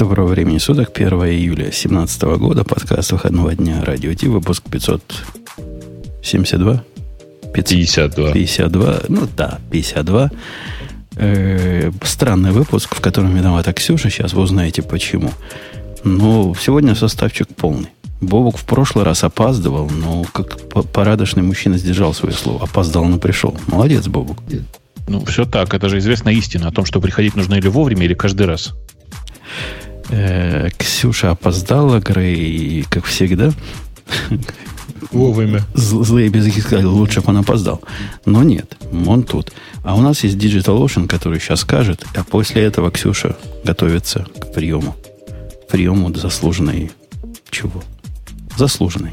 Доброго времени суток, 1 июля 2017 года, подкаст выходного дня, Радио Ти, выпуск 572? 52. Ну да, 52. Странный выпуск, в котором виновата Ксюша, сейчас вы узнаете почему. Но сегодня составчик полный. Бобук в прошлый раз опаздывал, но как порядочный мужчина сдержал свое слово. Опоздал, но пришел. Молодец, Бобук. Ну, все так. Это же известная истина о том, что приходить нужно или вовремя, или каждый раз. Ксюша опоздала, Грей, как всегда. Вовремя. Злые языки сказали, лучше бы он опоздал. Но нет, он тут. А у нас есть DigitalOcean, который сейчас скажет, а после этого Ксюша готовится к приему. Приему заслуженной чего? Заслуженной.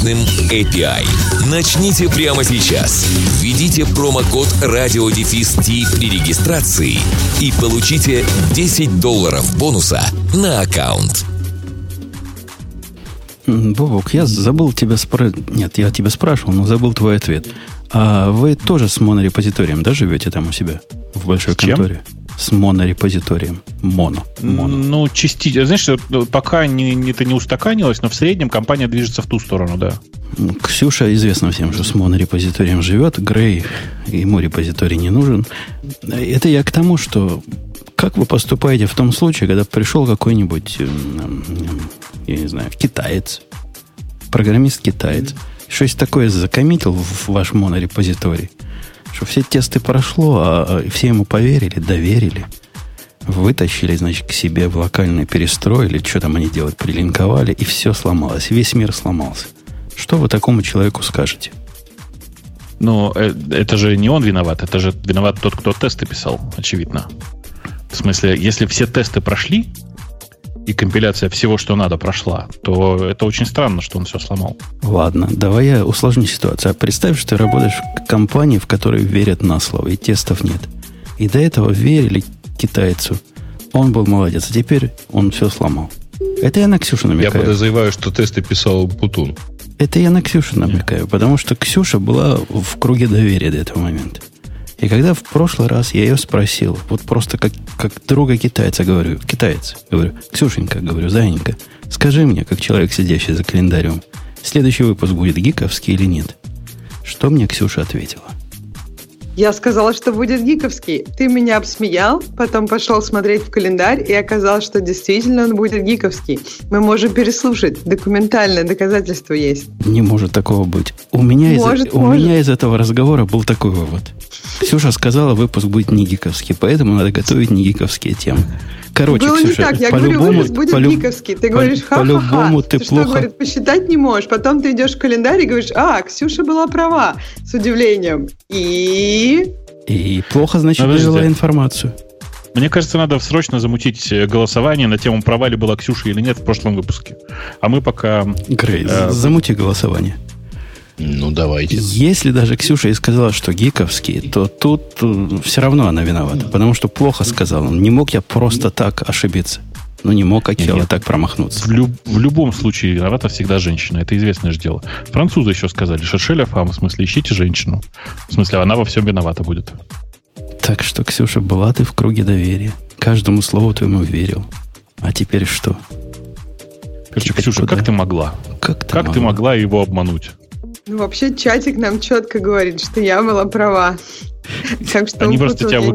API. Начните прямо сейчас. Введите промокод RADIO-T при регистрации и получите $10 бонуса на аккаунт. Бобок, я забыл тебя спрашивать. Нет, я тебя спрашивал, но забыл твой ответ. А вы тоже с монорепозиторием, да, живете там у себя? В большой конторе? С монорепозиторием. Моно. Ну, частично. Знаешь, пока это не устаканилось, но в среднем компания движется в ту сторону, да. Ксюша известна всем, что с монорепозиторием живет. Грей, ему репозиторий не нужен. Это я к тому, что как вы поступаете в том случае, когда пришел какой-нибудь, я не знаю, китаец, программист-китаец, что-то такое закоммитил в ваш монорепозиторий, что все тесты прошло, а все ему поверили, доверили. Вытащили, значит, к себе в локальное перестроили, что там они делают, прилинковали, и все сломалось, весь мир сломался. Что вы такому человеку скажете? Ну, это же не он виноват, это же виноват тот, кто тесты писал, очевидно. В смысле, если все тесты прошли, и компиляция всего, что надо, прошла, то это очень странно, что он все сломал. Ладно, давай я усложню ситуацию. Представь, что ты работаешь в компании, в которой верят на слово, и тестов нет. И до этого верили китайцу. Он был молодец, а теперь он все сломал. Это я на Ксюшу намекаю. Я подозреваю, что тесты писал Путун. Это я на Ксюшу намекаю, потому что Ксюша была в круге доверия до этого момента. И когда в прошлый раз я ее спросил, вот просто как друга китайца говорю, Ксюшенька, Заинька, скажи мне, как человек, сидящий за календарем, следующий выпуск будет гиковский или нет? Что мне Ксюша ответила? Я сказала, что будет гиковский. Ты меня обсмеял, потом пошел смотреть в календарь, и оказалось, что действительно он будет гиковский. Мы можем переслушать. Документальное доказательство есть. Не может такого быть. У меня из этого разговора был такой вывод. Ксюша сказала, выпуск будет не гиковский, поэтому надо готовить не гиковские темы. Короче, было Ксюша, не так. Я говорю, выпуск будет гиковский. Ты говоришь, ха-ха-ха. Ты что, говорит, посчитать не можешь. Потом ты идешь в календарь и говоришь, Ксюша была права. С удивлением. И плохо, значит, вывела информацию. Мне кажется, надо срочно замутить голосование на тему, права ли была Ксюша или нет в прошлом выпуске. А мы пока... Грей, замути голосование. Ну, давайте. Если даже Ксюша и сказала, что гиковский, то тут все равно она виновата. Потому что плохо сказала. Не мог я просто так ошибиться. Ну, не мог Акела так промахнуться. В любом случае виновата всегда женщина. Это известное же дело. Французы еще сказали, шершеля фам, в смысле, ищите женщину. В смысле, она во всем виновата будет. Так что, Ксюша, была ты в круге доверия. Каждому слову твоему верил. А теперь что? Короче, теперь Ксюша, куда? Как ты могла? Как ты могла его обмануть? Ну, вообще, чатик нам четко говорит, что я была права. Так что они просто тебя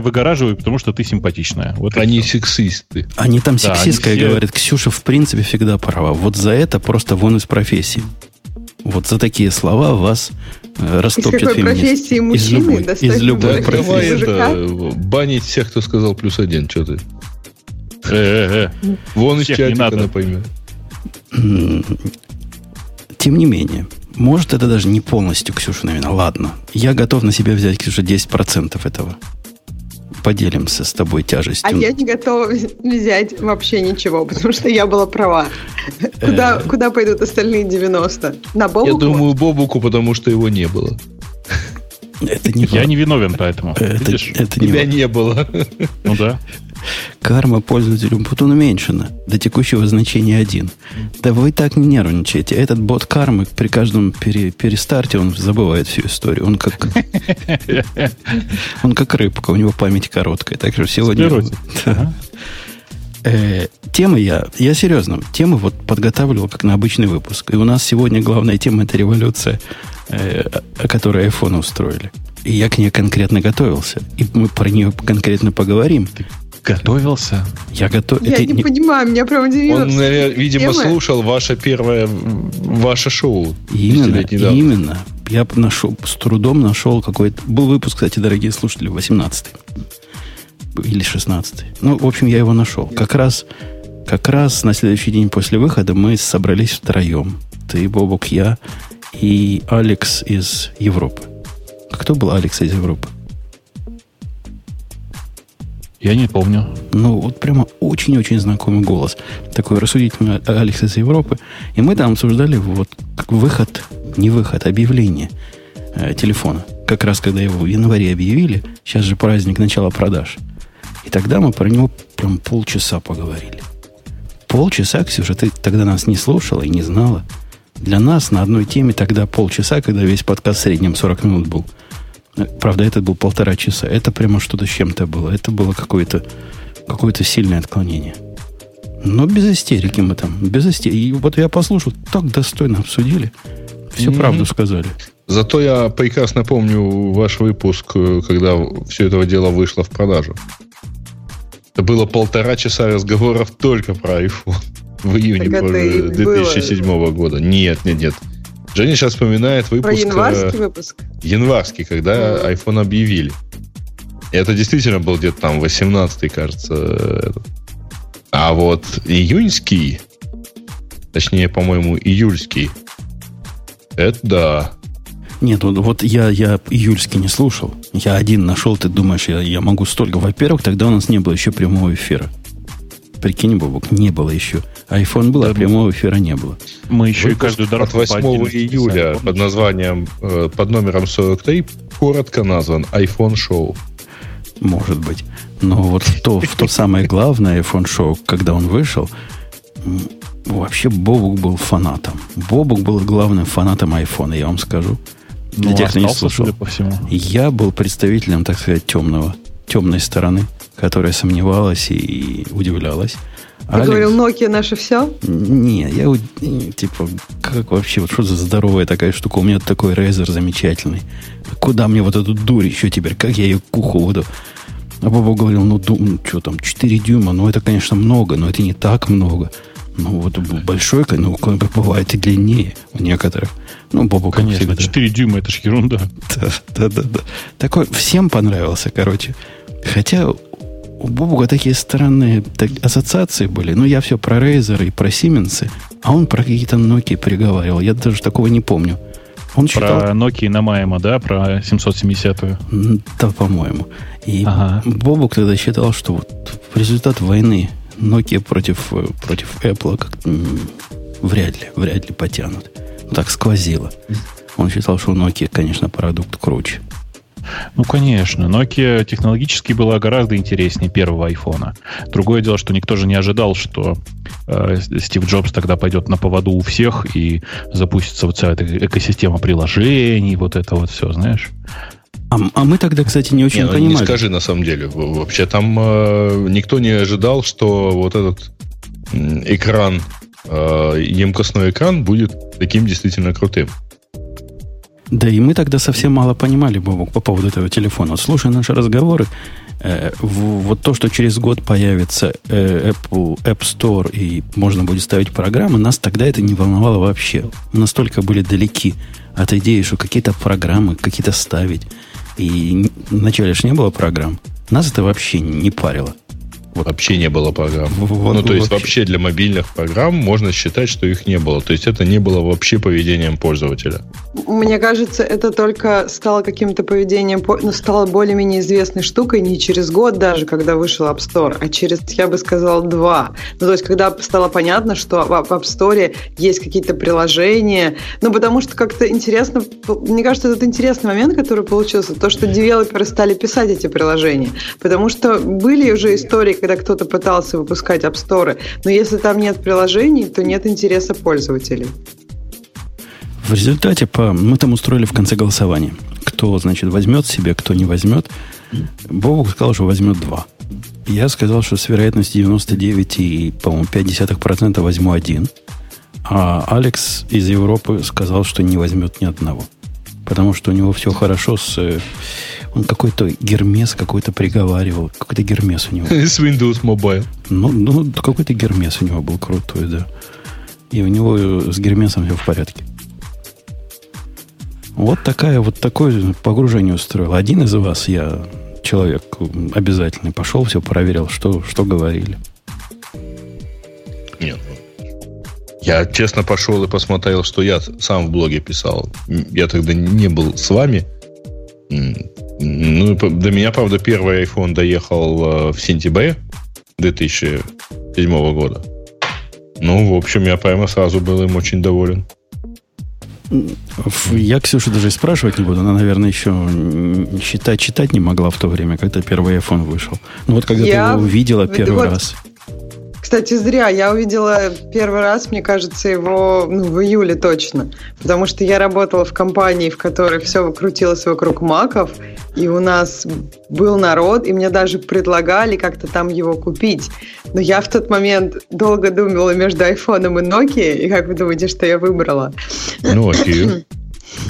выгораживают, потому что ты симпатичная. Вот они сексисты. Они там сексистское говорят. Ксюша, в принципе, всегда права. Вот за это просто вон из профессии. Вот за такие слова вас растопчет феминист. Из какой профессии мужчины достаточно? Из любой профессии. Банить всех, кто сказал +1. Что ты? Вон из чатика, она поймет. Тем не менее, может, это даже не полностью Ксюша, наверное. Ладно, я готов на себя взять, Ксюша, 10% этого. поделимся с тобой тяжестью. А я не готова взять вообще ничего, потому что я была права. Куда пойдут остальные 90? На Бобуку? Я думаю, Бобуку, потому что его не было. Я не виновен, поэтому. Тебя не было. Ну да. Карма пользователю Путун уменьшена до текущего значения 1. Да вы так не нервничаете. Этот бот кармы при каждом перестарте он забывает всю историю. Он как рыбка, у него память короткая. Так что сегодня... Темы я серьезно, темы вот подготавливал как на обычный выпуск. И у нас сегодня главная тема – это революция, о которой iPhone устроили. И я к ней конкретно готовился. И мы про нее конкретно поговорим. Ты готовился? Я не понимаю, меня прям удивило. Он, видимо, слушал ваше шоу. Именно. Я с трудом нашел какой-то... Был выпуск, кстати, дорогие слушатели, 18-й. Или 16-й. Ну, в общем, я его нашел. Как раз на следующий день после выхода мы собрались втроем. Ты, Бобок, я и Алекс из Европы. Кто был Алекс из Европы? Я не помню. Ну, вот прямо очень-очень знакомый голос. Такой рассудительный Алекс из Европы. И мы там обсуждали вот объявление телефона. Как раз, когда его в январе объявили, сейчас же праздник начала продаж. И тогда мы про него прям полчаса поговорили. Полчаса, Ксюша, ты тогда нас не слушала и не знала. Для нас на одной теме тогда полчаса, когда весь подкаст в среднем 40 минут был. Правда, этот был 1,5 часа. Это прямо что-то с чем-то было. Это было какое-то сильное отклонение. Но без истерики мы там. И вот я послушал, так достойно обсудили. Всю правду сказали. Зато я прекрасно помню ваш выпуск, когда все это дело вышло в продажу. Это было 1,5 часа разговоров только про iPhone в июне 2007 года. Нет. Женя сейчас вспоминает выпуск... Про январский выпуск? Январский, когда iPhone объявили. И это действительно был где-то там 18-й, кажется. А вот июньский, точнее, по-моему, июльский, это да. Нет, вот я июльский не слушал. Я один нашел, ты думаешь, я могу столько. Во-первых, тогда у нас не было еще прямого эфира. Прикинь, Бобок, не было еще. Айфон был, а прямого эфира не было. Мы еще выпуск и каждую дорогу от 8 июля под названием, под номером 43 коротко назван iPhone-шоу. Может быть. Но вот в то самое главное iPhone-шоу, когда он вышел, вообще Бобок был фанатом. Бобок был главным фанатом айфона, я вам скажу. Для тех, кто не слушал. Я был представителем, так сказать, темной стороны, которая сомневалась и удивлялась. Ты говорил, Nokia наше все? Не, я типа, как вообще, вот что за здоровая такая штука? У меня такой Razer замечательный. Куда мне вот эту дурь еще теперь? Как я ее к уху буду? А Бобу говорил, что там, 4 дюйма, это, конечно, много, но это не так много. Вот большой, бывает и длиннее у некоторых. Бобу, конечно, как всегда. 4 дюйма, это ж ерунда. Да. Такой всем понравился, короче. Хотя у Бобука такие странные ассоциации были. Я все про Razer и про Siemens, а он про какие-то Nokia переговаривал. Я даже такого не помню. Он считал... Про Nokia на Майма, да? Про 770-ю? Да, по-моему. И Бобук тогда считал, что вот результат войны Nokia против Apple как-то вряд ли потянут. Так сквозило. Он считал, что у Nokia, конечно, продукт круче. Конечно. Nokia технологически была гораздо интереснее первого айфона. Другое дело, что никто же не ожидал, что Стив Джобс тогда пойдет на поводу у всех и запустится вот вся эта экосистема приложений, вот это вот все, знаешь. А мы тогда, кстати, не очень понимали. Не скажи, на самом деле. Вообще там никто не ожидал, что вот этот экран, емкостной экран будет таким действительно крутым. Да и мы тогда совсем мало понимали, Бобок, по поводу этого телефона. Вот слушай наши разговоры. Вот то, что через год появится Apple App Store и можно будет ставить программы, нас тогда это не волновало вообще. Мы настолько были далеки от идеи, что какие-то программы, какие-то ставить. И вначале же не было программ. Нас это вообще не парило. Вообще не было программ. То есть вообще для мобильных программ можно считать, что их не было. То есть это не было вообще поведением пользователя. Мне кажется, это только стало каким-то поведением, стало более-менее известной штукой не через год даже, когда вышел App Store, а через, я бы сказала, 2. Ну, то есть когда стало понятно, что в App Store есть какие-то приложения. Ну, потому что как-то интересно, мне кажется, этот интересный момент, который получился, то, что девелоперы стали писать эти приложения. Потому что были уже истории, когда кто-то пытался выпускать App Store, но если там нет приложений, то нет интереса пользователей. В результате мы там устроили в конце голосования. Кто, значит, возьмет себе, кто не возьмет. Бобок сказал, что возьмет 2. Я сказал, что с вероятностью 99,5% возьму 1. А Алекс из Европы сказал, что не возьмет ни одного. Потому что у него все хорошо с... Он какой-то Гермес какой-то приговаривал. Какой-то Гермес у него. С Windows Mobile. Ну, какой-то Гермес у него был крутой, да. И у него с Гермесом все в порядке. Вот такое погружение устроил. Один из вас, я человек обязательный, пошел, все проверил, что говорили. Нет. Я честно пошел и посмотрел, что я сам в блоге писал. Я тогда не был с вами. Ну, до меня, правда, первый iPhone доехал в сентябре 2007 года. Ну, в общем, я прямо сразу был им очень доволен. Я Ксюшу даже спрашивать не буду. Она, наверное, еще читать не могла в то время, когда первый iPhone вышел. Ну, вот когда ты его увидела первый раз... Кстати, зря. Я увидела первый раз, мне кажется, его в июле точно. Потому что я работала в компании, в которой все крутилось вокруг маков, и у нас был народ, и мне даже предлагали как-то там его купить. Но я в тот момент долго думала между айфоном и Nokia, и как вы думаете, что я выбрала? Nokia.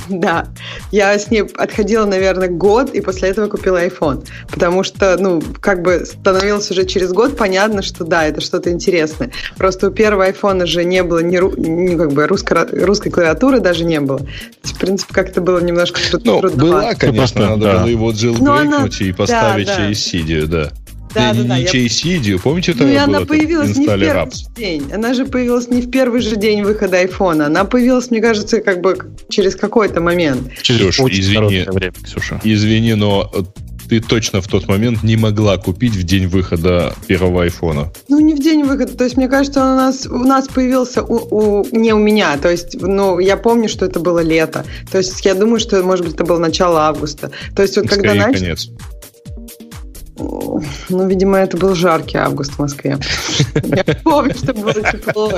Да, я с ней отходила, наверное, год, и после этого купила iPhone, потому что, становилось уже через год понятно, что да, это что-то интересное. Просто у первого iPhone же не было русской клавиатуры даже не было. В принципе, как-то было немножко трудно. Была, конечно, надо было его джилбрейкнуть и поставить через Cydia, да. Да, не через Cydia, помните, это было? Она появилась не в первый же день. Она же появилась не в первый же день выхода айфона. Она появилась, мне кажется, через какой-то момент. Ксюша, извини, но ты точно в тот момент не могла купить в день выхода первого айфона. Ну, не в день выхода. То есть, мне кажется, он у нас появился не у меня. То есть, я помню, что это было лето. То есть, я думаю, что, может быть, это было начало августа. То есть, вот когда конец. Ну, видимо, это был жаркий август в Москве. Я помню, что было тепло,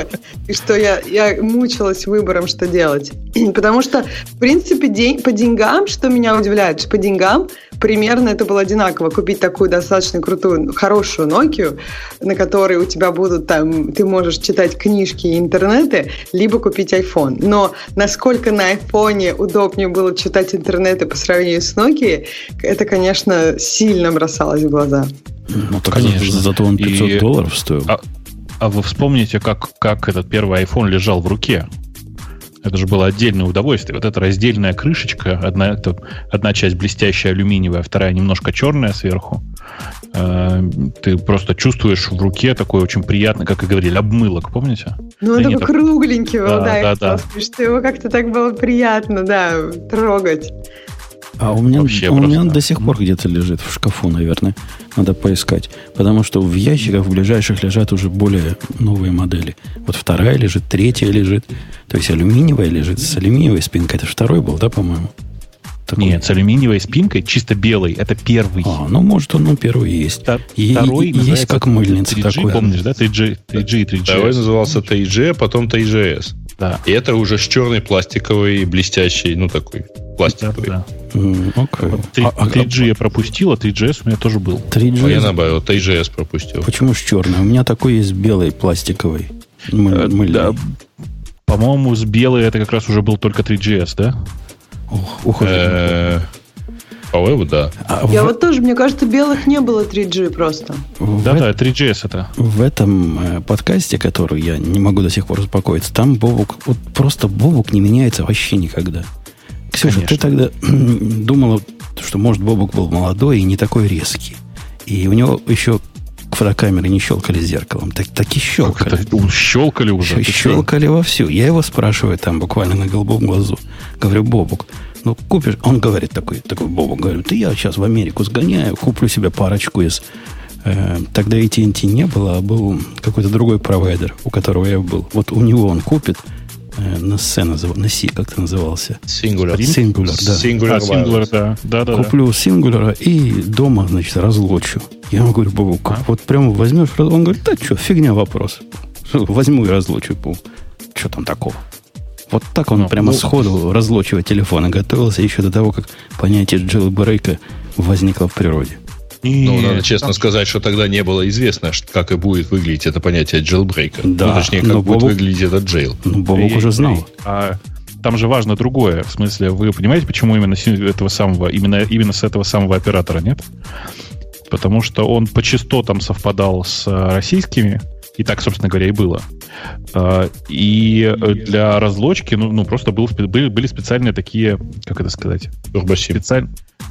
и что я мучилась выбором, что делать. Потому что, в принципе, по деньгам, что меня удивляет, что по деньгам примерно это было одинаково. Купить такую достаточно крутую, хорошую Nokia, на которой у тебя будут там, ты можешь читать книжки и интернеты, либо купить iPhone. Но насколько на iPhone удобнее было читать интернеты по сравнению с Nokia, это, конечно, сильно бросалось в глаза. Ну, так конечно. Зато он $500 стоил. А вы вспомните, как этот первый iPhone лежал в руке. Это же было отдельное удовольствие. Вот эта раздельная крышечка, одна часть блестящая алюминиевая, вторая немножко черная сверху. Ты просто чувствуешь в руке такой очень приятный, как и говорили, обмылок, помните? Ну, он такой кругленький был, да. Что его как-то так было приятно, да, трогать. А у меня он до сих пор где-то лежит в шкафу, наверное. Надо поискать. Потому что в ящиках в ближайших лежат уже более новые модели. Вот вторая лежит, третья лежит. То есть алюминиевая лежит с алюминиевой спинкой. Это второй был, да, по-моему? Такой. Нет, с алюминиевой спинкой, чисто белый. Это первый. Может, он первый есть. Второй есть как мыльница 3G, такой. Помнишь, да? 3G. Второй назывался 3G, потом 3GS. Да. И это уже с черной пластиковой, блестящей, такой пластиковой. Да. Okay. 3G я пропустил, а 3GS у меня тоже был. 3G... А я наоборот, 3GS пропустил. Почему с черной? У меня такой есть белый, пластиковый. Да. По-моему, с белой это как раз уже был только 3GS, да? По-моему, да. Я вот тоже, мне кажется, белых не было 3G просто. Да, 3GS это. В этом подкасте, который я не могу до сих пор успокоиться, там Бобук не меняется вообще никогда. Ксюша, конечно. Ты тогда думала, что, может, Бобук был молодой и не такой резкий. И у него еще к фотокамеры не щелкали зеркалом. Так и щелкали. Щелкали уже. Щелкали вовсю. Я его спрашиваю там буквально на голубом глазу. Говорю, Бобук, ну купишь... Он говорит такой Бобук, говорю, ты я сейчас в Америку сгоняю, куплю себе парочку из... Тогда AT&T не было, а был какой-то другой провайдер, у которого я был. Вот у него он купит... На С как-то назывался. Cingular. Куплю Cingular и дома, значит, разлочу. Я ему говорю, Богу, вот прямо возьмешь. Он говорит, да что, фигня вопрос. Возьму и разлочу. Что там такого? Вот так он прямо сходу разлочивая телефоны готовился еще до того, как понятие jailbreak возникло в природе. Ну, надо честно сказать, что тогда не было известно, как и будет выглядеть это понятие jailbreak. Да, ну, точнее, как будет выглядеть этот jail. Ну, Бобок уже знал. Там же важно другое. В смысле, вы понимаете, почему именно с этого самого оператора, нет? Потому что он по частотам совпадал с российскими. И так, собственно говоря, и было. И для разлочки просто были специальные такие, как это сказать? Турбосим.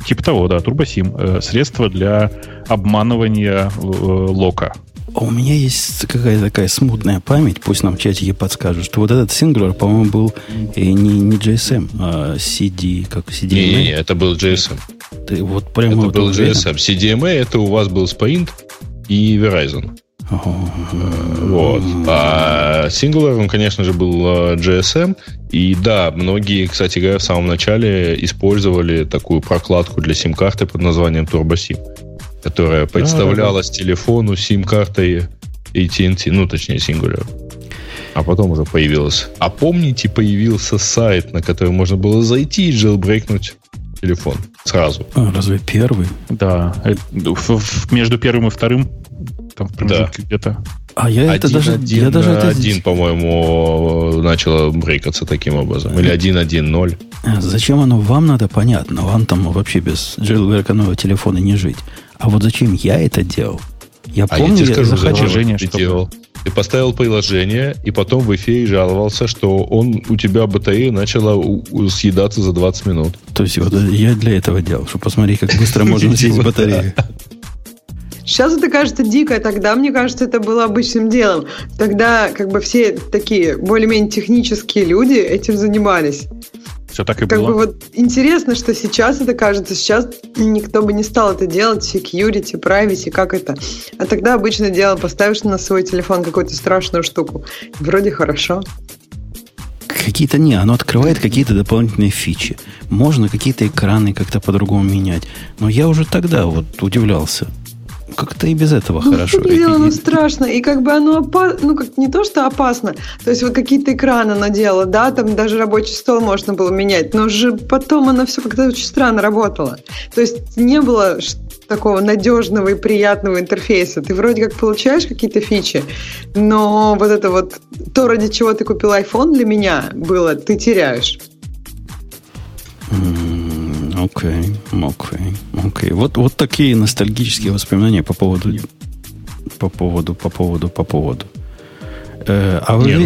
Типа того, да, турбосим. Средства для обманывания лока. А у меня есть какая-то такая смутная память, пусть нам в чатике подскажут, что вот этот Cingular, по-моему, был не GSM, а CD, как CDMA. Не, это был GSM. Это был GSM. CDMA, это у вас был Sprint и Verizon. Вот. А Cingular, он, конечно же, был GSM. И да, многие, кстати говоря, в самом начале использовали такую прокладку для сим-карты под названием TurboSIM, которая представлялась телефону сим-картой AT&T, точнее Cingular. А потом уже появилась. А помните, появился сайт, на который можно было зайти и джелбрейкнуть телефон сразу. Разве первый? Да. Между первым и вторым там в промежутке где-то. А я это один, по-моему, начало брейкаться таким образом. Или 1.1.0. Зачем оно вам надо, понятно. Вам там вообще без джейлбрейка нового телефона не жить. А вот зачем я это делал? Я помню, я тебе скажу, приложение, что ты делал. Ты поставил приложение, и потом в эфире жаловался, что у тебя батарея начала съедаться за 20 минут. То есть вот я для этого делал, чтобы посмотреть, как быстро можно съесть батарею. Сейчас это кажется дико, тогда, мне кажется, это было обычным делом. Тогда все такие более-менее технические люди этим занимались. Все так и было. Интересно, что сейчас это кажется, сейчас никто бы не стал это делать, security, privacy, как это. А тогда обычное дело, поставишь на свой телефон какую-то страшную штуку. Вроде хорошо. Оно открывает какие-то дополнительные фичи. Можно какие-то экраны как-то по-другому менять. Но я уже тогда удивлялся. Как-то и без этого хорошо. Оно страшно. И оно опасно. Не то, что опасно. То есть какие-то экраны она делала, да, там даже рабочий стол можно было менять. Но уже потом она все как-то очень странно работала. То есть не было такого надежного и приятного интерфейса. Ты вроде как получаешь какие-то фичи, но то, ради чего ты купил iPhone для меня было, ты теряешь. Окей. Вот такие ностальгические воспоминания по поводу.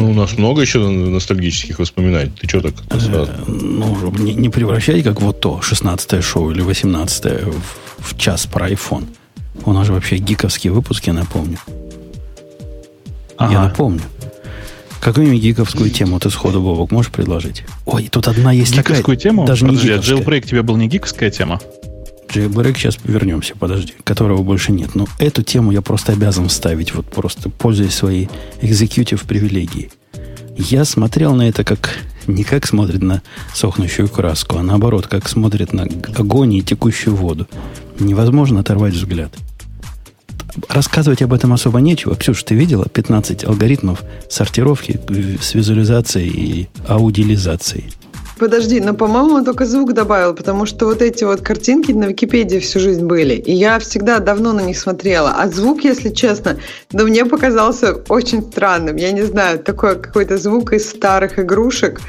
У нас много еще ностальгических воспоминаний. Ты что так сразу? Не превращай, как то 16-е шоу или 18-е в час про iPhone. У нас же вообще гиковские выпуски, я напомню. Я напомню. Какую-нибудь гиковскую тему ты сходу, Бобок, можешь предложить? Ой, тут одна есть гиковскую такая... тему? Даже подожди, не гиковская. Jailbreak тебе был не гиковская тема? Jailbreak, сейчас вернемся, подожди, которого больше нет. Но эту тему я просто обязан вставить, просто пользуясь своей executive привилегией. Я смотрел на это не как смотрит на сохнущую краску, а наоборот, как смотрит на огонь и текущую воду. Невозможно оторвать взгляд. Рассказывать об этом особо нечего. Ксюша, ты видела 15 алгоритмов сортировки с визуализацией и аудиализацией? Подожди, но, по-моему, он только звук добавил, потому что эти картинки на Википедии всю жизнь были, и я всегда давно на них смотрела. А звук, если честно, мне показался очень странным. Я не знаю, такой какой-то звук из старых игрушек,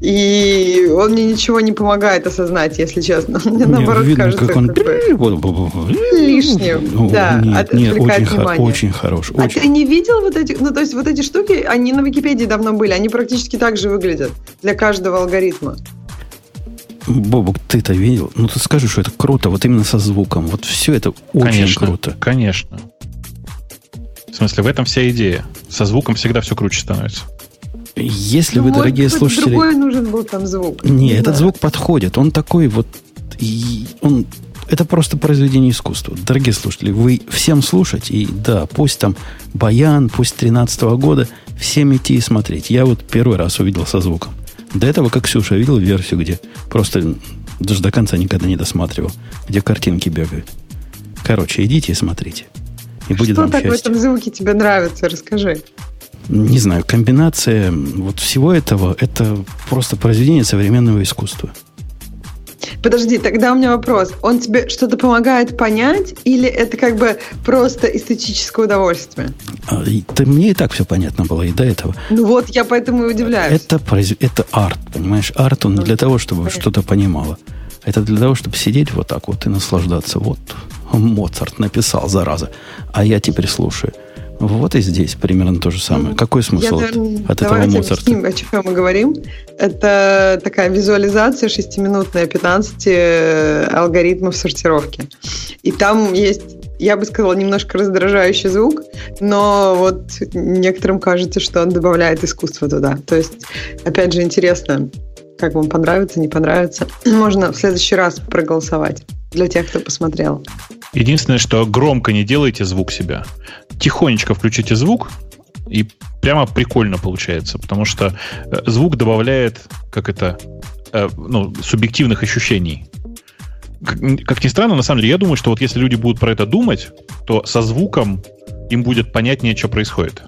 и он мне ничего не помогает осознать, если честно. Мне наоборот кажется, как он лишним. Отвлекает внимание. Очень хорош. А ты не видел эти? То есть эти штуки, они на Википедии давно были, они практически так же выглядят для каждого алгоритма. Бобок, ты-то видел? Ты скажи, что это круто, именно со звуком. Все это очень круто. Конечно. В смысле, в этом вся идея. Со звуком всегда все круче становится. Если вы, дорогие слушатели... Другой нужен был там звук. Не, этот звук подходит. Он такой вот... Он... Это просто произведение искусства. Дорогие слушатели, вы всем слушать, и да, пусть там баян, пусть 13-го года, всем идти и смотреть. Я вот первый раз увидел со звуком. До этого, как Ксюша, видел версию, где просто даже до конца никогда не досматривал, где картинки бегают. Короче, идите и смотрите. И будет вам счастье. Что так в этом звуке тебе нравится? Расскажи. Не знаю, комбинация вот всего этого, это просто произведение современного искусства. Подожди, тогда у меня вопрос. Он тебе что-то помогает понять, или это как бы просто эстетическое удовольствие? Да мне и так все понятно было, и до этого. Ну вот, я поэтому и удивляюсь. Это арт, понимаешь? Арт, он не для того, чтобы что-то понимало. Это для того, чтобы сидеть вот так вот и наслаждаться. Вот Моцарт написал, зараза, а я теперь слушаю. Вот и здесь примерно то же самое. Какой смысл от этого Моцарта? Давайте объясним, о чем мы говорим. Это такая визуализация 6-минутная 15 алгоритмов сортировки. И там есть, я бы сказала, немножко раздражающий звук, но вот некоторым кажется, что он добавляет искусство туда. То есть, опять же, интересно, как вам понравится, не понравится. Можно в следующий раз проголосовать для тех, кто посмотрел. Единственное, что громко не делайте звук себя. Тихонечко включите звук, и прямо прикольно получается, потому что звук добавляет, субъективных ощущений. Как ни странно, на самом деле, я думаю, что вот если люди будут про это думать, то со звуком им будет понятнее, что происходит.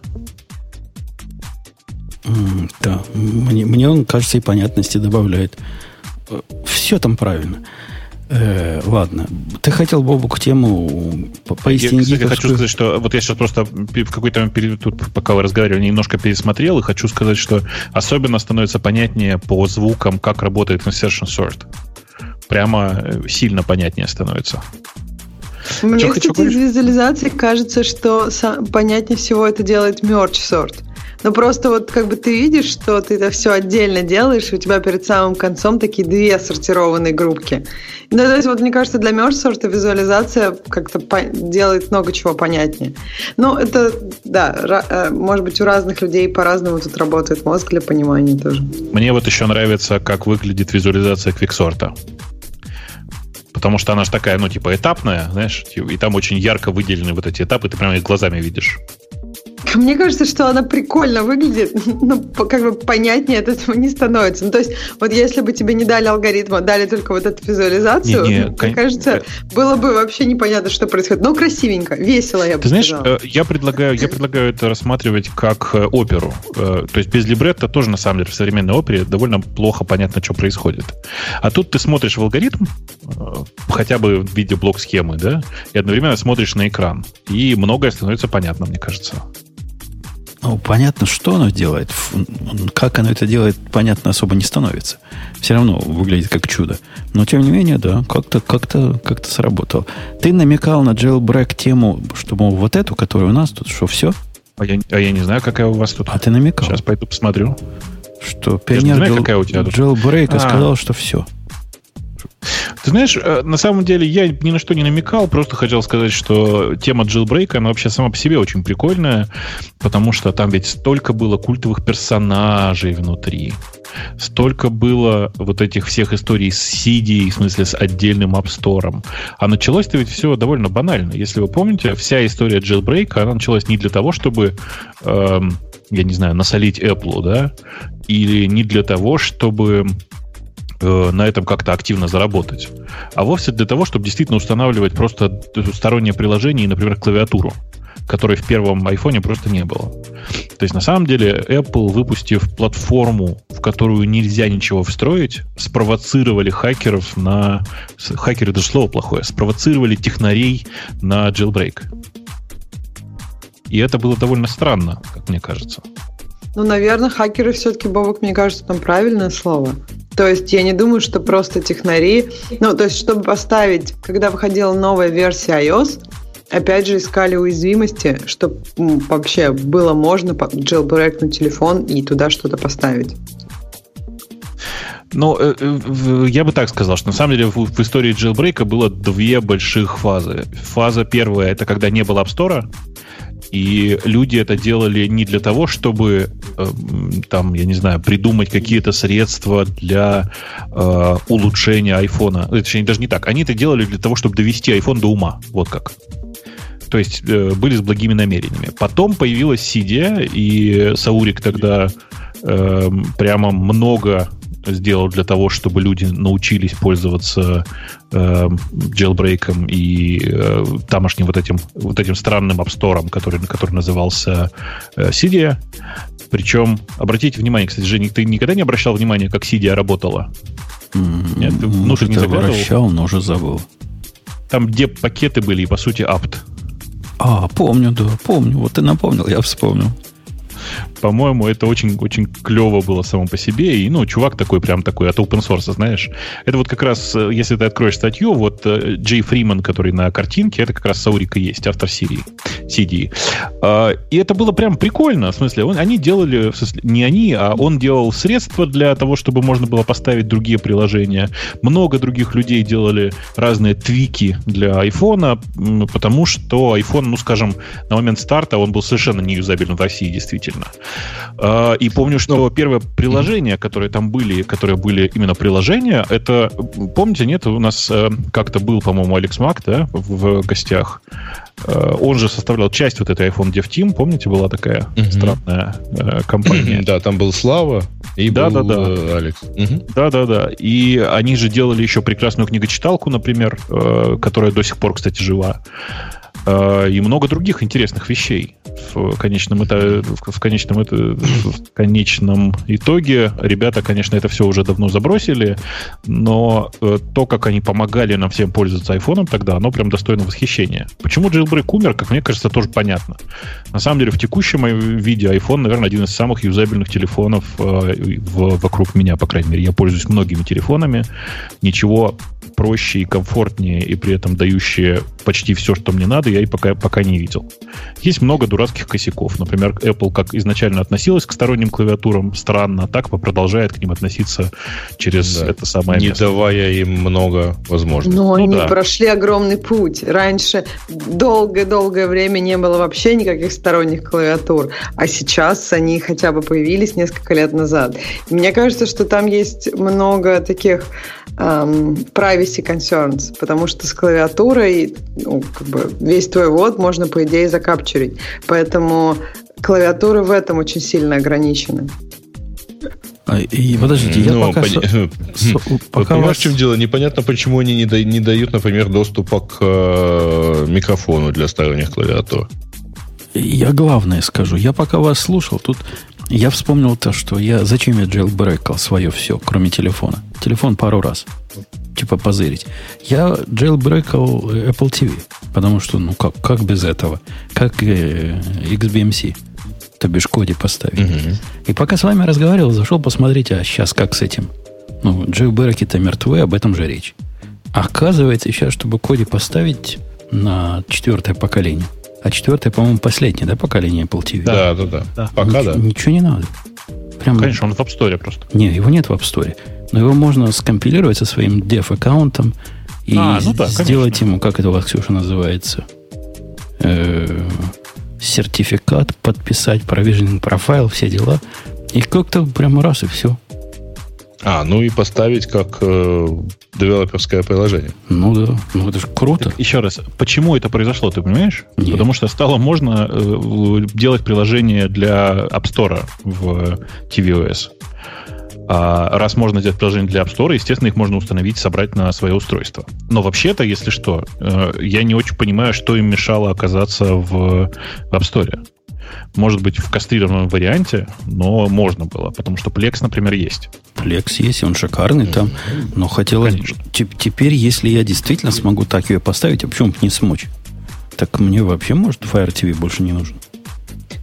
Да, мне он, кажется, и понятности добавляет. Все там правильно. Ладно. Ты хотел, Бобук, тему пояснить. Я хочу сказать, что вот я сейчас просто в какой-то момент, пока вы разговаривали, немножко пересмотрел, и хочу сказать, что особенно становится понятнее по звукам, как работает insertion sort. Прямо сильно понятнее становится. Мне, кстати, из визуализации кажется, что понятнее всего это делает merge sort. Ну, просто вот как бы ты видишь, что ты это все отдельно делаешь, и у тебя перед самым концом такие две сортированные группки. Ну, то есть, вот мне кажется, для мердж-сорта визуализация как-то делает много чего понятнее. Ну, это, да, может быть, у разных людей по-разному тут работает мозг для понимания тоже. Мне вот еще нравится, как выглядит визуализация квиксорта. Потому что она же такая, ну, типа, этапная, знаешь, и там очень ярко выделены вот эти этапы, ты прямо их глазами видишь. Мне кажется, что она прикольно выглядит, но как бы понятнее от этого не становится. Ну, то есть, вот если бы тебе не дали алгоритм, а дали только вот эту визуализацию, мне кажется, было бы вообще непонятно, что происходит. Но красивенько, весело, я бы сказала. Ты знаешь, я предлагаю это рассматривать как оперу. То есть, без либретто тоже, на самом деле, в современной опере довольно плохо понятно, что происходит. А тут ты смотришь в алгоритм, хотя бы в виде блок-схемы, да, и одновременно смотришь на экран. И многое становится понятно, мне кажется. Ну, понятно, что оно делает. Как оно это делает, понятно, особо не становится. Все равно выглядит как чудо. Но, тем не менее, да, как-то сработало. Ты намекал на jailbreak тему, чтобы вот эту, которая у нас тут, что все? А я не знаю, какая у вас тут. А ты намекал. Сейчас пойду посмотрю. Что пионер jailbreak сказал, что все. Ты знаешь, на самом деле я ни на что не намекал, просто хотел сказать, что тема jailbreak, она вообще сама по себе очень прикольная, потому что там ведь столько было культовых персонажей внутри, столько было вот этих всех историй с Cydia, в смысле с отдельным App Store. А началось-то ведь все довольно банально. Если вы помните, вся история jailbreak, она началась не для того, чтобы... я не знаю, насолить Apple, да? Или не для того, чтобы... на этом как-то активно заработать. А вовсе для того, чтобы действительно устанавливать просто сторонние приложения и, например, клавиатуру, которой в первом iPhone просто не было. То есть, на самом деле, Apple, выпустив платформу, в которую нельзя ничего встроить, спровоцировали хакеров на... Хакеры — даже слово плохое. Спровоцировали технарей на jailbreak. И это было довольно странно, как мне кажется. Ну, наверное, хакеры все-таки, Бобок, мне кажется, там правильное слово. То есть я не думаю, что просто технари... Ну, то есть чтобы поставить... Когда выходила новая версия iOS, опять же искали уязвимости, чтобы вообще было можно jailbreakнуть телефон и туда что-то поставить. Ну, я бы так сказал, что на самом деле в истории джейлбрейка было две больших фазы. Фаза первая — это когда не было App Store, и люди это делали не для того, чтобы там, я не знаю, придумать какие-то средства для улучшения айфона. Точнее, даже не так. Они это делали для того, чтобы довести айфон до ума. Вот как. То есть были с благими намерениями. Потом появилась Cydia, и Саурик тогда прямо много сделал для того, чтобы люди научились пользоваться джейлбрейком и тамошним вот этим странным апстором, который назывался Cydia. Причем, обратите внимание, кстати, Женя, ты никогда не обращал внимания, как Cydia работала? Нет, ты в уши не заглядывал? Обращал, но уже забыл. Там, где пакеты были и, по сути, апт. А, помню, да, помню. Вот ты напомнил, я вспомнил. По-моему, это очень-очень клево было само по себе. И, ну, чувак такой, прям такой, от open source, знаешь. Это вот как раз, если ты откроешь статью, вот Джей Фриман, который на картинке, это как раз Саурик и есть, автор Cydia. И это было прям прикольно. В смысле, они делали, в смысле, не они, а он делал средства для того, чтобы можно было поставить другие приложения. Много других людей делали разные твики для айфона, потому что айфон, ну, скажем, на момент старта он был совершенно не юзабельным в России, действительно. И помню, что первое приложение, которые были именно приложения, это, помните, нет, у нас как-то был, по-моему, Алекс Мак, да, в гостях. Он же составлял часть вот этой iPhone Dev Team, помните, была такая странная компания. Да, там был Слава и был Алекс. Да-да-да. И они же делали еще прекрасную книгочиталку, например, которая до сих пор, кстати, жива. И много других интересных вещей. В конечном итоге ребята, конечно, это все уже давно забросили, но то, как они помогали нам всем пользоваться айфоном тогда, оно прям достойно восхищения. Почему джейлбрейк умер, как мне кажется, тоже понятно. На самом деле, в текущем виде iPhone, наверное, один из самых юзабельных телефонов вокруг меня, по крайней мере. Я пользуюсь многими телефонами. Ничего проще и комфортнее, и при этом дающие почти все, что мне надо, я и пока не видел. Есть много дурацких косяков. Например, Apple как изначально относилась к сторонним клавиатурам странно, так продолжает к ним относиться через это самое место. Не давая им много возможностей. Но они прошли огромный путь. Раньше долгое-долгое время не было вообще никаких сторонних клавиатур, а сейчас они хотя бы появились несколько лет назад. И мне кажется, что там есть много таких privacy concerns, потому что с клавиатурой, ну, как бы весь твой ввод можно, по идее, закапчурить. Поэтому клавиатуры в этом очень сильно ограничены. И подождите, я пока понимаешь, в чем дело? Непонятно, почему они не дают, например, доступа к микрофону для сторонних клавиатур. Я главное скажу. Я пока вас слушал, тут я вспомнил то, что зачем я джейлбрейкал свое все, кроме телефона. Телефон пару раз. Типа позырить. Я джейлбрейкал Apple TV. Потому что, ну как без этого? Как XBMC. То бишь Kodi поставить. Угу. И пока с вами разговаривал, зашел посмотреть, а сейчас как с этим? Ну, джейлбрейки-то мертвы, об этом же речь. Оказывается, сейчас, чтобы Kodi поставить на 4-е поколение, а 4-е, по-моему, последнее, да, поколение Apple TV? Да. Пока да. Ничего не надо. Прям... Конечно, он в App Store просто. Нет, его нет в App Store. Но его можно скомпилировать со своим dev-аккаунтом и сделать ему, как это у вас, Ксюша, называется, сертификат, подписать, provisioning профайл, все дела. И как-то прямо раз и все. А, ну и поставить как девелоперское приложение. Ну да, ну это же круто. Так, еще раз, почему это произошло, ты понимаешь? Нет. Потому что стало можно делать приложение для App Store в tvOS. А раз можно делать приложение для App Store, естественно, их можно установить, собрать на свое устройство. Но вообще-то, если что, я не очень понимаю, что им мешало оказаться в App Store. Может быть, в кастрированном варианте, но можно было, потому что Plex, например, есть. Plex есть, он шикарный там, но хотелось... Теперь, если я действительно смогу так ее поставить, а почему бы не смочь? Так мне вообще, может, Fire TV больше не нужен?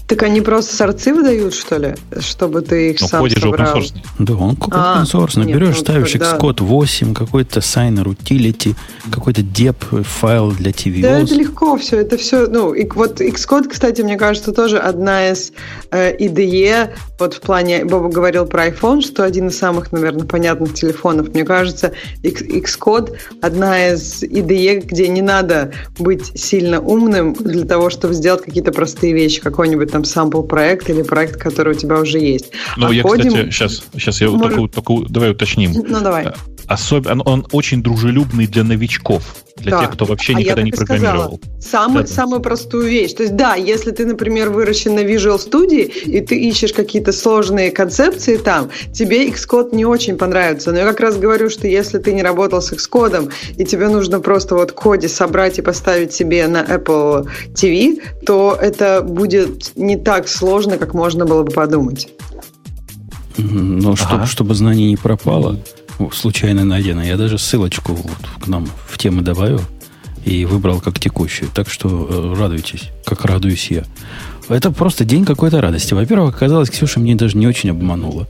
Так они просто сорцы выдают, что ли? Чтобы ты их сам собрал? Да, он open-source. Берешь, ставишь Xcode 8, какой-то Signer Utility, какой-то деп файл для TV. Да, это легко все. Это все, ну, и вот Xcode, кстати, мне кажется, тоже одна из IDE, вот в плане, Боба говорил про iPhone, что один из самых, наверное, понятных телефонов. Мне кажется, Xcode одна из IDE, где не надо быть сильно умным для того, чтобы сделать какие-то простые вещи, какой-нибудь там сампл-проект или проект, который у тебя уже есть. Ну, а я, кстати, сейчас я только давай уточним. Ну, давай. Он очень дружелюбный для новичков, для тех, кто вообще никогда не программировал. Самую простую вещь. То есть, да, если ты, например, выращен на Visual Studio, и ты ищешь какие-то сложные концепции там, тебе Xcode не очень понравится. Но я как раз говорю, что если ты не работал с Xcode, и тебе нужно просто вот Kodi собрать и поставить себе на Apple TV, то это будет не так сложно, как можно было бы подумать. Но чтобы знание не пропало... случайно найдено. Я даже ссылочку вот к нам в тему добавил и выбрал как текущую. Так что радуйтесь, как радуюсь я. Это просто день какой-то радости. Во-первых, оказалось, Ксюша меня даже не очень обманула.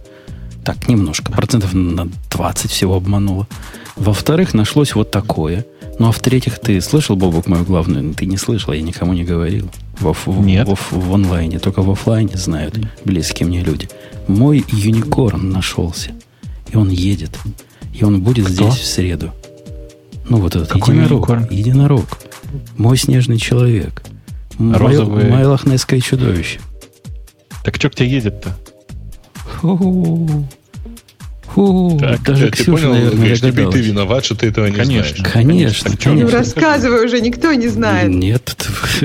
Так, немножко. 20% всего обманула. Во-вторых, нашлось вот такое. Ну, а в-третьих, ты слышал, Бобок, мою главную? Ты не слышал, я никому не говорил. Нет. В онлайне. Только в офлайне знают близкие мне люди. Мой юникорн нашелся. И он едет. И он будет здесь в среду. Ну, вот этот единорог. Мой снежный человек. Мое лохнесское чудовище. Так что к тебе едет-то? Так, даже Ксюша, понял, наверное, догадалась. Ты виноват, что ты этого не знаешь. Конечно. Ну, рассказывай уже, никто не знает. Нет,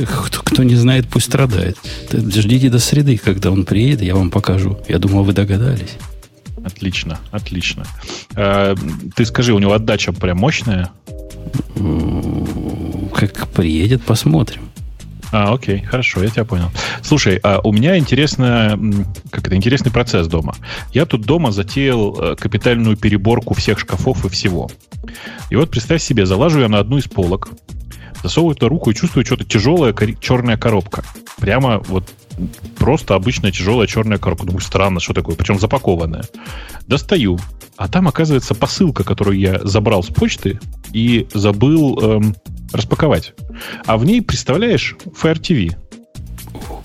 кто не знает, пусть страдает. Ждите до среды, когда он приедет, я вам покажу. Я думал, вы догадались. Отлично. Ты скажи, у него отдача прям мощная? Как приедет, посмотрим. Окей, хорошо, я тебя понял. Слушай, у меня интересный процесс дома. Я тут дома затеял капитальную переборку всех шкафов и всего. И вот представь себе, залажу я на одну из полок, засовываю эту руку и чувствую что-то тяжелая черная коробка. Прямо вот просто обычная тяжелая черная коробка. Думаю, странно, что такое, причем запакованная. Достаю, а там, оказывается, посылка, которую я забрал с почты и забыл распаковать. А в ней, представляешь, Fire TV.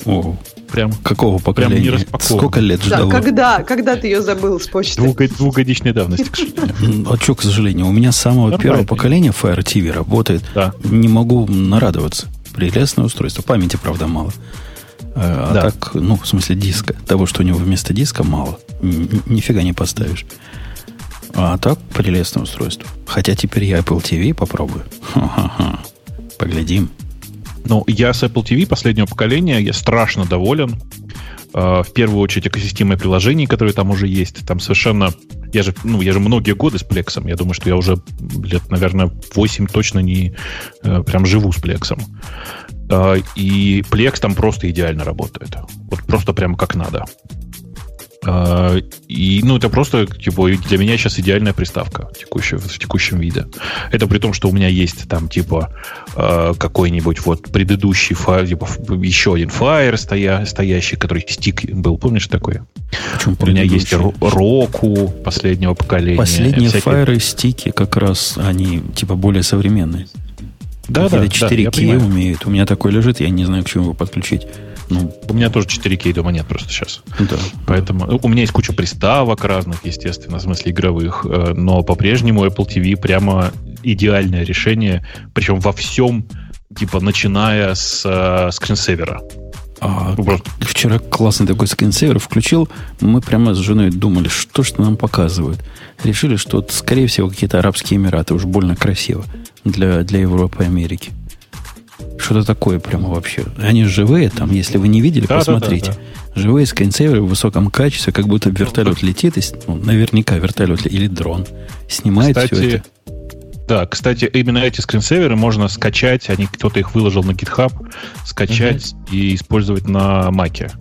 О, прям какого поколения? Прям не распакован. Сколько лет ждало? Да, когда ты ее забыл с почты? Двухгодичной давности, к сожалению. А что, к сожалению, у меня с самого первого поколения Fire TV работает. Не могу нарадоваться. Прелестное устройство. Памяти, правда, мало. Так, ну, в смысле диска. Того, что у него вместо диска, мало. Нифига не поставишь. А так, прелестное устройство. Хотя теперь я Apple TV попробую. Ха-ха-ха. Поглядим. Ну, я с Apple TV последнего поколения, я страшно доволен. В первую очередь экосистемой приложений, которые там уже есть. Там совершенно... Я же многие годы с Плексом. Я думаю, что я уже лет, наверное, 8 точно не прям живу с Плексом. И Plex там просто идеально работает. Вот просто прям как надо. И, ну, это просто типа, для меня сейчас идеальная приставка в текущем виде. Это при том, что у меня есть там типа какой-нибудь вот предыдущий файл, типа, еще один Fire стоящий, который стик был, помнишь такой? У меня есть Roku последнего поколения. Последние Fire и стики как раз, они типа более современные. Да, 4К умеют. У меня такой лежит, я не знаю, к чему его подключить. Ну, у меня тоже 4К дома нет просто сейчас. Да. Поэтому у меня есть куча приставок разных, естественно, в смысле игровых, но по-прежнему Apple TV прямо идеальное решение, причем во всем, типа, начиная с скринсейвера. Вчера классный такой скринсейвер включил. Мы прямо с женой думали, что ж нам показывают. Решили, что, скорее всего, какие-то Арабские Эмираты. Уж больно красиво для Европы и Америки. Что-то такое прямо вообще. Они живые там, если вы не видели, посмотрите. Да. Живые скринсейверы в высоком качестве, как будто вертолет летит. Ну, наверняка вертолет или дрон снимает, кстати, все это. Да, кстати, именно эти скринсейверы можно скачать, кто-то их выложил на GitHub, скачать и использовать на Mac'е,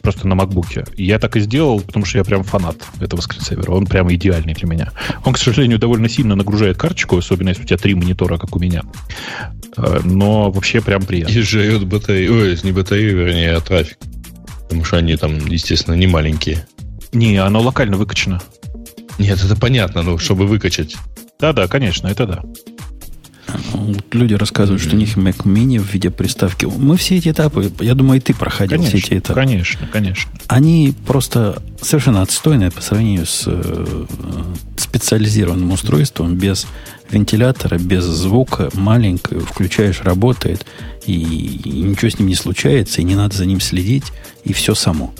просто на MacBook'е. Я так и сделал, потому что я прям фанат этого скринсейвера, он прям идеальный для меня. Он, к сожалению, довольно сильно нагружает карточку, особенно если у тебя 3 монитора, как у меня. Но вообще прям приятно. И жрет батарею, не батарею, вернее, а трафик. Потому что они там, естественно, не маленькие. Не, оно локально выкачано. Нет, это понятно, но чтобы выкачать. Да-да, конечно, это да. Вот люди рассказывают, что у них Mac Mini в виде приставки. Мы все эти этапы, я думаю, и ты проходил, конечно, все эти этапы. Конечно, конечно. Они просто совершенно отстойные по сравнению с специализированным устройством, без вентилятора, без звука, маленькое, включаешь, работает, и ничего с ним не случается, и не надо за ним следить, и все само.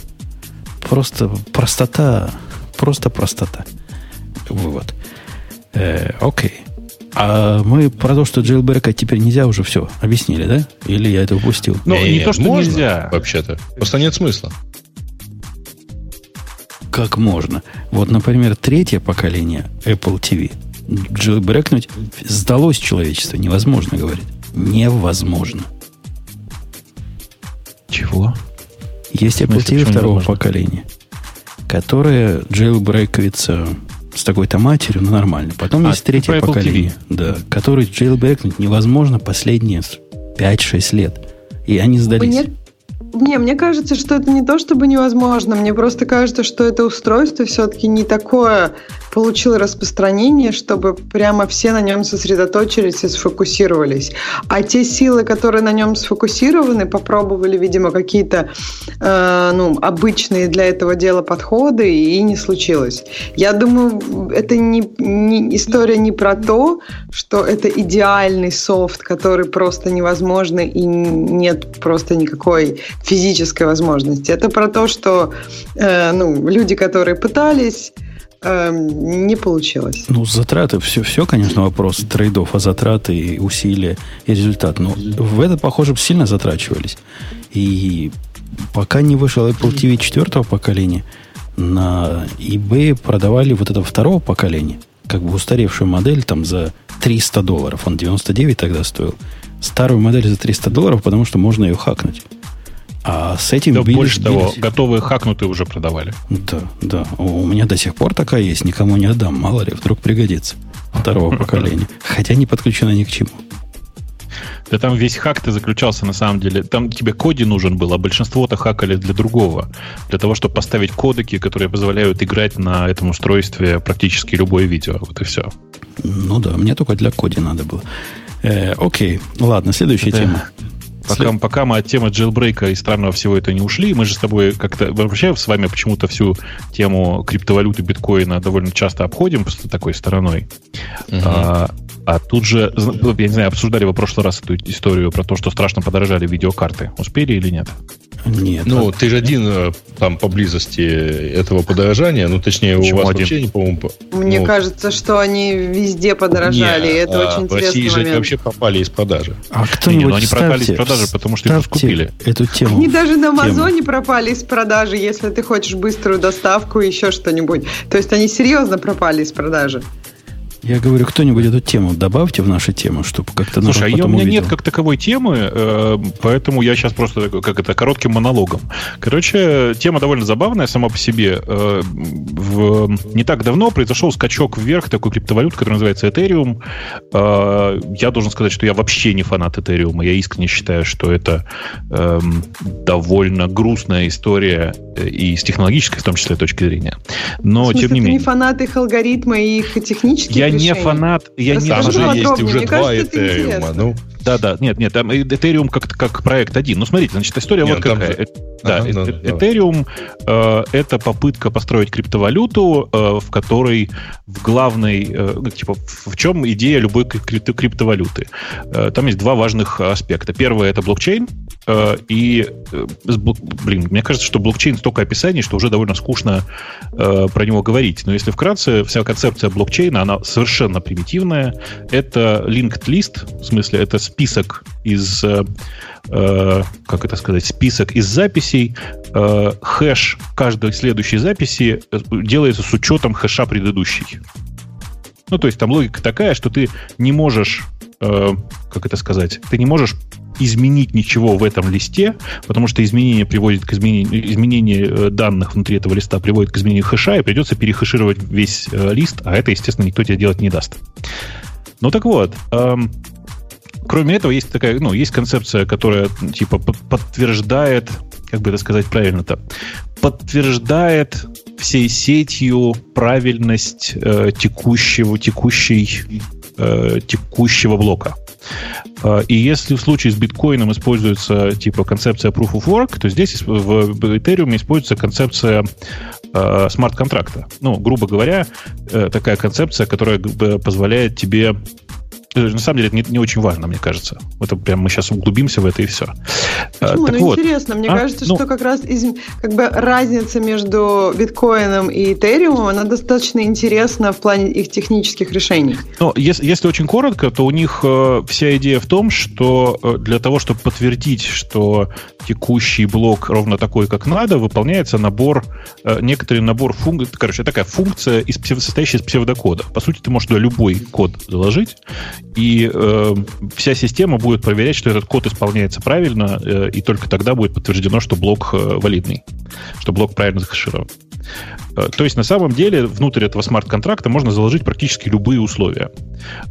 Просто простота, просто простота. Вывод. Окей. А мы про то, что джейлбрека теперь нельзя, уже все объяснили, да? Или я это упустил? Ну, не то, что можно, нельзя. Вообще-то. Просто нет смысла. Как можно? Вот, например, 3-е поколение Apple TV. Джейлбрекнуть сдалось человечеству. Невозможно, говорит. Невозможно. Чего? Есть Apple TV 2-го поколения, которое джейлбрекается... с такой-то матерью, но нормально. Потом есть 3-е поколение, да, который джейлбрекнуть невозможно последние 5-6 лет. И они сдались. Мне кажется, что это не то, чтобы невозможно. Мне просто кажется, что это устройство все-таки не такое получило распространение, чтобы прямо все на нем сосредоточились и сфокусировались. А те силы, которые на нем сфокусированы, попробовали, видимо, какие-то обычные для этого дела подходы, и не случилось. Я думаю, это не история не про то, что это идеальный софт, который просто невозможно, и нет просто никакой физической возможности. Это про то, что люди, которые пытались, не получилось. Ну, затраты, все, конечно, вопрос трейдов, а затраты, и усилия, и результат. Но в это, похоже, сильно затрачивались. И пока не вышел Apple TV 4-го поколения, на eBay продавали вот это 2-го поколения, как бы устаревшую модель там за $300. Он 99 тогда стоил. Старую модель за $300, потому что можно ее хакнуть. А с этим больше того, готовые хакнутые уже продавали. Да. У меня до сих пор такая есть. Никому не отдам. Мало ли, вдруг пригодится. 2-го поколения. Хотя не подключено ни к чему. Да там весь хак-то заключался, на самом деле. Там тебе Kodi нужен был, а большинство-то хакали для другого. Для того, чтобы поставить кодеки, которые позволяют играть на этом устройстве практически любое видео. Вот и все. Ну да, мне только для Kodi надо было. Окей, ладно, следующая тема. Пока мы от темы джейлбрейка и странного всего это не ушли, мы же с тобой как-то вообще с вами почему-то всю тему криптовалюты биткоина довольно часто обходим просто такой стороной. Uh-huh. А тут же, я не знаю, обсуждали вы в прошлый раз эту историю про то, что страшно подорожали видеокарты. Успели или нет? Нет. Ну, ты же один там поблизости этого подорожания, точнее, почему у вас один? Вообще не, по-моему... Мне кажется, что они везде подорожали, и это очень интересный момент. В России же они вообще попали из продажи. А кто-нибудь они продали из продажи, потому что их скупили. Эту тему. Они даже на Амазоне пропали из продажи, если ты хочешь быструю доставку и еще что-нибудь. То есть они серьезно пропали из продажи. Я говорю, кто-нибудь эту тему добавьте в нашу тему, чтобы как-то народ потом увидел. Слушай, у меня нет как таковой темы, поэтому я сейчас просто коротким монологом. Короче, тема довольно забавная сама по себе. Не так давно произошел скачок вверх такой криптовалюты, которая называется Ethereum. Я должен сказать, что я вообще не фанат Ethereum. Я искренне считаю, что это довольно грустная история и с технологической, в том числе, точки зрения. Но, в смысле, тем не менее... Ты не фанат их алгоритма и их технических решений? Я не фанат. Там же есть уже 2 Ethereum. Да. Нет, там Ethereum как проект один. Ну, смотрите, значит, история какая. Ethereum — это попытка построить криптовалюту, в которой в главной... в чем идея любой криптовалюты? Там есть два важных аспекта. Первое — это блокчейн. Мне кажется, что блокчейн столько описаний, что уже довольно скучно про него говорить. Но если вкратце, вся концепция блокчейна, она совершенно примитивная. Это linked list, в смысле, это список из... список из записей. Хэш каждой следующей записи делается с учетом хэша предыдущей. Ну, то есть там логика такая, что ты не можешь... ты не можешь изменить ничего в этом листе, потому что изменение приводит к изменению данных внутри этого листа приводит к изменению хэша, и придется перехэшировать весь лист, а это, естественно, никто тебе делать не даст. Ну, так вот... Кроме этого, есть концепция, которая подтверждает как бы это сказать правильно-то, подтверждает всей сетью правильность текущего блока. И если в случае с биткоином используется типа концепция Proof of Work, то здесь в Ethereum используется концепция смарт-контракта. Ну, грубо говоря, такая концепция, которая позволяет тебе... На самом деле это не очень важно, мне кажется. Это прям мы сейчас углубимся в это и все. Почему? Так вот. Интересно. Мне кажется, что как раз разница между биткоином и Ethereum, она достаточно интересна в плане их технических решений. Но если очень коротко, то у них вся идея в том, что для того, чтобы подтвердить, что текущий блок ровно такой, как надо, выполняется некоторый набор функций. Короче, такая функция, состоящая из псевдокода. По сути, ты можешь туда любой код заложить, и вся система будет проверять, что этот код исполняется правильно, и только тогда будет подтверждено, что блок валидный, что блок правильно захеширован. То есть, на самом деле, внутрь этого смарт-контракта можно заложить практически любые условия.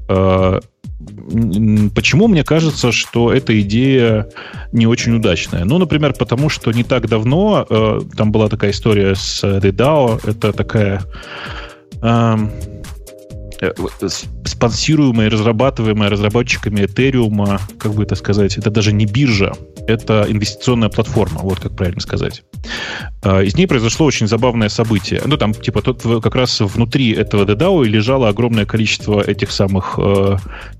Почему мне кажется, что эта идея не очень удачная? Ну, например, потому что не так давно там была такая история с DAO, это такая... спонсируемая, разрабатываемая разработчиками Ethereum, как бы это сказать, это даже не биржа, это инвестиционная платформа, вот как правильно сказать. Из ней произошло очень забавное событие. Ну, там, типа, как раз внутри этого DDAO лежало огромное количество этих самых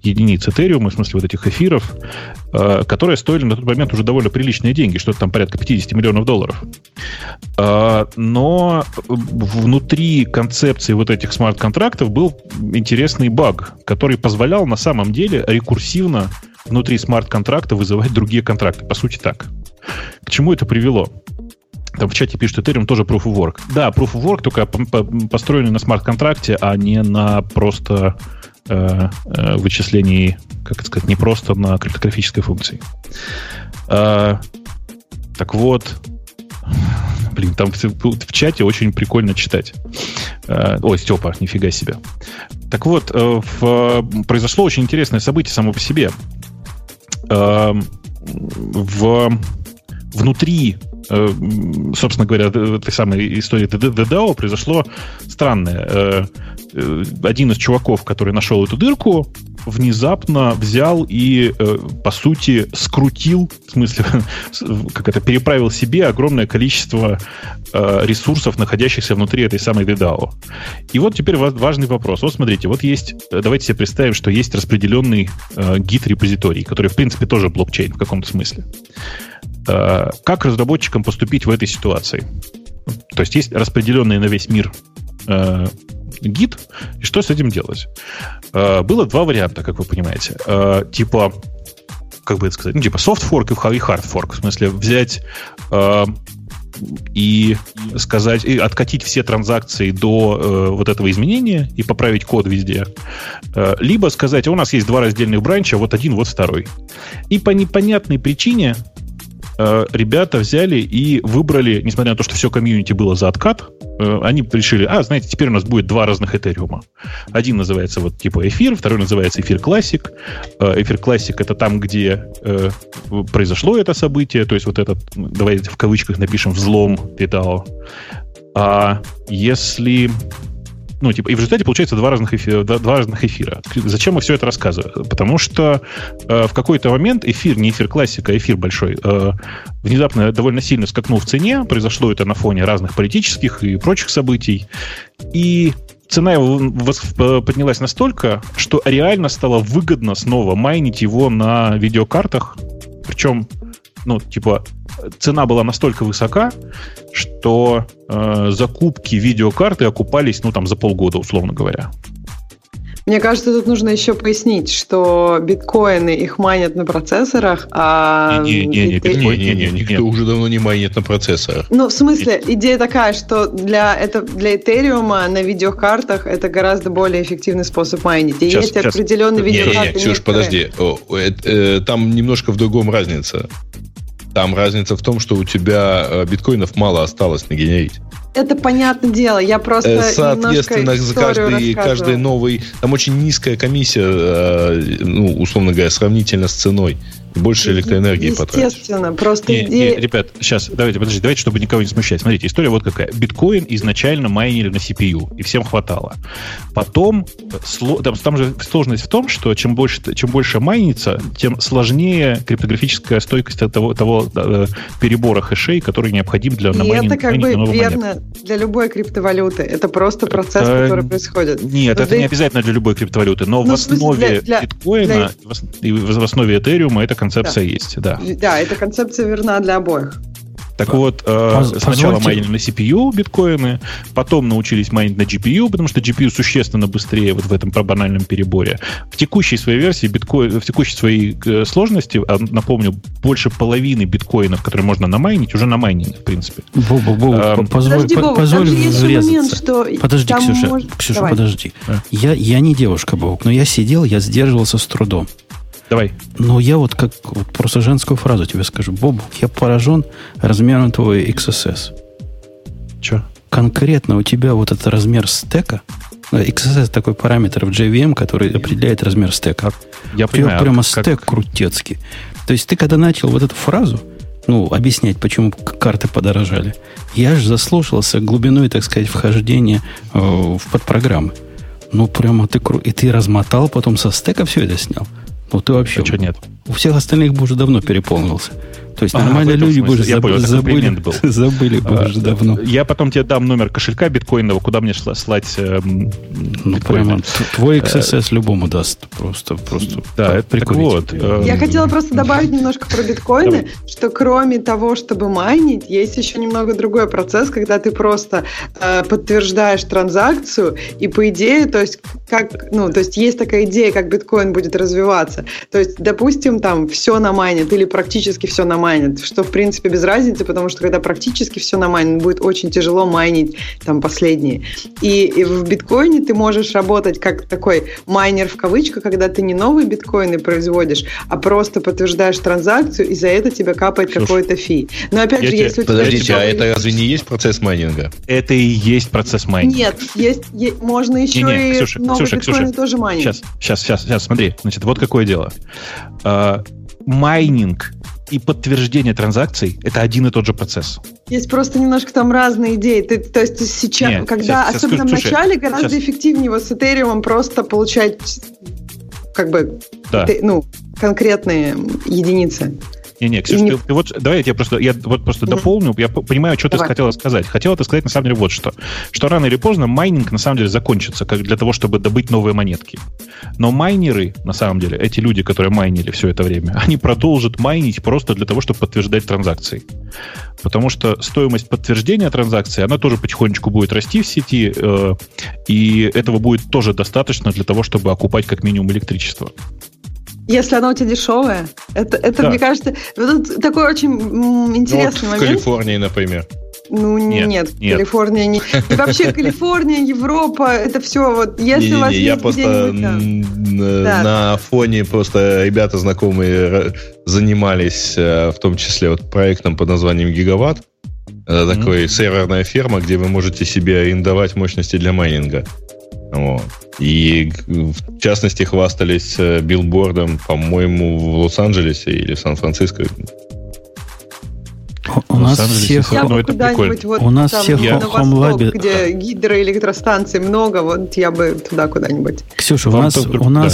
единиц Ethereum, в смысле вот этих эфиров, которые стоили на тот момент уже довольно приличные деньги, что-то там порядка 50 миллионов долларов. Но внутри концепции вот этих смарт-контрактов был интересный баг, который позволял на самом деле рекурсивно внутри смарт-контракта вызывать другие контракты. По сути, так. К чему это привело? Там в чате пишут, Ethereum тоже Proof of Work. Да, Proof of Work, только построенный на смарт-контракте, а не на просто вычислении, как это сказать, не просто на криптографической функции. Так вот... Блин, там в чате очень прикольно читать. Ой, Степа, нифига себе. Так вот, произошло очень интересное событие само по себе. Внутри, собственно говоря, этой самой истории DDAO произошло странное. Один из чуваков, который нашел эту дырку, внезапно взял и, по сути, скрутил, в смысле, как это, переправил себе огромное количество ресурсов, находящихся внутри этой самой DDAO. И вот теперь важный вопрос. Вот смотрите, вот есть, давайте себе представим, что есть распределенный гид-репозиторий, который, в принципе, тоже блокчейн в каком-то смысле. Как разработчикам поступить в этой ситуации? То есть распределенный на весь мир гид, и что с этим делать? Было два варианта, как вы понимаете. Типа, как бы это сказать, ну, типа soft-fork и hard-fork. В смысле, взять и сказать, и откатить все транзакции до вот этого изменения и поправить код везде. Либо сказать, у нас есть два раздельных бранча, вот один, вот второй. И по непонятной причине ребята взяли и выбрали, несмотря на то, что все комьюнити было за откат, они решили, знаете, теперь у нас будет два разных Ethereum. Один называется вот типа эфир, второй называется эфир классик. Эфир классик — это там, где произошло это событие, то есть вот этот, давайте в кавычках напишем, взлом DDAO. А если... Ну, типа, и в результате получается два разных эфира. Зачем я все это рассказываю? Потому что в какой-то момент эфир, не эфир классика, а эфир большой, внезапно довольно сильно скакнул в цене. Произошло это на фоне разных политических и прочих событий. И цена его поднялась настолько, что реально стало выгодно снова майнить его на видеокартах. Причем, ну, типа, цена была настолько высока, что закупки видеокарты окупались, ну, там, за полгода, условно говоря. Мне кажется, тут нужно еще пояснить, что биткоины их майнят на процессорах, а... Никто уже давно не майнит на процессорах. Ну, в смысле, идея такая, что для Ethereum на видеокартах это гораздо более эффективный способ майнить. И есть определенные видеокарты... Ксюш, подожди. Там немножко в другом разница. Там разница в том, что у тебя биткоинов мало осталось нагенерить. это понятное дело. Я просто соответственно, за каждый новый... Там очень низкая комиссия, ну, условно говоря, сравнительно с ценой. Больше электроэнергии потратишь. Естественно, просто идея... Ребят, сейчас, давайте, чтобы никого не смущать. Смотрите, история вот какая. Биткоин изначально майнили на CPU, и всем хватало. Потом, там же сложность в том, что чем больше майнится, тем сложнее криптографическая стойкость того перебора хэшей, который необходим для майнинга. И это как бы верно для любой криптовалюты. Это просто процесс, который происходит. Нет, это не обязательно для любой криптовалюты, но в основе биткоина и в основе Ethereum это концепция есть, да. Да, эта концепция верна для обоих. Так вот, сначала майнили на CPU биткоины, потом научились майнить на GPU, потому что GPU существенно быстрее вот в этом банальном переборе. В текущей своей версии биткоин, в текущей своей сложности, напомню, больше половины биткоинов, которые можно намайнить, уже намайнены, в принципе. Позволь врезаться. Подожди, Ксюша, подожди. Я не девушка, Бог, но я сидел, я сдерживался с трудом. Давай. Ну, я вот как вот просто женскую фразу тебе скажу. Боб, я поражен размером твоего XSS. Че? Конкретно у тебя вот этот размер стека. XSS такой параметр в JVM, который определяет размер стека. Я понимаю. Прямо стек как... крутецкий. То есть ты когда начал вот эту фразу, ну, объяснять, почему карты подорожали, я аж заслушался глубиной, так сказать, вхождения в подпрограммы. Ну, прямо ты крут. И ты размотал, потом со стека все это снял. Ну, ты вообще... А нет? У всех остальных бы уже давно переполнился. То есть нормально люди бы уже забыли бы уже давно. Я потом тебе дам номер кошелька биткоинного, куда мне слать биткоины. Твой XSS любому даст. Просто да, прикурить. Я хотела просто добавить немножко про биткоины, что кроме того, чтобы майнить, есть еще немного другой процесс, когда ты просто подтверждаешь транзакцию, и по идее, то есть есть такая идея, как биткоин будет развиваться. То есть, допустим, там все намайнит или практически все намайнит, что, в принципе, без разницы, потому что когда практически все намайнит, будет очень тяжело майнить там последние. И в биткоине ты можешь работать как такой майнер в кавычках, когда ты не новые биткоины производишь, а просто подтверждаешь транзакцию, и за это тебе капает какой-то фи. Но опять же, если у тебя... Подождите, а это разве не есть процесс майнинга? Это и есть процесс майнинга. Нет, можно еще и новые биткоины тоже майнить. Сейчас, смотри. Значит, вот какое дело. Майнинг и подтверждение транзакций — это один и тот же процесс. Есть просто немножко там разные идеи. То есть сейчас, особенно в начале, гораздо эффективнее его с Ethereum просто получать конкретные единицы. Ксюш, Давай я дополню. Я понимаю, что ты хотела сказать. Хотела ты сказать, на самом деле, вот что. Что рано или поздно майнинг, на самом деле, закончится как для того, чтобы добыть новые монетки. Но майнеры, на самом деле, эти люди, которые майнили все это время, они продолжат майнить просто для того, чтобы подтверждать транзакции. Потому что стоимость подтверждения транзакции, она тоже потихонечку будет расти в сети, и этого будет тоже достаточно для того, чтобы окупать как минимум электричество. Если оно у тебя дешевое, это мне кажется, вот такой очень интересный момент. В Калифорнии, например. Ну, нет. Калифорния не... И вообще Калифорния, Европа, это все вот... Если у вас есть я просто на фоне просто ребята знакомые занимались в том числе вот проектом под названием «Гигаватт». Это такой серверная ферма, где вы можете себе арендовать мощности для майнинга. Вот. И в частности хвастались билбордом, по-моему, в Лос-Анджелесе или в Сан-Франциско. У нас всех в Хомлабе, где гидроэлектростанций много, вот я бы туда куда-нибудь. Ксюша, у нас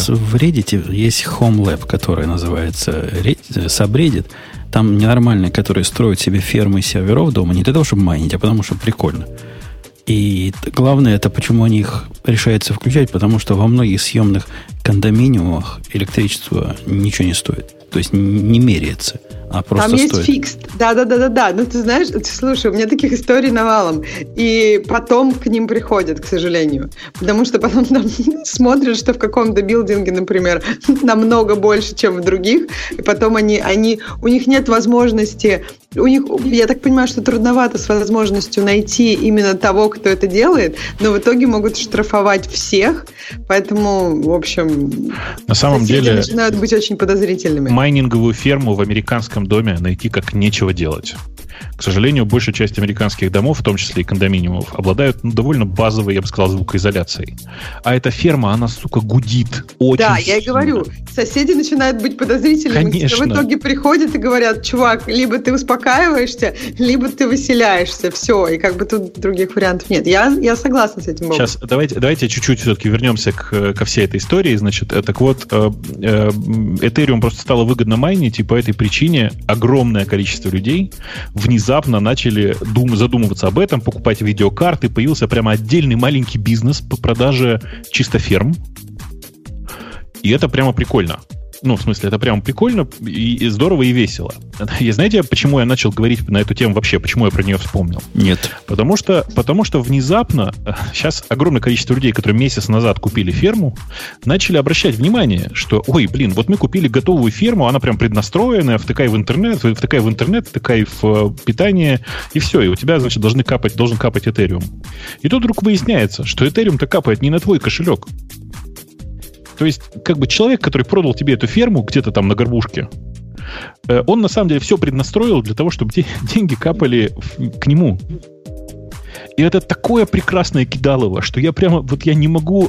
в Reddit есть Хомлаб, который называется Subreddit. Там ненормальные, которые строят себе фермы серверов дома, не для того, чтобы майнить, а потому что прикольно. И главное, это почему они их решаются включать, потому что во многих съемных кондоминиумах электричество ничего не стоит. То есть не меряется, а просто там стоит. Там есть фикс. Да. Ну, ты знаешь, слушай, у меня таких историй навалом. И потом к ним приходят, к сожалению. Потому что потом там смотрят, что в каком-то билдинге, например, намного больше, чем в других. И потом они... У них нет возможности... У них, я так понимаю, что трудновато с возможностью найти именно того, кто это делает, но в итоге могут штрафовать всех. Поэтому, в общем... На самом деле... начинают быть очень подозрительными. Майнинговую ферму в американском доме найти как нечего делать. К сожалению, большая часть американских домов, в том числе и кондоминиумов, обладают довольно базовой, я бы сказал, звукоизоляцией. А эта ферма, она, сука, гудит очень сильно. Да, я и говорю, соседи начинают быть подозрительными. Конечно. В итоге приходят и говорят: чувак, либо ты успокаиваешься, либо ты выселяешься. Все, и как бы тут других вариантов нет. Я согласна с этим. Сейчас, давайте чуть-чуть все-таки вернемся ко всей этой истории. Значит, так вот, Ethereum просто стало выгодно майнить, и по этой причине огромное количество людей внезапно начали задумываться об этом, покупать видеокарты. Появился прямо отдельный маленький бизнес по продаже чисто ферм. И это прямо прикольно. Ну, в смысле, это прямо прикольно и здорово, и весело. И знаете, почему я начал говорить на эту тему вообще? Почему я про нее вспомнил? Нет. Потому что внезапно сейчас огромное количество людей, которые месяц назад купили ферму, начали обращать внимание, что, ой, блин, вот мы купили готовую ферму, она прям преднастроенная, втыкай в интернет, втыкай в питание, и все, и у тебя, значит, должен капать Ethereum. И тут вдруг выясняется, что Ethereum-то капает не на твой кошелек. То есть, как бы человек, который продал тебе эту ферму где-то там на горбушке, он на самом деле все преднастроил для того, чтобы деньги капали к нему. И это такое прекрасное кидалово, что я прямо, вот я не могу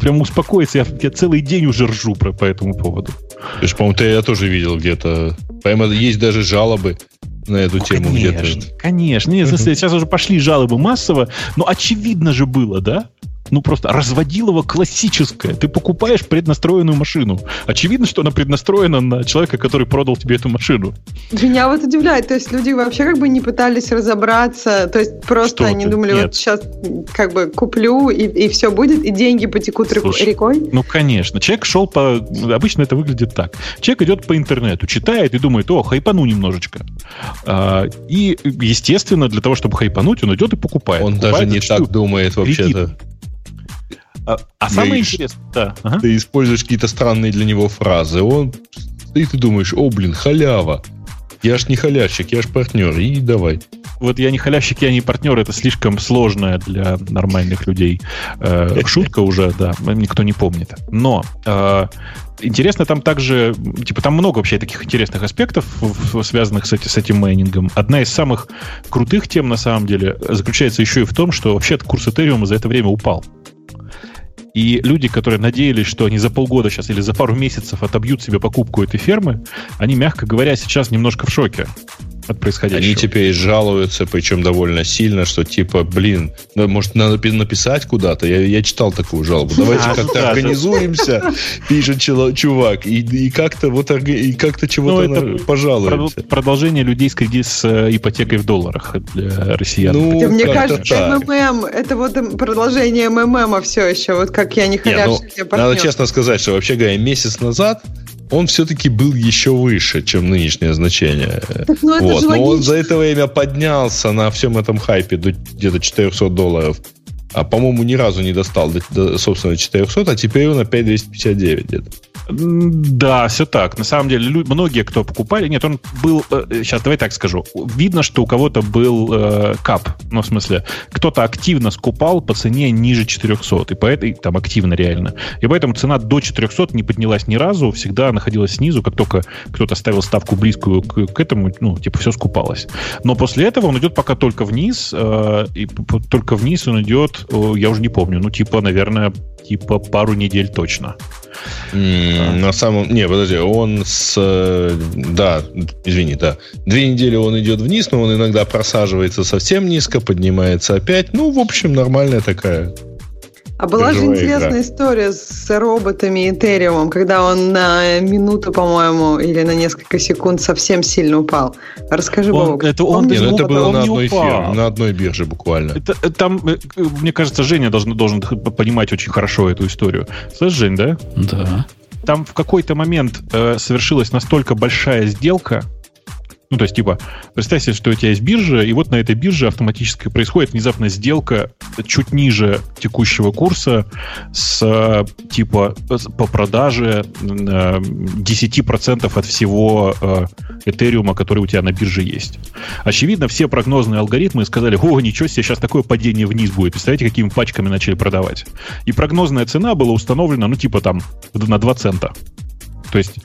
прямо успокоиться, я целый день уже ржу по этому поводу. То есть, по-моему, я тоже видел где-то, по-моему, есть даже жалобы на эту тему где-то. Конечно, нет, сейчас уже пошли жалобы массово, но очевидно же было, да? Ну, просто разводилово классическое. Ты покупаешь преднастроенную машину. Очевидно, что она преднастроена на человека, который продал тебе эту машину. Меня вот удивляет. То есть люди вообще как бы не пытались разобраться. То есть просто они думали, нет, вот сейчас как бы куплю, и все будет, и деньги потекут. Слушай, рекой. Ну, конечно. Человек шел по... Обычно это выглядит так. Человек идет по интернету, читает и думает: о, хайпану немножечко. И, естественно, для того, чтобы хайпануть, он идет и покупает. Он покупает, даже не так думает вообще-то. А самое интересное... Да. Ага. Ты используешь какие-то странные для него фразы. И ты думаешь: о, блин, халява. Я ж не халявщик, я ж партнер. И давай. Вот я не халявщик, я не партнер. Это слишком сложная для нормальных людей шутка уже, да. Никто не помнит. Но... Интересно там также, типа, там много вообще таких интересных аспектов, связанных с этим майнингом. Одна из самых крутых тем, на самом деле, заключается еще и в том, что вообще курс Ethereum за это время упал. И люди, которые надеялись, что они за полгода сейчас или за пару месяцев отобьют себе покупку этой фермы, они, мягко говоря, сейчас немножко в шоке от происходящего. Они теперь жалуются, причем довольно сильно, что типа, блин, может, надо написать куда-то? Я читал такую жалобу. Давайте как-то организуемся, пишет чувак, и как-то вот и как-то чего-то пожалуемся. Продолжение людей с ипотекой в долларах для россиян. Мне кажется, МММ, это вот продолжение МММа все еще, вот как я не халявший, я партнер. Надо честно сказать, что вообще, говоря, месяц назад он все-таки был еще выше, чем нынешнее значение. Так, ну, вот. Но он за это время поднялся на всем этом хайпе до где-то $400. А, по-моему, ни разу не достал до собственно, 400, а теперь он опять 259 где-то. Да, все так. На самом деле, многие, кто покупали... Нет, он был... Сейчас, давай так скажу. Видно, что у кого-то был кап. Ну, в смысле, кто-то активно скупал по цене ниже 400. И поэтому... Там активно, реально. И поэтому цена до 400 не поднялась ни разу. Всегда находилась снизу. Как только кто-то ставил ставку близкую к этому, ну, типа, все скупалось. Но после этого он идет пока только вниз. И только вниз он идет, я уже не помню, ну, типа, наверное, типа пару недель точно. На самом... Не, подожди, он с... Да, извини, да. 2 недели он идет вниз, но он иногда просаживается совсем низко, поднимается опять. Ну, в общем, нормальная такая. А была же интересная история с роботами Ethereum, когда он на минуту, по-моему, или на несколько секунд совсем сильно упал. Расскажи, Бог. Это было на одной фирме, на одной бирже буквально. Там, мне кажется, Женя должен понимать очень хорошо эту историю. Слышишь, Жень, да? Да. Там в какой-то момент совершилась настолько большая сделка. Ну, то есть, типа, представь себе, что у тебя есть биржа, и вот на этой бирже автоматически происходит внезапно сделка чуть ниже текущего курса с, типа, по продаже 10% от всего Ethereum, который у тебя на бирже есть. Очевидно, все прогнозные алгоритмы сказали: о, ничего себе, сейчас такое падение вниз будет. Представляете, какими пачками начали продавать. И прогнозная цена была установлена, ну, типа, там, на 2 цента. То есть,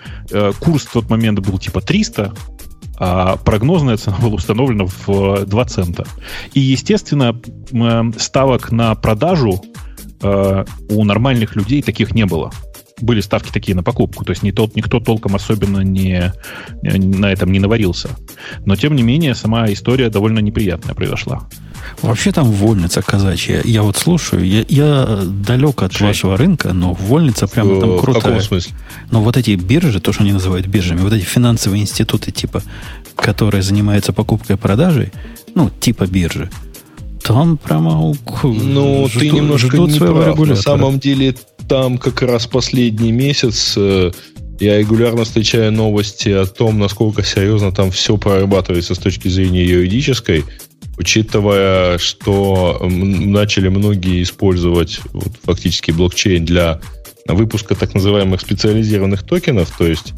курс в тот момент был, типа, 300, а прогнозная цена была установлена в 2 цента. И, естественно, ставок на продажу у нормальных людей таких не было. Были ставки такие на покупку, то есть никто толком особенно на этом не наварился. Но, тем не менее, сама история довольно неприятная произошла. Вообще там вольница казачья. Я вот слушаю, я далек от вашего рынка, но вольница прямо там крутая. В каком смысле? Но вот эти биржи, то, что они называют биржами, вот эти финансовые институты типа, которые занимаются покупкой и продажей, ну, типа биржи, там прямо ты немножко не прав. На самом деле там как раз последний месяц я регулярно встречаю новости о том, насколько серьезно там все прорабатывается с точки зрения юридической, учитывая, что начали многие использовать фактически блокчейн для выпуска так называемых специализированных токенов, то есть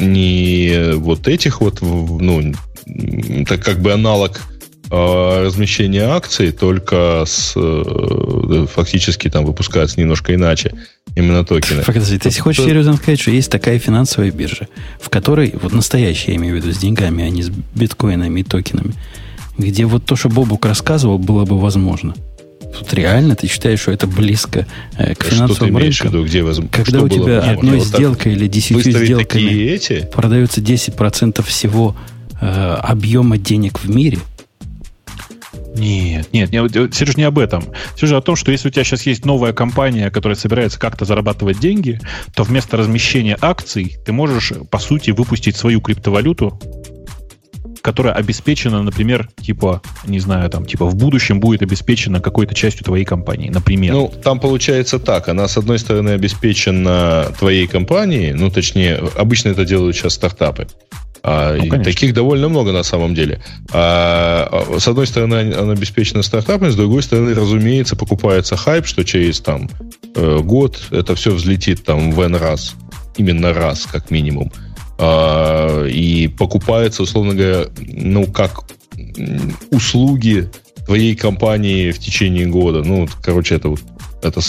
не вот этих вот, ну, это как бы аналог размещение акций, только фактически там выпускается немножко иначе именно токены. Фактически, ты хочешь серьезно сказать, что есть такая финансовая биржа, в которой, вот настоящая, я имею в виду, с деньгами, а не с биткоинами и токенами, где вот то, что Бобук рассказывал, было бы возможно. Тут реально ты считаешь, что это близко к финансовому рынку? Когда у тебя одной сделкой или 10 сделками продается 10% всего объема денег в мире. Нет, Сереж, не об этом. Сереж, о том, что если у тебя сейчас есть новая компания, которая собирается как-то зарабатывать деньги, то вместо размещения акций ты можешь, по сути, выпустить свою криптовалюту, которая обеспечена, например, в будущем будет обеспечена какой-то частью твоей компании, например. Ну, там получается так. Она, с одной стороны, обеспечена твоей компанией, ну, точнее, обычно это делают сейчас стартапы. Таких довольно много на самом деле. С одной стороны, она обеспечена стартапами, с другой стороны, разумеется, покупается хайп, что через год это все взлетит в N раз. Именно раз, как минимум. И покупается, условно говоря, как услуги твоей компании в течение года. Это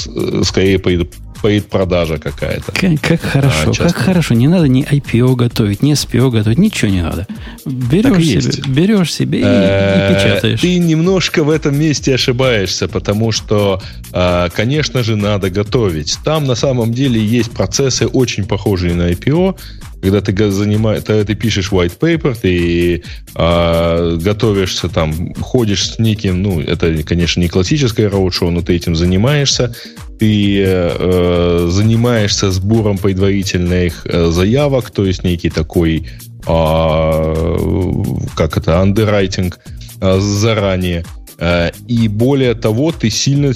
скорее предпродажа какая-то. Как хорошо, часто. Как хорошо. Не надо ни IPO готовить, ни SPO готовить, ничего не надо. Берешь себе и печатаешь. Ты немножко в этом месте ошибаешься, потому что, конечно же, надо готовить. Там на самом деле есть процессы, очень похожие на IPO. Когда ты пишешь white paper, ты готовишься, ходишь с неким, это, конечно, не классическое роуд-шоу, но ты этим занимаешься. Ты занимаешься сбором предварительных заявок, то есть некий такой, андеррайтинг заранее. И более того, ты сильно,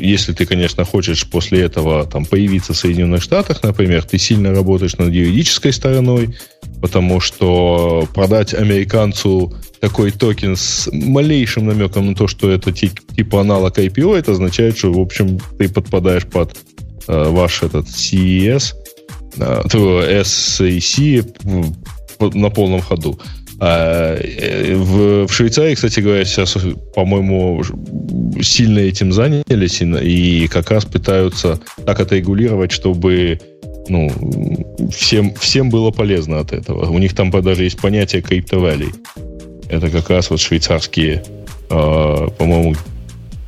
если ты, конечно, хочешь после этого появиться в Соединенных Штатах, например, ты сильно работаешь над юридической стороной, потому что продать американцу такой токен с малейшим намеком на то, что это типа аналог IPO, это означает, что, в общем, ты подпадаешь под ваш CES, SEC на полном ходу. В Швейцарии, кстати говоря, сейчас, по-моему, сильно этим занялись и как раз пытаются так отрегулировать, чтобы всем было полезно от этого. У них там даже есть понятие криптовалют. Это как раз швейцарские, по-моему,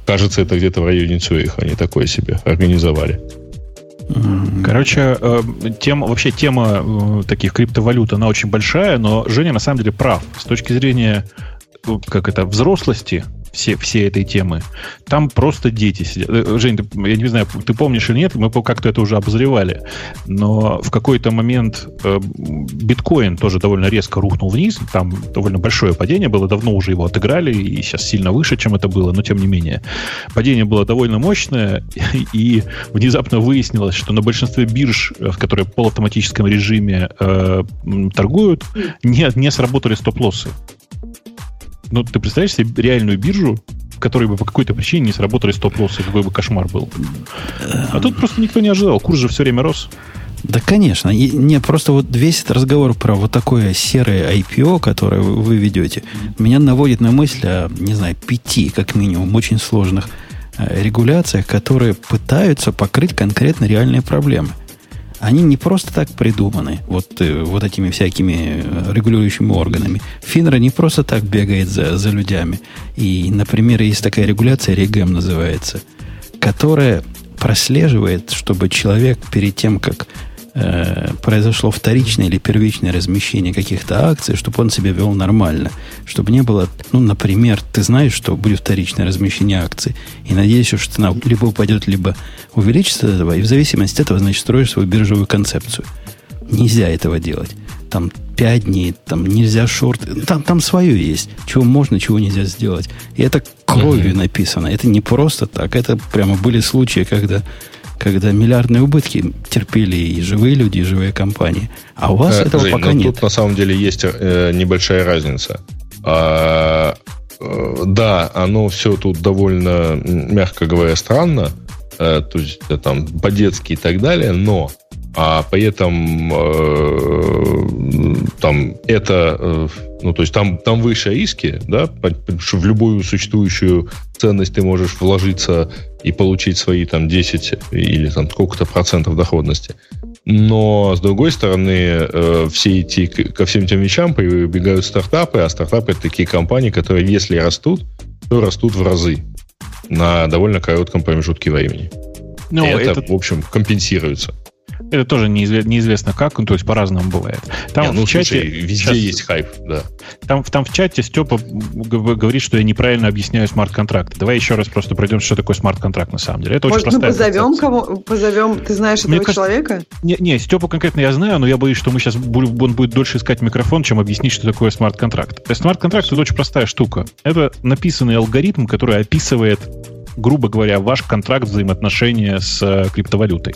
кажется, это где-то в районе Цюриха они такое себе организовали. Короче, тема таких криптовалют, она очень большая, но Женя на самом деле прав. С точки зрения, взрослости всей этой темы, там просто дети сидят. Жень, я не знаю, ты помнишь или нет, мы как-то это уже обозревали, но в какой-то момент биткоин тоже довольно резко рухнул вниз, там довольно большое падение было, давно уже его отыграли, и сейчас сильно выше, чем это было, но тем не менее. Падение было довольно мощное, и внезапно выяснилось, что на большинстве бирж, которые в полуавтоматическом режиме торгуют, не сработали стоп-лоссы. Ну, ты представляешь себе реальную биржу, в которой бы по какой-то причине не сработали стоп-лоссы, какой бы кошмар был. А тут просто никто не ожидал. Курс же все время рос. Да, конечно. Мне просто весь этот разговор про вот такое серое IPO, которое вы ведете, меня наводит на мысль о, 5, как минимум, очень сложных регуляциях, которые пытаются покрыть конкретно реальные проблемы. они не просто так придуманы вот этими всякими регулирующими органами. Финра не просто так бегает за людьми. И, например, есть такая регуляция, РЕГЭМ называется, которая прослеживает, чтобы человек перед тем, как произошло вторичное или первичное размещение каких-то акций, чтобы он себя вел нормально. Чтобы не было, например, ты знаешь, что будет вторичное размещение акций, и надеешься, что цена либо упадет, либо увеличится от этого, и в зависимости от этого, значит, строишь свою биржевую концепцию. Нельзя этого делать. Там 5 дней, там нельзя шорт, там свое есть, чего можно, чего нельзя сделать. И это кровью написано. Это не просто так. Это прямо были случаи, когда миллиардные убытки терпели и живые люди, и живые компании. А у вас этого пока нет. Тут на самом деле есть небольшая разница. Да, оно все тут довольно, мягко говоря, странно, то есть там по-детски и так далее, но при этом там это... то есть там выше риски, да, в любую существующую ценность ты можешь вложиться и получить свои там 10 или там сколько-то процентов доходности. Но, с другой стороны, ко всем тем вещам прибегают стартапы, а стартапы — это такие компании, которые, если растут, то растут в разы на довольно коротком промежутке времени. Но это, в общем, компенсируется. Это тоже неизвестно как, то есть по-разному бывает. Там в чате слушай, везде сейчас есть хайп, да. Там в чате Степа говорит, что я неправильно объясняю смарт-контракты. Давай еще раз просто пройдем, что такое смарт-контракт на самом деле. Это очень простая концепция. Позовем, ты знаешь этого человека? Не, Степу конкретно я знаю, но я боюсь, что мы сейчас он будет дольше искать микрофон, чем объяснить, что такое смарт-контракт. Смарт-контракт — это очень простая штука. Это написанный алгоритм, который описывает, грубо говоря, ваш контракт взаимоотношения с криптовалютой,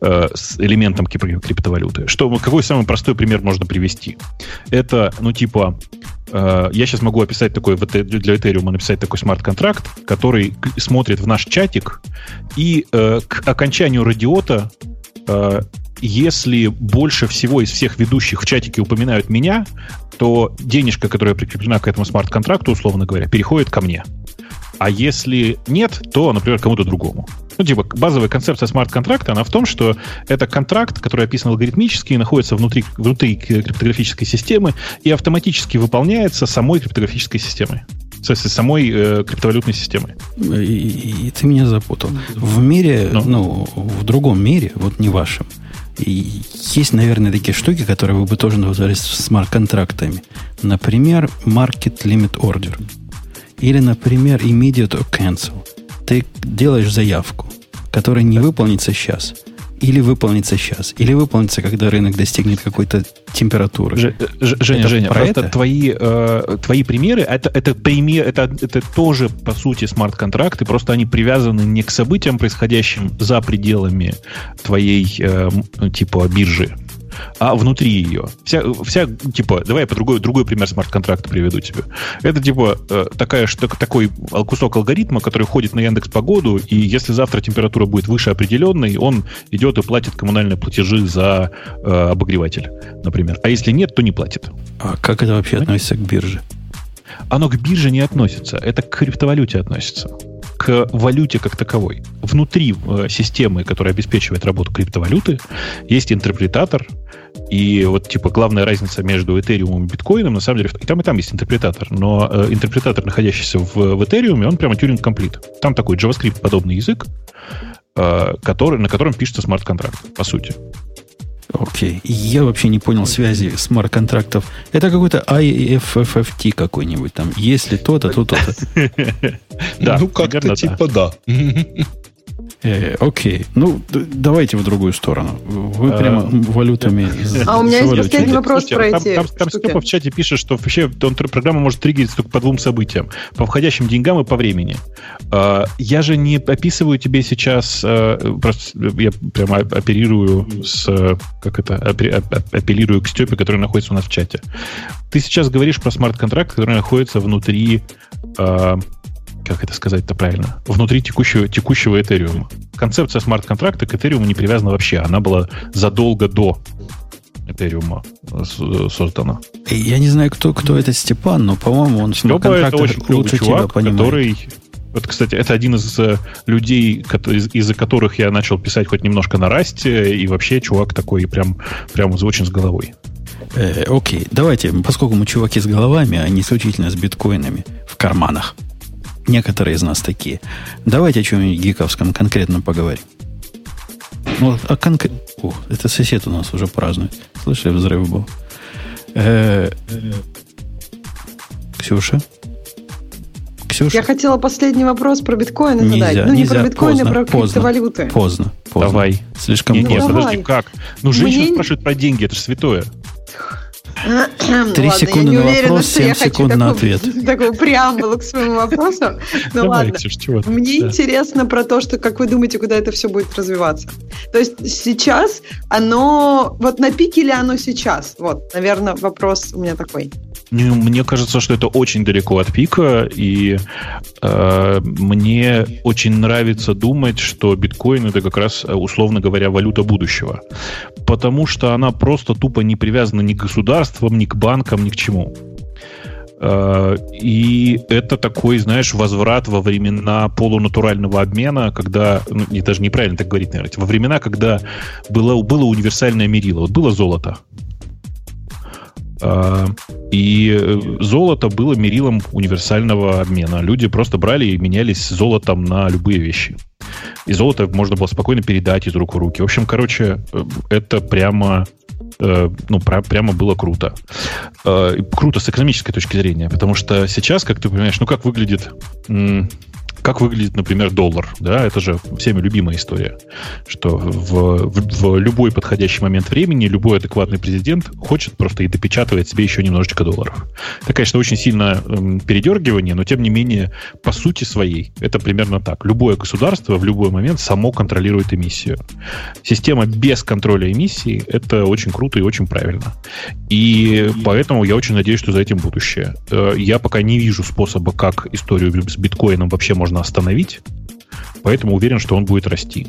с элементом криптовалюты. Какой самый простой пример можно привести? Это, я сейчас могу описать такой, для Ethereum написать такой смарт-контракт, который смотрит в наш чатик, и к окончанию радиота, если больше всего из всех ведущих в чатике упоминают меня, то денежка, которая прикреплена к этому смарт-контракту, условно говоря, переходит ко мне. А если нет, то, например, кому-то другому. Базовая концепция смарт-контракта, она в том, что это контракт, который описан алгоритмически, находится внутри криптографической системы и автоматически выполняется самой криптографической системой, самой криптовалютной системой. И ты меня запутал. В мире, в другом мире, вот не вашем, и есть, наверное, такие штуки, которые вы бы тоже назвали смарт-контрактами. Например, Market Limit Order. Или, например, immediate or cancel. Ты делаешь заявку, которая не выполнится сейчас, или выполнится сейчас, или выполнится, когда рынок достигнет какой-то температуры. Женя, это твои примеры, это тоже, по сути, смарт-контракты, просто они привязаны не к событиям, происходящим за пределами твоей биржи, а внутри ее. Давай я другой пример смарт-контракта приведу тебе. Это такой кусок алгоритма, который ходит на Яндекс.Погоду, и если завтра температура будет выше определенной, он идет и платит коммунальные платежи за обогреватель, например. А если нет, то не платит. А как это вообще относится к бирже? Оно к бирже не относится. Это к криптовалюте относится. К валюте как таковой. Внутри системы, которая обеспечивает работу криптовалюты, есть интерпретатор. И главная разница между Ethereum и биткоином, на самом деле, и там есть интерпретатор. Но интерпретатор, находящийся в Ethereum, он прямо Turing-комплит. Там такой JavaScript-подобный язык, на котором пишется смарт-контракт, по сути. Окей. Я вообще не понял связи смарт-контрактов. Это какой-то IFFT какой-нибудь там. Если то-то, то то-то. Ну, как-то типа да. Окей. Давайте в другую сторону. Вы прямо валютами... А у меня есть последний вопрос про эти штуки. Там Степа в чате пишет, что вообще программа может триггериться только по двум событиям. По входящим деньгам и по времени. Я же не описываю тебе сейчас... Просто я прямо оперирую с... Как это? Апеллирую к Степе, который находится у нас в чате. Ты сейчас говоришь про смарт-контракт, который находится внутри... Как это сказать-то правильно? Внутри текущего Ethereum. Концепция смарт-контракта к Ethereum не привязана вообще. Она была задолго до Ethereum создана. Я не знаю, кто этот Степан, но, по-моему, он смарт-контракт лучше тебя понимает. Который... Вот, кстати, это один из людей, из-за которых я начал писать хоть немножко на расте, и вообще чувак такой прям очень с головой. Окей, давайте, поскольку мы чуваки с головами, а не исключительно с биткоинами в карманах. Некоторые из нас такие. Давайте о чем-нибудь гиковском конкретно поговорим. Вот, а О, это сосед у нас уже празднует. Слышали, взрыв был. Ксюша? Ксюша? Я хотела последний вопрос про биткоины задать. Нельзя, ну, не про биткоины, поздно, про криптовалюты. Поздно. Давай. Слишком поздно. Нет, подожди, как? Ну, женщина спрашивает про деньги, это же святое. 3 секунды на вопрос, 7 секунд на ответ. Такую преамбулу к своему вопросу. Ну ладно. Мне интересно про то, что, как вы думаете, куда это все будет развиваться? То есть сейчас оно... Вот на пике ли оно сейчас? Вот, наверное, вопрос у меня такой. Мне кажется, что это очень далеко от пика, и мне очень нравится думать, что биткоин — это как раз, условно говоря, валюта будущего. Потому что она просто тупо не привязана ни к государствам, ни к банкам, ни к чему. И это такой, знаешь, возврат во времена полунатурального обмена, когда, ну, даже неправильно так говорить, наверное, во времена, когда было универсальное мерило, вот было золото. И золото было мерилом универсального обмена. Люди просто брали и менялись золотом на любые вещи. И золото можно было спокойно передать из рук в руки. В общем, короче, это прямо было круто. Круто с экономической точки зрения, потому что сейчас, как ты понимаешь, ну как выглядит, например, доллар, да, это же всеми любимая история, что в любой подходящий момент времени любой адекватный президент хочет просто и допечатывает себе еще немножечко долларов. Это, конечно, очень сильно передергивание, но, тем не менее, по сути своей, это примерно так. Любое государство в любой момент само контролирует эмиссию. Система без контроля эмиссии — это очень круто и очень правильно. И поэтому я очень надеюсь, что за этим будущее. Я пока не вижу способа, как историю с биткоином вообще можно остановить, поэтому уверен, что он будет расти.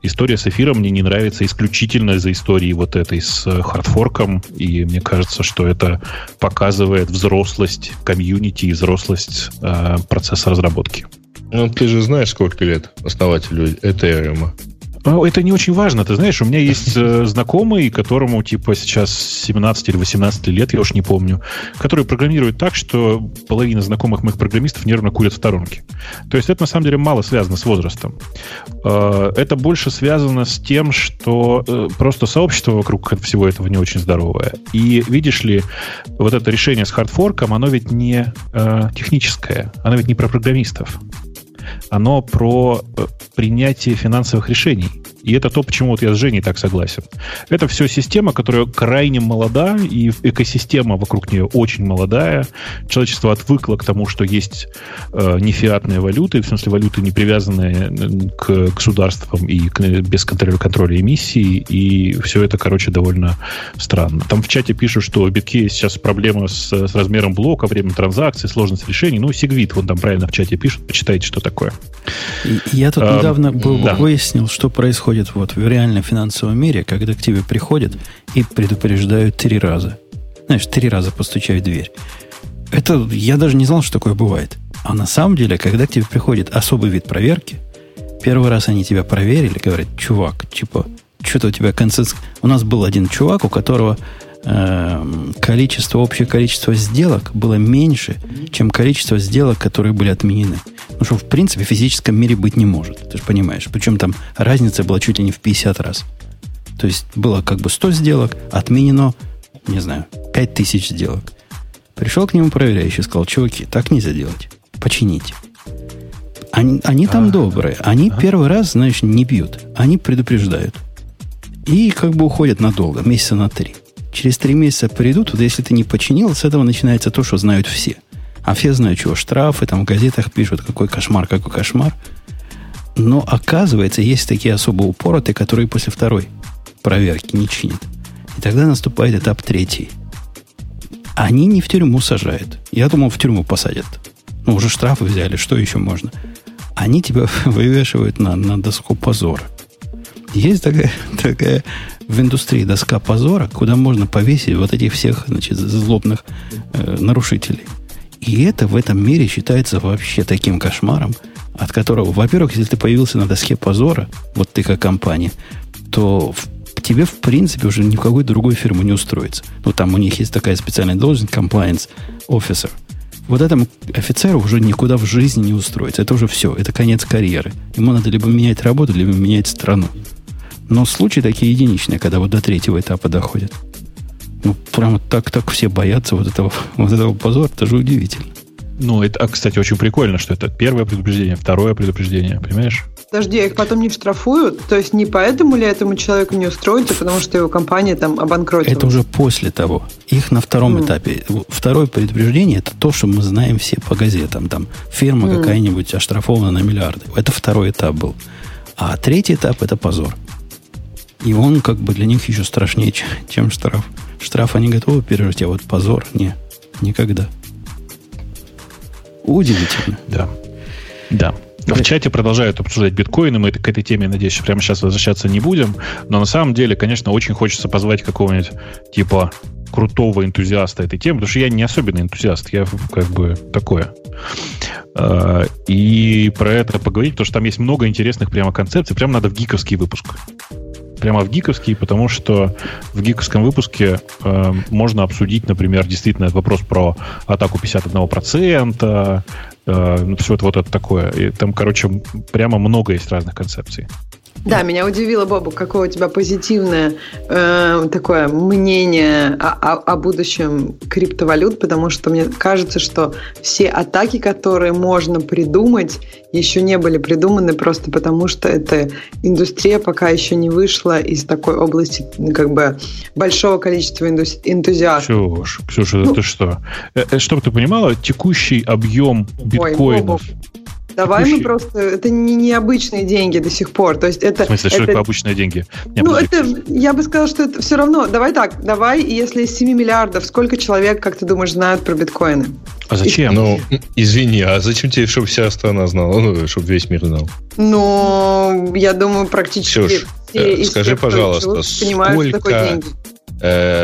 История с эфиром мне не нравится исключительно из-за истории вот этой с хардфорком, и мне кажется, что это показывает взрослость комьюнити и взрослость процесса разработки. Ну, ты же знаешь, сколько лет основателю Ethereum? Это не очень важно, ты знаешь, у меня есть знакомый, которому типа сейчас 17 или 18 лет, я уж не помню, который программирует так, что половина знакомых моих программистов нервно курят в сторонке. То есть это на самом деле мало связано с возрастом. Это больше связано с тем, что просто сообщество вокруг всего этого не очень здоровое. И видишь ли, вот это решение с хардфорком, оно ведь не техническое, оно ведь не про программистов. Оно про принятие финансовых решений. И это то, почему вот я с Женей так согласен. Это все система, которая крайне молода, и экосистема вокруг нее очень молодая. Человечество отвыкло к тому, что есть нефиатные валюты, в смысле валюты, не привязанные к государствам и без контроля эмиссии, и все это, короче, довольно странно. Там в чате пишут, что у битки сейчас проблема с размером блока, время транзакций, сложность решений. Ну, сегвит, вот там правильно в чате пишут, почитайте, что такое. Я тут недавно выяснил, что происходит вот в реальном финансовом мире, когда к тебе приходят и предупреждают 3 раза. Знаешь, 3 раза постучают в дверь. Это я даже не знал, что такое бывает. А на самом деле, когда к тебе приходит особый вид проверки, первый раз они тебя проверили, говорят: чувак, типа, что-то у тебя консенсус... У нас был один чувак, у которого общее количество сделок было меньше, чем количество сделок, которые были отменены. Ну, что, в принципе, в физическом мире быть не может. Ты же понимаешь. Причем там разница была чуть ли не в 50 раз. То есть было как бы 100 сделок, отменено, не знаю, 5000 сделок. Пришел к нему проверяющий и сказал: чуваки, так нельзя делать. Почините. Они там добрые. Они первый раз, знаешь, не бьют. Они предупреждают. И как бы уходят надолго, месяца на 3. Через 3 месяца придут, вот если ты не починил, с этого начинается то, что знают все. А все знают, чего штрафы, там в газетах пишут, какой кошмар. Но оказывается, есть такие особо упоротые, которые после 2-й проверки не чинят. И тогда наступает этап 3. Они не в тюрьму сажают. Я думал, в тюрьму посадят. Ну, уже штрафы взяли, что еще можно? Они тебя вывешивают на доску позора. Есть такая в индустрии доска позора, куда можно повесить вот этих всех, значит, злобных нарушителей. И это в этом мире считается вообще таким кошмаром. от которого, во-первых, если ты появился на доске позора, вот ты как компания, то тебе, в принципе, уже ни в какую другую фирму не устроиться. Ну, там у них есть такая специальная должность, compliance officer. Вот этому офицеру уже никуда в жизни не устроиться. Это уже все, это конец карьеры. Ему надо либо менять работу, либо менять страну. Но случаи такие единичные, когда вот до третьего этапа доходят. Ну, прямо так все боятся вот этого позора. Это же удивительно. Ну, это, кстати, очень прикольно, что это первое предупреждение, второе предупреждение, понимаешь? Подожди, а их потом не штрафуют? То есть не поэтому ли этому человеку не устроится, потому что его компания там обанкротилась? Это уже после того. Их на втором этапе. Второе предупреждение – это то, что мы знаем все по газетам. Там фирма какая-нибудь оштрафована на миллиарды. Это второй этап был. А третий этап – это позор. И он как бы для них еще страшнее, чем штраф. Штраф они готовы пережить, а вот позор – не, никогда. Удивительно. Да. Да. В чате продолжают обсуждать биткоины. Мы к этой теме, надеюсь, прямо сейчас возвращаться не будем. Но на самом деле, конечно, очень хочется позвать какого-нибудь типа крутого энтузиаста этой темы, потому что я не особенный энтузиаст, я как бы такое. И про это поговорить, потому что там есть много интересных прямо концепций. Прямо надо в гиковский выпуск. Прямо в гиковский, потому что в гиковском выпуске можно обсудить, например, действительно вопрос про атаку 51%, все это вот это такое. И там, короче, прямо много есть разных концепций. Да, меня удивило, Боба, какое у тебя позитивное такое мнение о будущем криптовалют, потому что мне кажется, что все атаки, которые можно придумать, еще не были придуманы просто потому, что эта индустрия пока еще не вышла из такой области как бы большого количества энтузиастов. Ксюша, ну, ты что? Чтобы ты понимала, текущий объем биткоинов... Давай мы просто... Это не обычные деньги до сих пор. То есть это, в смысле, что это обычные деньги? Я бы сказала, что это все равно... Давай, если из 7 миллиардов, сколько человек, как ты думаешь, знают про биткоины? А зачем? Ну, извини, а зачем тебе, чтобы вся страна знала? Ну, чтобы весь мир знал? Ну, я думаю, практически... Ксюш, скажи, пожалуйста,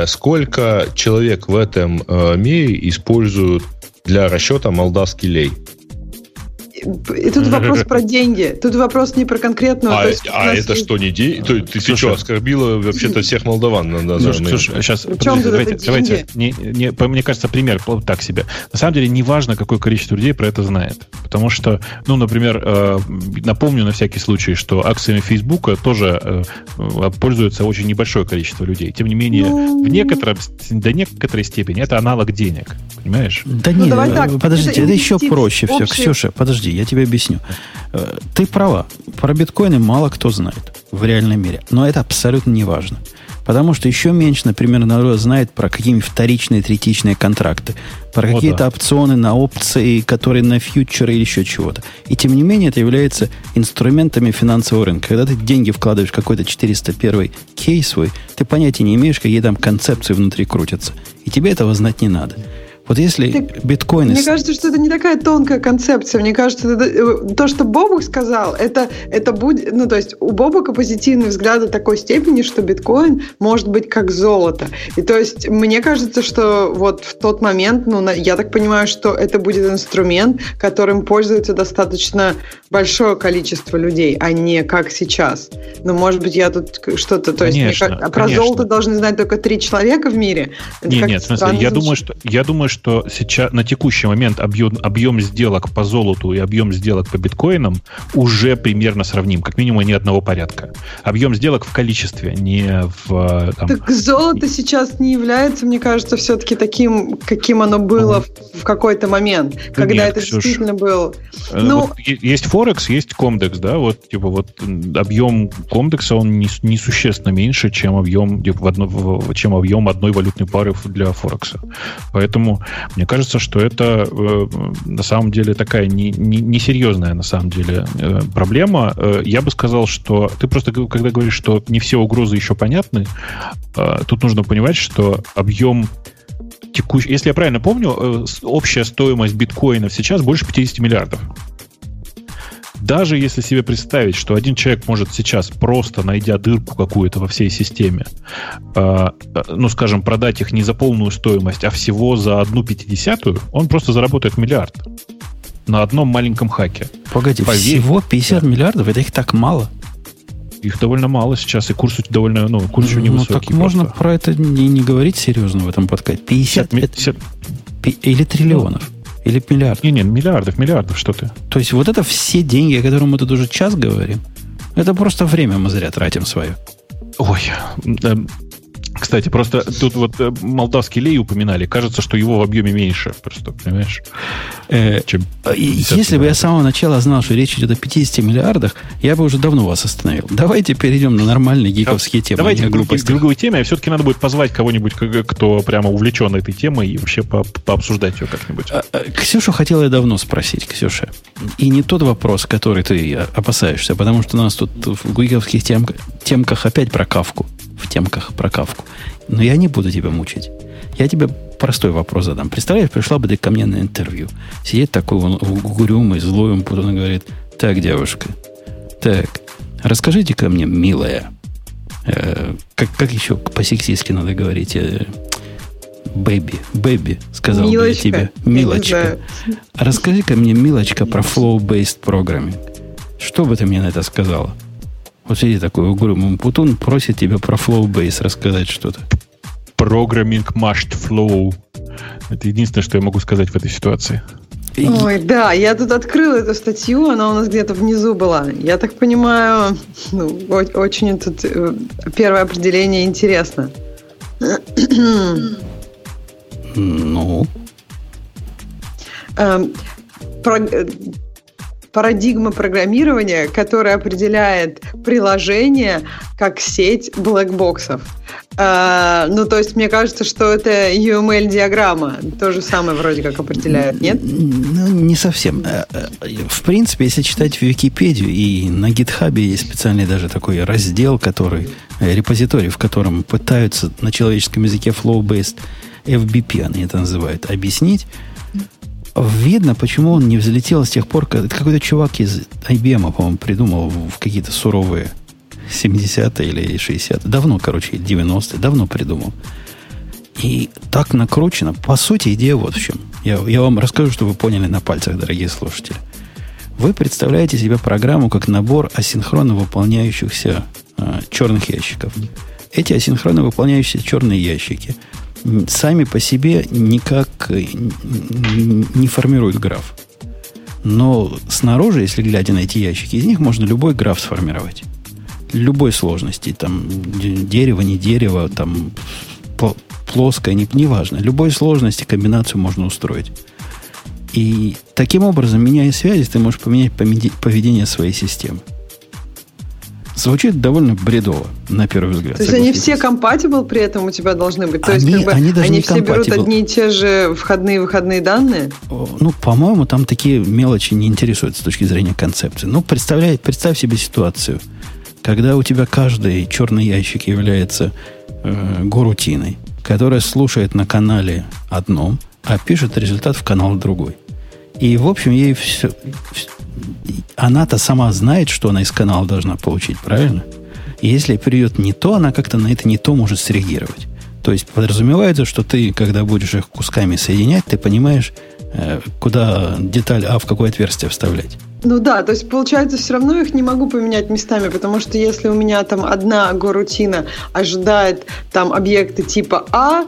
сколько человек в этом мире используют для расчета молдавский лей? И тут вопрос про деньги. Тут вопрос не про конкретного. Это есть... что, не деньги? Ты что, оскорбила вообще-то всех молдаван? Слушай, сейчас, давайте. Мне кажется, пример так себе. На самом деле, не важно, какое количество людей про это знает. Потому что, ну, например, напомню на всякий случай, что акциями Фейсбука тоже пользуется очень небольшое количество людей. Тем не менее, до некоторой степени это аналог денег. Понимаешь? Да нет, подождите, это еще проще все. Ксюша, подожди. Я тебе объясню. Ты права. Про биткоины мало кто знает в реальном мире. Но это абсолютно не важно. Потому что еще меньше, например, народ знает про какие-нибудь вторичные, третичные контракты. Про какие-то опционы на опции, которые на фьючеры или еще чего-то. И тем не менее это является инструментами финансового рынка. Когда ты деньги вкладываешь в какой-то 401 кейс свой, ты понятия не имеешь, какие там концепции внутри крутятся. И тебе этого знать не надо. Вот если биткоины... Мне кажется, что это не такая тонкая концепция. Мне кажется, то, что Бобук сказал, это будет... Ну, то есть у Бобука позитивный взгляд до такой степени, что биткоин может быть как золото. И то есть мне кажется, что вот в тот момент, ну, я так понимаю, что это будет инструмент, которым пользуется достаточно большое количество людей, а не как сейчас. Ну, может быть, я тут что-то... То есть, про золото должны знать только 3 человека в мире. Нет, в смысле, я думаю, что сейчас на текущий момент объем сделок по золоту и объем сделок по биткоинам уже примерно сравним, как минимум не одного порядка. Объем сделок в количестве, не в... Там... Так золото сейчас не является, мне кажется, все-таки таким, каким оно было в какой-то момент, когда нет, это Ксюш, действительно было. Вот есть Форекс, есть Комдекс, да, вот типа вот объем Комдекса он не существенно меньше, чем объем чем объем одной валютной пары для Форекса. Поэтому мне кажется, что это на самом деле такая несерьезная на самом деле проблема. Я бы сказал, что ты просто когда говоришь, что не все угрозы еще понятны, тут нужно понимать, что объем текущий... Если я правильно помню, общая стоимость биткоинов сейчас больше 50 миллиардов. Даже если себе представить, что один человек может сейчас, просто найдя дырку какую-то во всей системе, ну, скажем, продать их не за полную стоимость, а всего за 1/50, он просто заработает миллиард. на одном маленьком хаке. Погоди, поверь, всего 50 миллиардов? Это их так мало? Их довольно мало сейчас, и курс довольно, ну, курс у них высокий. Так можно просто про это не говорить серьезно в этом подкасте. 50 или триллионов, или миллиардов. Не-не, миллиардов, что ты. То есть вот это все деньги, о которых мы тут уже час говорим, это просто время мы зря тратим свое. Ой, кстати, просто тут вот молдавский лей упоминали. Кажется, что его в объеме меньше. Просто, понимаешь? Если бы я с самого начала знал, что речь идет о 50 миллиардах, я бы уже давно вас остановил. Давайте перейдем на нормальные гиковские темы. Давайте к другой теме. А все-таки надо будет позвать кого-нибудь, кто прямо увлечен этой темой, и вообще пообсуждать ее как-нибудь. Ксюшу хотел я давно спросить, Ксюша. И не тот вопрос, который ты опасаешься, потому что у нас тут в гиковских темках опять про Кафку. В темках про Кафку. Но я не буду тебя мучить. Я тебе простой вопрос задам. Представляешь, пришла бы ты ко мне на интервью. Сидит такой он угрюмый, злой, он потом говорит: так, девушка, так, расскажите-ка мне, милая, как еще по-сексистски надо говорить, бэби, сказал бы я тебе. Милочка. Расскажи-ка мне, милочка, про flow-based programming. Что бы ты мне на это сказала? Вот сиди такой угрюмый путун, просит тебя про flow-based рассказать что-то. Programming must flow. Это единственное, что я могу сказать в этой ситуации. Ой, да, я тут открыла эту статью, она у нас где-то внизу была. Я так понимаю, ну, очень тут первое определение интересно. Ну? Парадигма программирования, которая определяет приложение как сеть блэкбоксов. Ну, то есть, мне кажется, что это UML-диаграмма. То же самое вроде как определяет, нет? Ну, не совсем. В принципе, если читать в Википедию, и на гитхабе есть специальный даже такой раздел, который, репозиторий, в котором пытаются на человеческом языке flow-based FBP, они это называют, объяснить, видно, почему он не взлетел с тех пор, когда какой-то чувак из IBM, по-моему, придумал в какие-то суровые 70-е или 60-е. Давно, короче, 90-е, давно придумал. И так накручено. По сути, идея вот в чем. Я вам расскажу, чтобы вы поняли на пальцах, дорогие слушатели. Вы представляете себе программу как набор асинхронно выполняющихся черных ящиков. Эти асинхронно выполняющиеся черные ящики сами по себе никак не формируют граф. Но снаружи, если глядя на эти ящики, из них можно любой граф сформировать. Любой сложности. Там дерево, не дерево, там плоское, неважно. Любой сложности комбинацию можно устроить. И таким образом, меняя связи, ты можешь поменять поведение своей системы. Звучит довольно бредово, на первый взгляд. То есть они все compatible при этом у тебя должны быть? То есть они все берут одни и те же входные-выходные данные? Ну, по-моему, там такие мелочи не интересуют с точки зрения концепции. Ну, представь себе ситуацию, когда у тебя каждый черный ящик является горутиной, которая слушает на канале одном, а пишет результат в канал другой. И, в общем, ей все... Она-то сама знает, что она из канала должна получить, правильно? И если придет не то, она как-то на это не то может среагировать. То есть подразумевается, что ты, когда будешь их кусками соединять, ты понимаешь, куда деталь А в какое отверстие вставлять. Ну да, то есть получается, все равно их не могу поменять местами, потому что если у меня там одна горутина ожидает там объекты типа А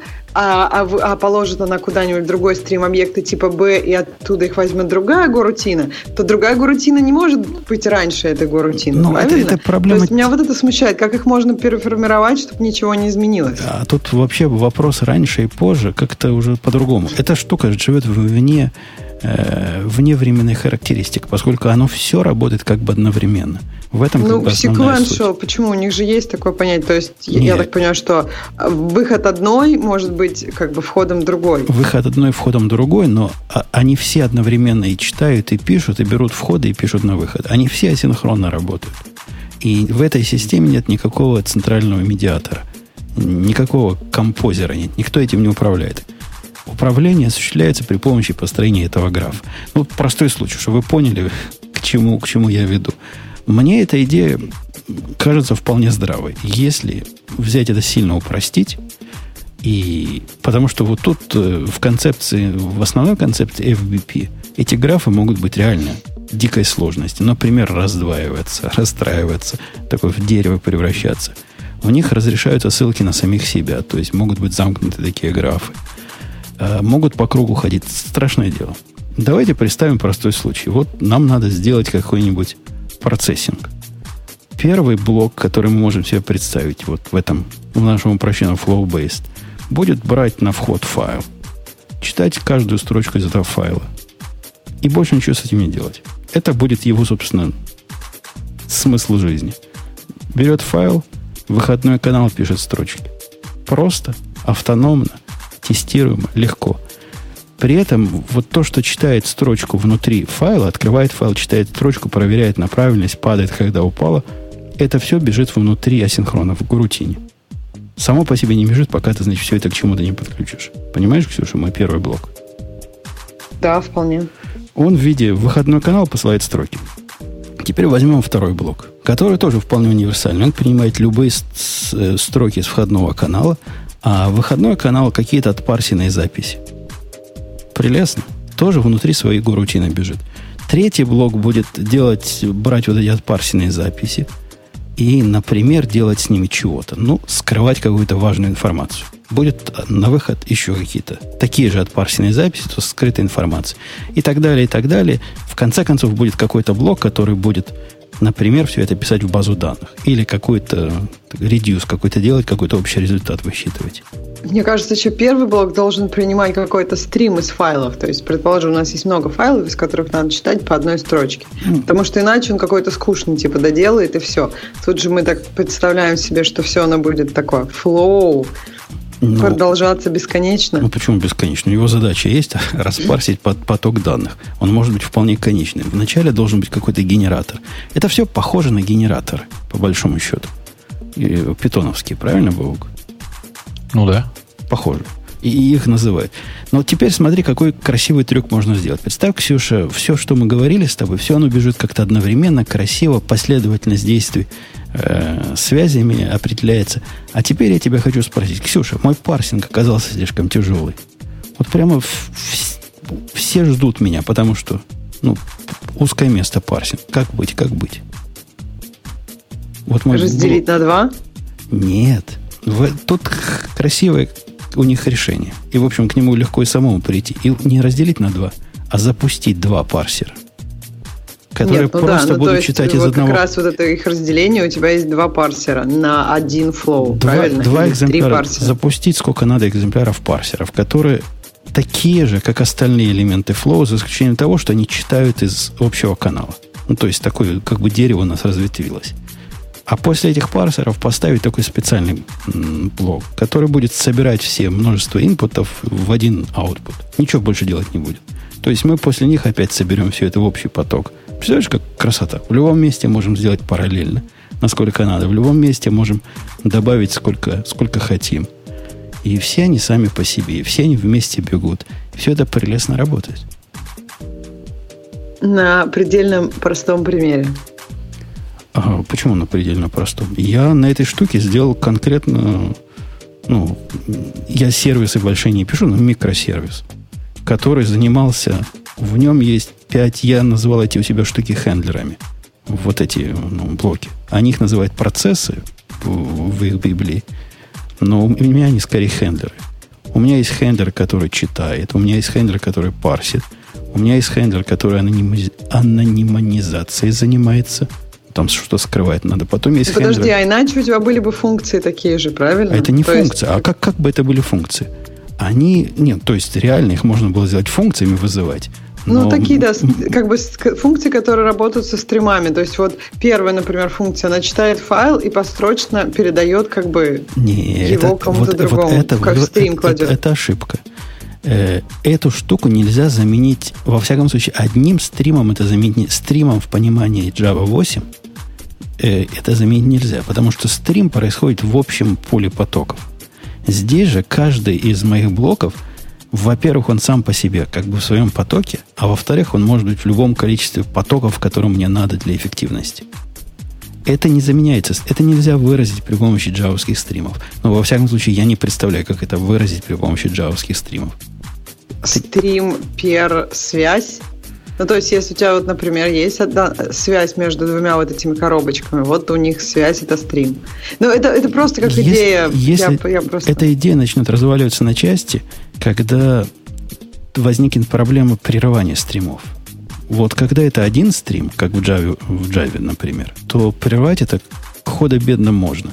положит она куда-нибудь в другой стрим объекты типа Б, и оттуда их возьмет другая горутина, то другая горутина не может быть раньше этой горутины. Ну, это проблема... То есть меня вот это смущает, как их можно переформировать, чтобы ничего не изменилось. А тут вообще вопрос раньше и позже как-то уже по-другому. Эта штука живет вне временных характеристик, поскольку оно все работает как бы одновременно. В этом как бы основная суть. Ну, sequential, почему? У них же есть такое понятие. То есть я так понимаю, что выход одной может быть как бы входом другой. Выход одной входом другой, но они все одновременно и читают, и пишут, и берут входы, и пишут на выход. Они все асинхронно работают. И в этой системе нет никакого центрального медиатора, никакого композера нет, никто этим не управляет. Управление осуществляется при помощи построения этого графа. Ну, простой случай, чтобы вы поняли, к чему я веду. Мне эта идея кажется вполне здравой. Если взять это сильно упростить И потому что вот тут в концепции, в основной концепции FBP эти графы могут быть реально дикой сложности. Например, раздваиваться, расстраиваться, такое в дерево превращаться. В них разрешаются ссылки на самих себя. То есть могут быть замкнуты такие графы. Могут по кругу ходить. Страшное дело. Давайте представим простой случай. Вот нам надо сделать какой-нибудь процессинг. Первый блок, который мы можем себе представить вот в этом, в нашем упрощенном flow-based, будет брать на вход файл, читать каждую строчку из этого файла и больше ничего с этим не делать. Это будет его, собственно, смысл жизни. Берет файл, выходной канал пишет строчки. Просто, автономно, тестируемо, легко. При этом вот то, что читает строчку внутри файла, открывает файл, читает строчку, проверяет на правильность, падает, когда упало, это все бежит внутри асинхронно, в рутине. Само по себе не бежит, пока ты, значит, все это к чему-то не подключишь. Понимаешь, Ксюша, мой первый блок? Да, вполне. Он в виде выходной канал посылает строки. Теперь возьмем второй блок, который тоже вполне универсальный. Он принимает любые строки из входного канала, а выходной канал какие-то отпарсенные записи. Прелестно. Тоже внутри своей горутины бежит. Третий блок будет делать, брать вот эти отпарсенные записи и, например, делать с ними чего-то. Ну, скрывать какую-то важную информацию. Будет на выход еще какие-то такие же отпарсенные записи, то скрытая информация. И так далее, и так далее. В конце концов, будет какой-то блок, который будет, например, все это писать в базу данных. Или какой-то редьюс какой-то делать, какой-то общий результат высчитывать. Мне кажется, еще первый блок должен принимать какой-то стрим из файлов. То есть, предположим, у нас есть много файлов, из которых надо читать по одной строчке. Потому что иначе он какой-то скучный, типа, доделает и все. Тут же мы так представляем себе, что все оно будет такое флоу, продолжаться бесконечно. Ну, почему бесконечно? У него задача есть распарсить поток данных. Он может быть вполне конечным. Вначале должен быть какой-то генератор. Это все похоже на генератор, по большому счету. Питоновские, правильно, Бог? Ну да. Похоже. И их называют. Но вот теперь смотри, какой красивый трюк можно сделать. Представь, Ксюша, все, что мы говорили с тобой, все оно бежит как-то одновременно, красиво, последовательность действий связями определяется. А теперь я тебя хочу спросить. Ксюша, мой парсинг оказался слишком тяжелый. Вот прямо все ждут меня, потому что узкое место парсинг. Как быть, как быть? Вот разделить на два? Нет. Тут красивое у них решение. И, в общем, к нему легко и самому прийти. И не разделить на два, а запустить два парсера, которые будут читать из одного. Как раз вот это их разделение. У тебя есть два парсера на один флоу, правильно? Два экземпляра. Запустить сколько надо экземпляров парсеров, которые такие же, как остальные элементы флоу, за исключением того, что они читают из общего канала. Ну, то есть, такое как бы дерево у нас разветвилось. А после этих парсеров поставить такой специальный блок, который будет собирать все множество инпутов в один output. Ничего больше делать не будет. То есть мы после них опять соберем все это в общий поток. Представляешь, как красота? В любом месте можем сделать параллельно, насколько надо. В любом месте можем добавить сколько хотим. И все они сами по себе, и все они вместе бегут. Все это прелестно работает. На предельном простом примере. Почему на предельно простом? Я на этой штуке сделал конкретно... Я сервисы большие не пишу, но микросервис, который занимался... В нем есть 5... Я назвал эти у себя штуки хендлерами. Вот эти блоки. Они их называют процессы в их библии. Но у меня они скорее хендлеры. У меня есть хендлер, который читает. У меня есть хендлер, который парсит. У меня есть хендлер, который анонимизацией занимается... Там что-то скрывать надо. Потом есть Подожди, хендлер. А иначе у тебя были бы функции такие же, правильно? Это не функция. А как бы это были функции? Реально их можно было сделать функциями вызывать. Но... функции, которые работают со стримами. То есть, вот первая, например, функция, она читает файл и построчно передает его кому-то другому, как стрим кладет. Это ошибка. Эту штуку нельзя заменить, во всяком случае, одним стримом. Это заменить стримом в понимании Java 8. Это заменить нельзя, потому что стрим происходит в общем поле потоков. Здесь же каждый из моих блоков, во-первых, он сам по себе, как бы в своем потоке, а во-вторых, он может быть в любом количестве потоков, которые мне надо для эффективности. Это не заменяется, это нельзя выразить при помощи джавовских стримов. Но, во всяком случае, я не представляю, как это выразить при помощи джавовских стримов. Стрим, пер, связь. Ну, то есть, если у тебя, вот, например, есть одна связь между двумя вот этими коробочками, вот у них связь – это стрим. Ну, это просто как идея. Если эта идея начнет разваливаться на части, когда возникнет проблема прерывания стримов. Вот когда это один стрим, как в Java, например, то прервать это худо-бедно можно.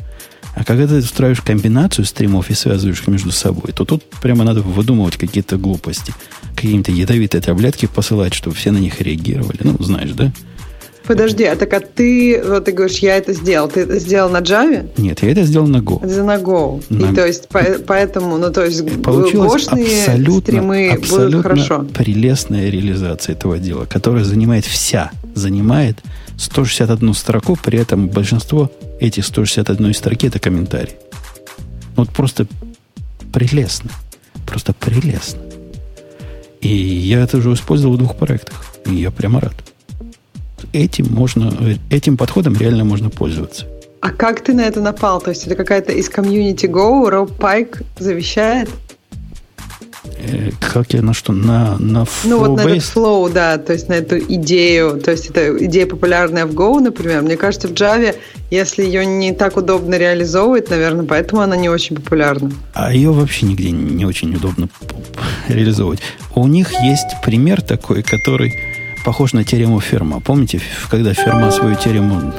А когда ты устраиваешь комбинацию стримов и связываешь их между собой, то тут прямо надо выдумывать какие-то глупости, какие-то ядовитые таблетки посылать, чтобы все на них реагировали. Ну, знаешь, да? Подожди, а так а ты, вот ты говоришь, я это сделал. Ты это сделал на Java? Нет, я это сделал на Go. Это на Go. И то есть, поэтому, ну, то есть, гошные стримы будут хорошо. Абсолютно прелестная реализация этого дела, которая занимает 161 строку, при этом большинство этих 161 строки – это комментарии. Вот просто прелестно. Просто прелестно. И я это уже использовал в двух проектах. И я прямо рад. Этим подходом реально можно пользоваться. А как ты на это напал? То есть это какая-то из комьюнити Go, Роб Пайк завещает? Как я на что? На Flow-based? Ну вот на этот Flow, да, то есть на эту идею. То есть это идея популярная в Go, например. Мне кажется, в Java, если ее не так удобно реализовывать, наверное, поэтому она не очень популярна. А ее вообще нигде не очень удобно реализовывать. У них есть пример такой, который... похож на теорему Ферма. Помните, когда Ферма свою теорему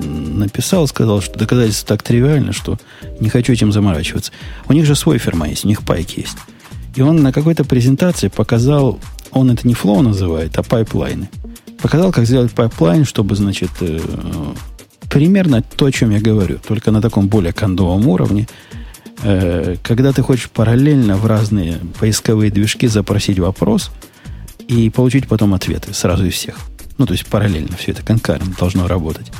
написал, сказал, что доказательство так тривиально, что не хочу этим заморачиваться. У них же свой Ферма есть, у них пайк есть. И он на какой-то презентации показал, он это не флоу называет, а пайплайны. Показал, как сделать пайплайн, чтобы, значит, примерно то, о чем я говорю, только на таком более кондовом уровне. Когда ты хочешь параллельно в разные поисковые движки запросить вопрос, и получить потом ответы сразу из всех. Ну, то есть параллельно все это конкурентно должно работать.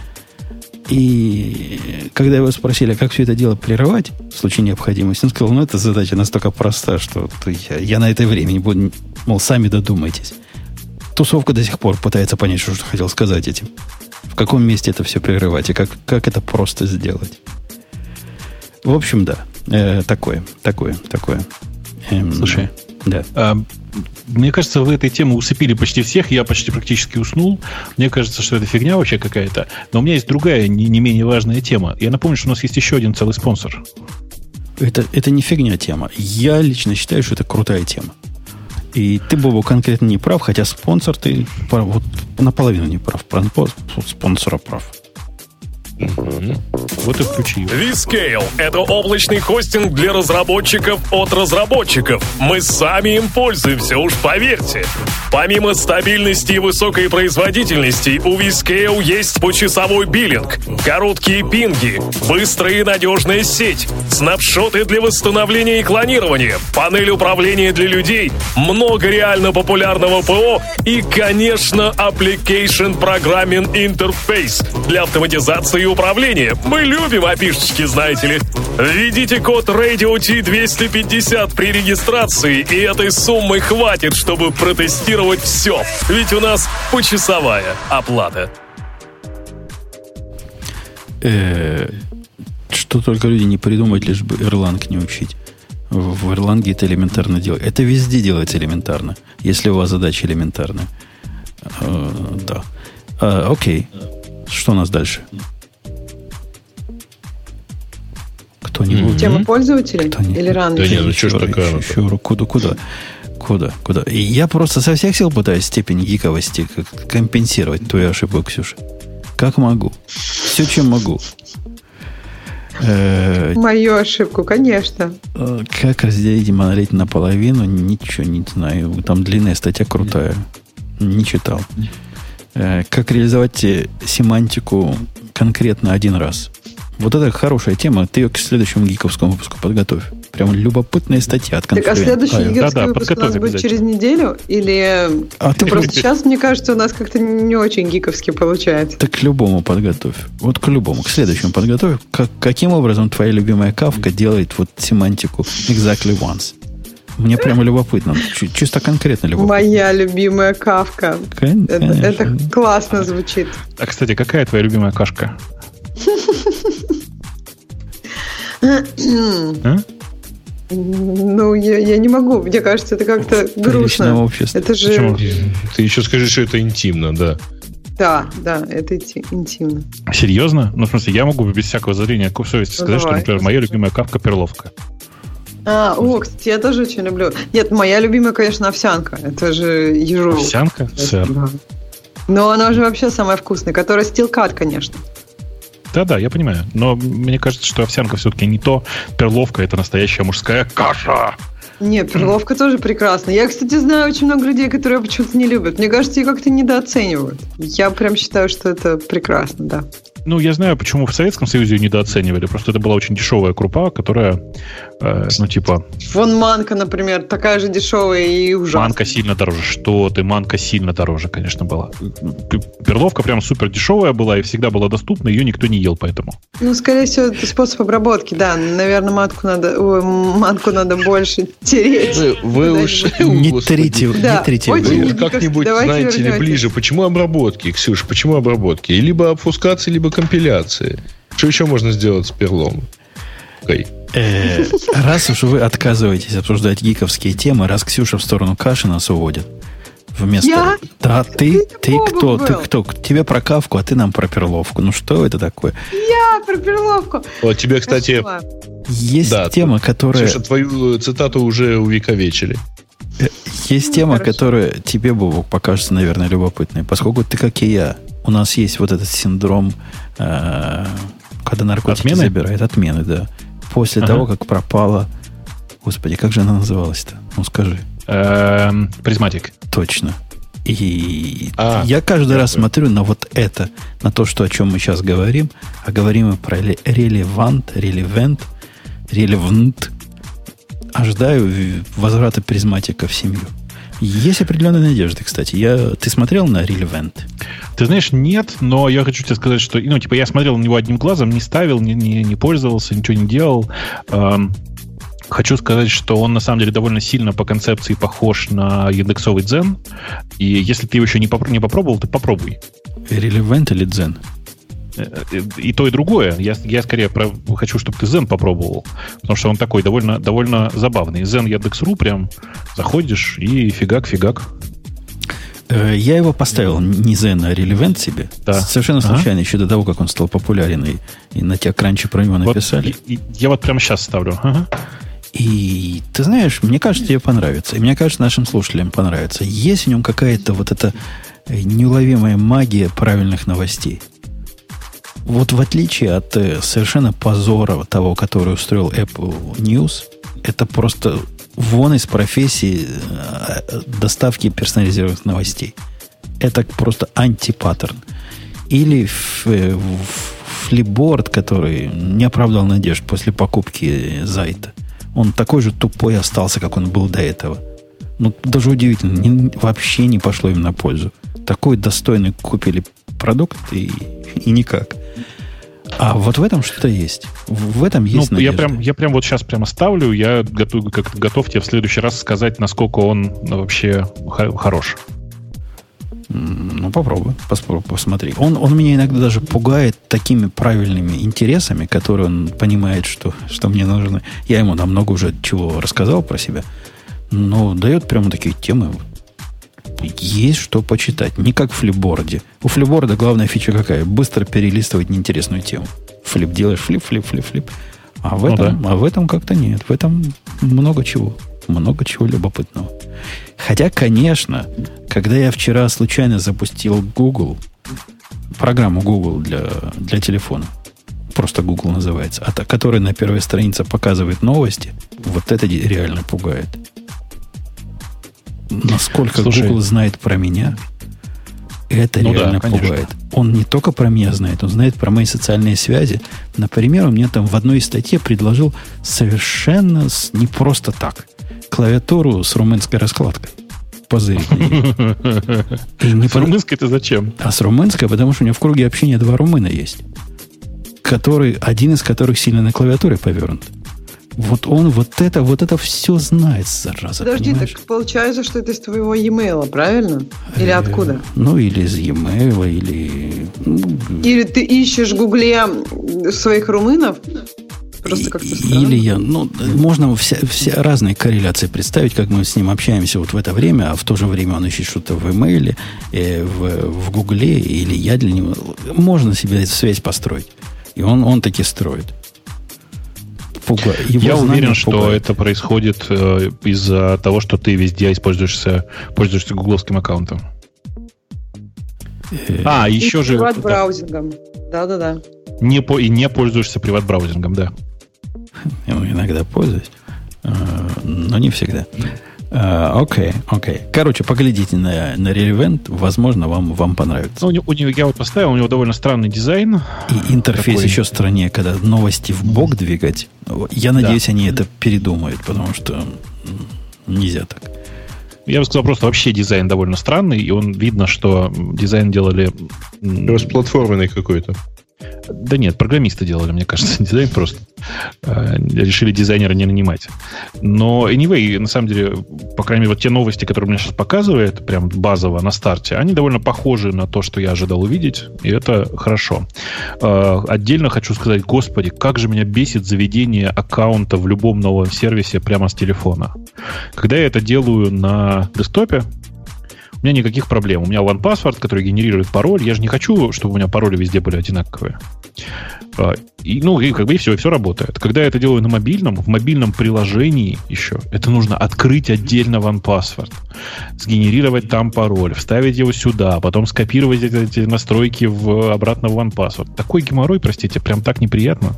И когда его спросили, как все это дело прерывать в случае необходимости, он сказал, ну, эта задача настолько проста, что я на это время не буду, мол, сами додумайтесь. Тусовка до сих пор пытается понять, что хотел сказать этим. В каком месте это все прерывать и как это просто сделать. В общем, да. Такое. Слушай. Да. Мне кажется, вы этой темы усыпили почти всех. Я практически уснул. Мне кажется, что это фигня вообще какая-то. Но у меня есть другая, не менее важная тема. Я напомню, что у нас есть еще один целый спонсор. Это не фигня тема. Я лично считаю, что это крутая тема. И ты, Бобу, конкретно не прав. Хотя спонсор ты прав, вот наполовину не прав. Спонсора прав. Вот и включи его. VScale – это облачный хостинг для разработчиков от разработчиков. Мы сами им пользуемся, уж поверьте. Помимо стабильности и высокой производительности, у VScale есть почасовой биллинг, короткие пинги, быстрая и надежная сеть, снапшоты для восстановления и клонирования, панель управления для людей, много реально популярного ПО и, конечно, Application Programming Interface для автоматизации управление. Мы любим опишечки, знаете ли. Введите код Radio T250 при регистрации, и этой суммы хватит, чтобы протестировать все. Ведь у нас почасовая оплата. Что только люди не придумают, лишь бы Erlang не учить. В Erlang это элементарно делается. Это везде делается элементарно, если у вас задача элементарная. Да. Окей. Что у нас дальше? Кто-нибудь? Тема пользователей? Кто-нибудь? Или рано? Да нет, ну что ж такая? Куда? И я просто со всех сил пытаюсь степень гиковости компенсировать твою ошибку, Ксюша. Как могу. Все, чем могу. Мою ошибку, конечно. Как разделить монолит наполовину? Ничего не знаю. Там длинная статья крутая. Не читал. Как реализовать семантику конкретно один раз? Вот это хорошая тема. Ты ее к следующему гиковскому выпуску подготовь. Прям любопытная статья от конференции. Так, а следующий гиковский выпуск у нас будет через неделю? Или... Просто сейчас, мне кажется, у нас как-то не очень гиковски получается. Так к любому подготовь. Вот к любому. К следующему подготовь. Каким образом твоя любимая Kafka делает вот семантику exactly once? Мне прямо любопытно. Чисто конкретно любопытно. Моя любимая Kafka. Это классно звучит. А, кстати, какая твоя любимая кашка? А? Ну, я не могу. Мне кажется, это как-то грустно. Это же... Почему? Ты еще скажи, что это интимно, да. Да, это интимно. Серьезно? Ну, в смысле, я могу без всякого зрения совести сказать, что, например, моя любимая Kafka перловка. Кстати, я тоже очень люблю. Нет, моя любимая, конечно, овсянка. Это же ежовка. Овсянка? Сэр. Да. Но она же вообще самая вкусная, которая стилкат, конечно. Да, я понимаю. Но мне кажется, что овсянка все-таки не то. Перловка – это настоящая мужская каша. Нет, перловка тоже прекрасна. Я, кстати, знаю очень много людей, которые почему-то не любят. Мне кажется, ее как-то недооценивают. Я прям считаю, что это прекрасно, да. Ну, я знаю, почему в Советском Союзе ее недооценивали. Просто это была очень дешевая крупа, которая, Вон манка, например, такая же дешевая и ужасная. Манка сильно дороже. Что ты? Манка сильно дороже, конечно, была. Перловка прям супер дешевая была и всегда была доступна, ее никто не ел, поэтому. Ну, скорее всего, это способ обработки, да. Наверное, манку надо больше тереть. Вы уж не трите. Вы уж как-нибудь, знаете ли, ближе. Почему обработки, Ксюш? Почему обработки? Либо обфускации, либо компиляции. Что еще можно сделать с перлом? Раз уж вы отказываетесь обсуждать гиковские темы, раз Ксюша в сторону каши нас уводит. Вместо... Я? Да, ты кто? Был. Ты кто? Тебе про Kafka, а ты нам про перловку. Ну что это такое? Я про перловку. Вот тебе, кстати, есть тема, которая... Слушай, твою цитату уже увековечили. Есть тема, которая тебе, Бобок, покажется, наверное, любопытной. Поскольку ты, как и я, у нас есть вот этот синдром, когда наркотики забирают. Отмены, да. После того, как пропала... Господи, как же она называлась-то? Ну, скажи. Призматик. Точно. И я каждый раз смотрю на вот это, на то, что, о чем мы сейчас говорим. А говорим мы про Relevant. Ожидаю возврата призматика в семью. Есть определенные надежды, кстати. Ты смотрел на Relevant? Ты знаешь, нет, но я хочу тебе сказать, что... Ну, типа, я смотрел на него одним глазом, не ставил, не пользовался, ничего не делал. Хочу сказать, что он, на самом деле, довольно сильно по концепции похож на яндексовый Дзен. И если ты его еще не попробовал, то попробуй. Relevant или Дзен? И то, и другое. Я скорее хочу, чтобы ты Zen попробовал. Потому что он такой довольно, довольно забавный. Zen Яндекс.ру прям заходишь и фигак. Я его поставил не Zen, а Relevant себе. Да. Совершенно случайно, еще до того, как он стал популярен. И на тебя раньше про него написали. Вот, я вот прямо сейчас ставлю. И ты знаешь, мне кажется, тебе понравится. И мне кажется, нашим слушателям понравится. Есть в нем какая-то вот эта неуловимая магия правильных новостей. Вот в отличие от совершенно позора того, который устроил Apple News, это просто вон из профессии доставки персонализированных новостей. Это просто антипаттерн. Или флипборд, который не оправдал надежд после покупки Зайта. Он такой же тупой остался, как он был до этого. Ну, даже удивительно, вообще не пошло им на пользу. Такой достойный купили продукт и никак. А вот в этом что-то есть. В этом есть надежда. Я прям вот сейчас прямо ставлю. Я готов тебе в следующий раз сказать, насколько он вообще хорош. Ну, попробуй, посмотри. Он меня иногда даже пугает такими правильными интересами, которые он понимает, что мне нужно. Я ему намного уже чего рассказал про себя. Но дает прямо такие темы. Есть что почитать. Не как в флипборде. У флипборда главная фича какая? Быстро перелистывать неинтересную тему. Флип делаешь, флип. А в этом, в этом как-то нет. В этом много чего. Много чего любопытного. Хотя, конечно, когда я вчера случайно запустил Google, программу Google для телефона, просто Google называется, которая на первой странице показывает новости, вот это реально пугает. Насколько Google знает про меня, это реально пугает. Он не только про меня знает, он знает про мои социальные связи. Например, он мне там в одной из статей предложил совершенно не просто так клавиатуру с румынской раскладкой. Позырить на нее. С румынской-то зачем? А с румынской, потому что у меня в круге общения два румына есть, один из которых сильно на клавиатуре повернут. Вот он вот это все знает, зараза. Подожди, понимаешь? Так получается, что это из твоего e-mail, правильно? Или откуда? Ну, или из e-mail, или... Или ты ищешь в Гугле своих румынов? просто как-то странно. Или я... Ну, можно все разные корреляции представить, как мы с ним общаемся вот в это время, а в то же время он ищет что-то в имейле, в Гугле, или я для него... Можно себе связь построить. И он таки строит. Я уверен, что это происходит из-за того, что ты везде пользуешься гугловским аккаунтом. А, еще же... Приват-браузингом. Да-да-да. И не пользуешься приват-браузингом, да. Иногда пользуюсь, но не всегда. Окей. Короче, поглядите на Relevant. Возможно, вам понравится. Я вот поставил, у него довольно странный дизайн. И интерфейс такой. Еще страннее, когда новости в бок двигать. Я надеюсь, они это передумают, потому что нельзя так. Я бы сказал, просто вообще дизайн довольно странный, и он видно, что дизайн делали... Расплатформенный какой-то. Да нет, программисты делали, мне кажется, дизайн просто. Решили дизайнера не нанимать. Но, anyway, на самом деле, по крайней мере, вот те новости, которые мне сейчас показывает, прям базово на старте, они довольно похожи на то, что я ожидал увидеть, и это хорошо. Отдельно хочу сказать, господи, как же меня бесит заведение аккаунта в любом новом сервисе прямо с телефона. Когда я это делаю на десктопе, у меня никаких проблем. У меня OnePassword, который генерирует пароль. Я же не хочу, чтобы у меня пароли везде были одинаковые. И все работает. Когда я это делаю на мобильном, в мобильном приложении еще, это нужно открыть отдельно OnePassword, сгенерировать там пароль, вставить его сюда, потом скопировать эти настройки обратно в OnePassword. Такой геморрой, простите, прям так неприятно.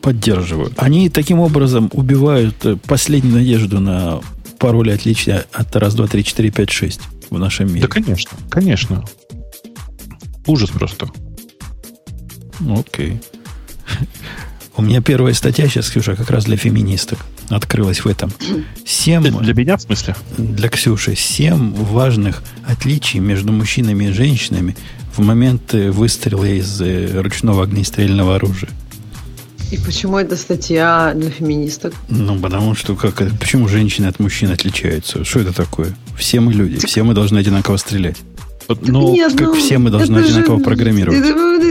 Поддерживаю. Они таким образом убивают последнюю надежду на... пароли отличные от 1, 2, 3, 4, 5, 6 в нашем мире. Да, конечно. Ужас просто. Окей. У меня первая статья сейчас, Ксюша, как раз для феминисток открылась в этом. Для меня, в смысле? Для Ксюши. 7 важных отличий между мужчинами и женщинами в момент выстрела из ручного огнестрельного оружия. И почему эта статья для феминисток? Потому что почему женщины от мужчин отличаются? Что это такое? Все мы люди, все мы должны одинаково стрелять. Все мы должны одинаково программировать.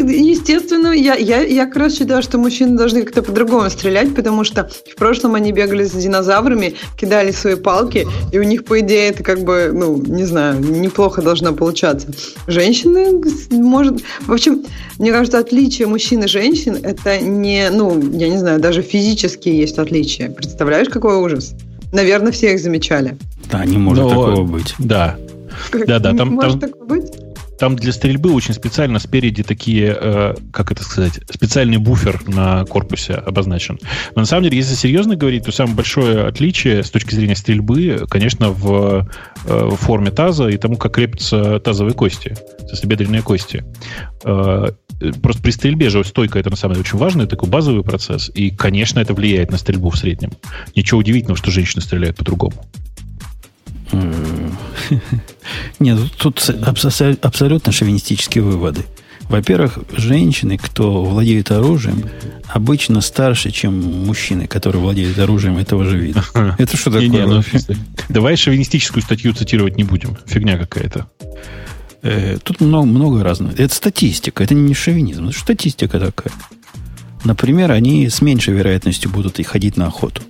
Естественно, я как раз считаю, что мужчины должны как-то по-другому стрелять, потому что в прошлом они бегали за динозаврами, кидали свои палки, и у них, по идее, это неплохо должно получаться. Женщины В общем, мне кажется, отличие мужчин и женщин, это даже физически есть отличия. Представляешь, какой ужас? Наверное, все их замечали. Да, не может такого быть. Да. Да-да, там для стрельбы очень специально спереди такие, специальный буфер на корпусе обозначен. Но на самом деле, если серьезно говорить, то самое большое отличие с точки зрения стрельбы, конечно, в форме таза и тому, как крепятся тазовые кости, бедренные кости. Просто при стрельбе же стойка, это на самом деле очень важный такой базовый процесс, и, конечно, это влияет на стрельбу в среднем. Ничего удивительного, что женщины стреляют по-другому. Нет, тут абсолютно шовинистические выводы. Во-первых, женщины, кто владеет оружием, обычно старше, чем мужчины, которые владеют оружием этого же вида. Это что такое? Давай шовинистическую статью цитировать не будем. Фигня какая-то. Тут много разного. Это статистика, это не шовинизм. Это статистика такая. Например, они с меньшей вероятностью будут и ходить на охоту.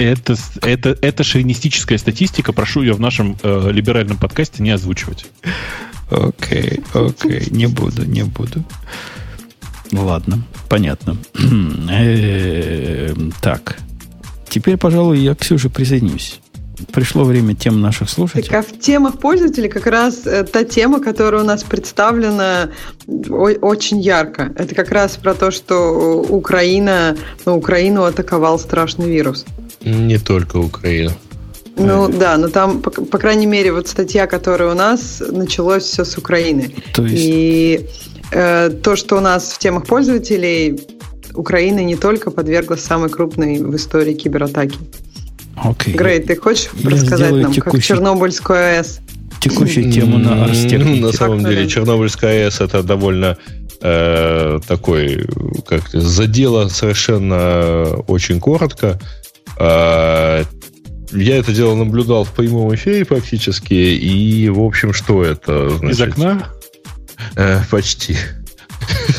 Это шовинистическая статистика. Прошу ее в нашем либеральном подкасте не озвучивать. Окей. Не буду. Ладно, понятно. Так. Теперь, пожалуй, я к Ксюше присоединюсь. Пришло время тем наших слушателей. Так, а в темах пользователей как раз та тема, которая у нас представлена очень ярко. Это как раз про то, что Украину атаковал страшный вирус. Не только Украину. Но там, по крайней мере, вот статья, которая у нас, началось все с Украины. То есть... И то, что у нас в темах пользователей, Украина не только подверглась самой крупной в истории кибератаке. Окей. Грей, ты хочешь рассказать нам, как Чернобыльская АЭС? Текущую тему на Арстехнике. На самом деле, Чернобыльская АЭС это довольно задело совершенно очень коротко. Я это дело наблюдал в прямом эфире практически, и, в общем, что это? Значит, из окна? Почти.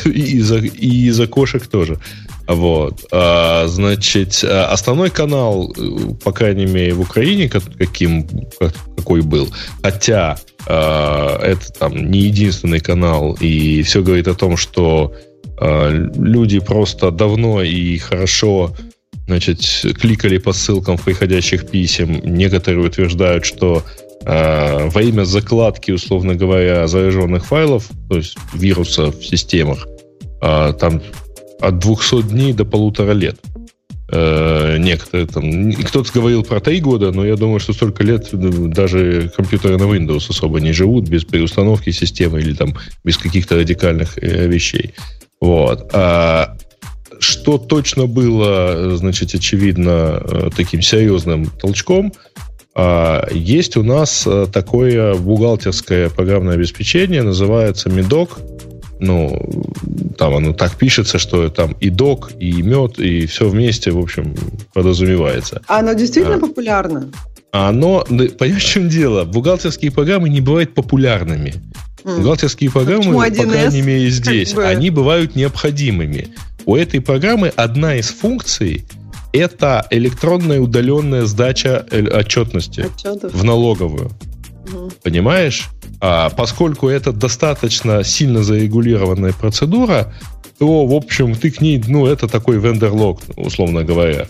и из окошек тоже. Вот. Значит, основной канал, по крайней мере, в Украине, какой был, хотя это там не единственный канал, и все говорит о том, что люди просто давно и хорошо, значит, кликали по ссылкам в приходящих писем. Некоторые утверждают, что во имя закладки, условно говоря, зараженных файлов, то есть вируса в системах, там от 200 дней до 1,5 лет. Некоторые там... Кто-то говорил про 3 года, но я думаю, что столько лет даже компьютеры на Windows особо не живут без переустановки системы или там без каких-то радикальных вещей. Вот. Что точно было, значит, очевидно, таким серьезным толчком, есть у нас такое бухгалтерское программное обеспечение, называется Медок. Ну, там оно так пишется, что там и док, и мед, и все вместе, в общем, подразумевается. А оно действительно популярно? Оно, понимаешь, в чем дело? Бухгалтерские программы не бывают популярными. Бухгалтерские программы, по крайней мере, здесь, они бывают необходимыми. У этой программы одна из функций — это электронная удаленная сдача отчетности в налоговую. Угу. Понимаешь? Поскольку это достаточно сильно зарегулированная процедура, то, в общем, ты к ней... Ну, это такой вендор-лог, условно говоря.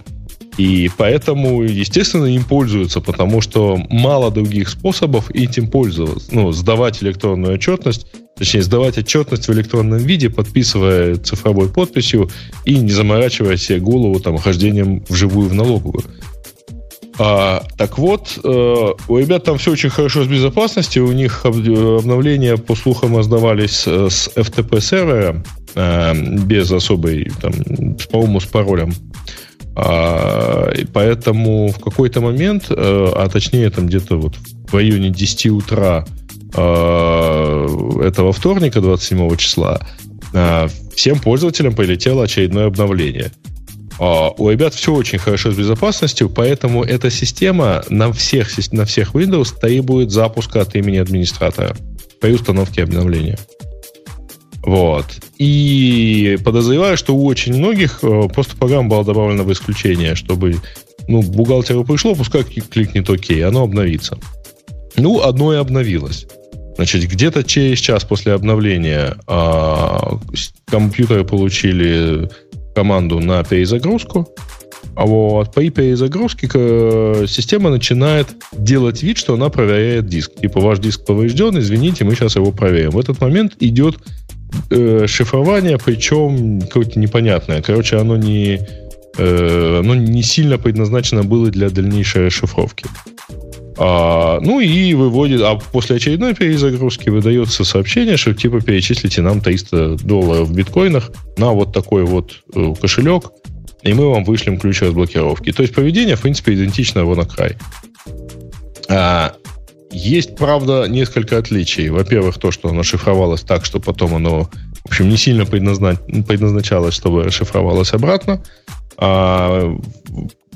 И поэтому, естественно, им пользуются, потому что мало других способов этим пользоваться. Ну, сдавать электронную отчетность, точнее, сдавать отчетность в электронном виде, подписывая цифровой подписью и не заморачивая себе голову там хождением вживую в налоговую. Так вот, у ребят там все очень хорошо с безопасностью. У них обновления, по слухам, раздавались с FTP-сервера без особой, там, по-моему, с паролем. Поэтому в какой-то момент, а точнее там где-то вот в районе 10 утра этого вторника, 27 числа, всем пользователям прилетело очередное обновление. У ребят все очень хорошо с безопасностью, поэтому эта система на всех Windows требует запуска от имени администратора при установке обновления. Вот. И подозреваю, что у очень многих просто программа была добавлена в исключение, чтобы, ну, бухгалтеру пришло, пускай кликнет ОК, оно обновится. Ну, одно и обновилось. Значит, где-то через час после обновления компьютеры получили команду на перезагрузку. Вот. При перезагрузке система начинает делать вид, что она проверяет диск. Типа, ваш диск поврежден, извините, мы сейчас его проверим. В этот момент идет шифрование, причем какое-то непонятное. Короче, оно не сильно предназначено было для дальнейшей расшифровки. Ну и выводит... А после очередной перезагрузки выдается сообщение, что типа перечислите нам $300 в биткоинах на вот такой вот кошелек, и мы вам вышлем ключ разблокировки. То есть поведение, в принципе, идентично WannaCry. Есть, правда, несколько отличий. Во-первых, то, что оно шифровалось так, что потом оно, в общем, не сильно предназначалось, чтобы шифровалось обратно.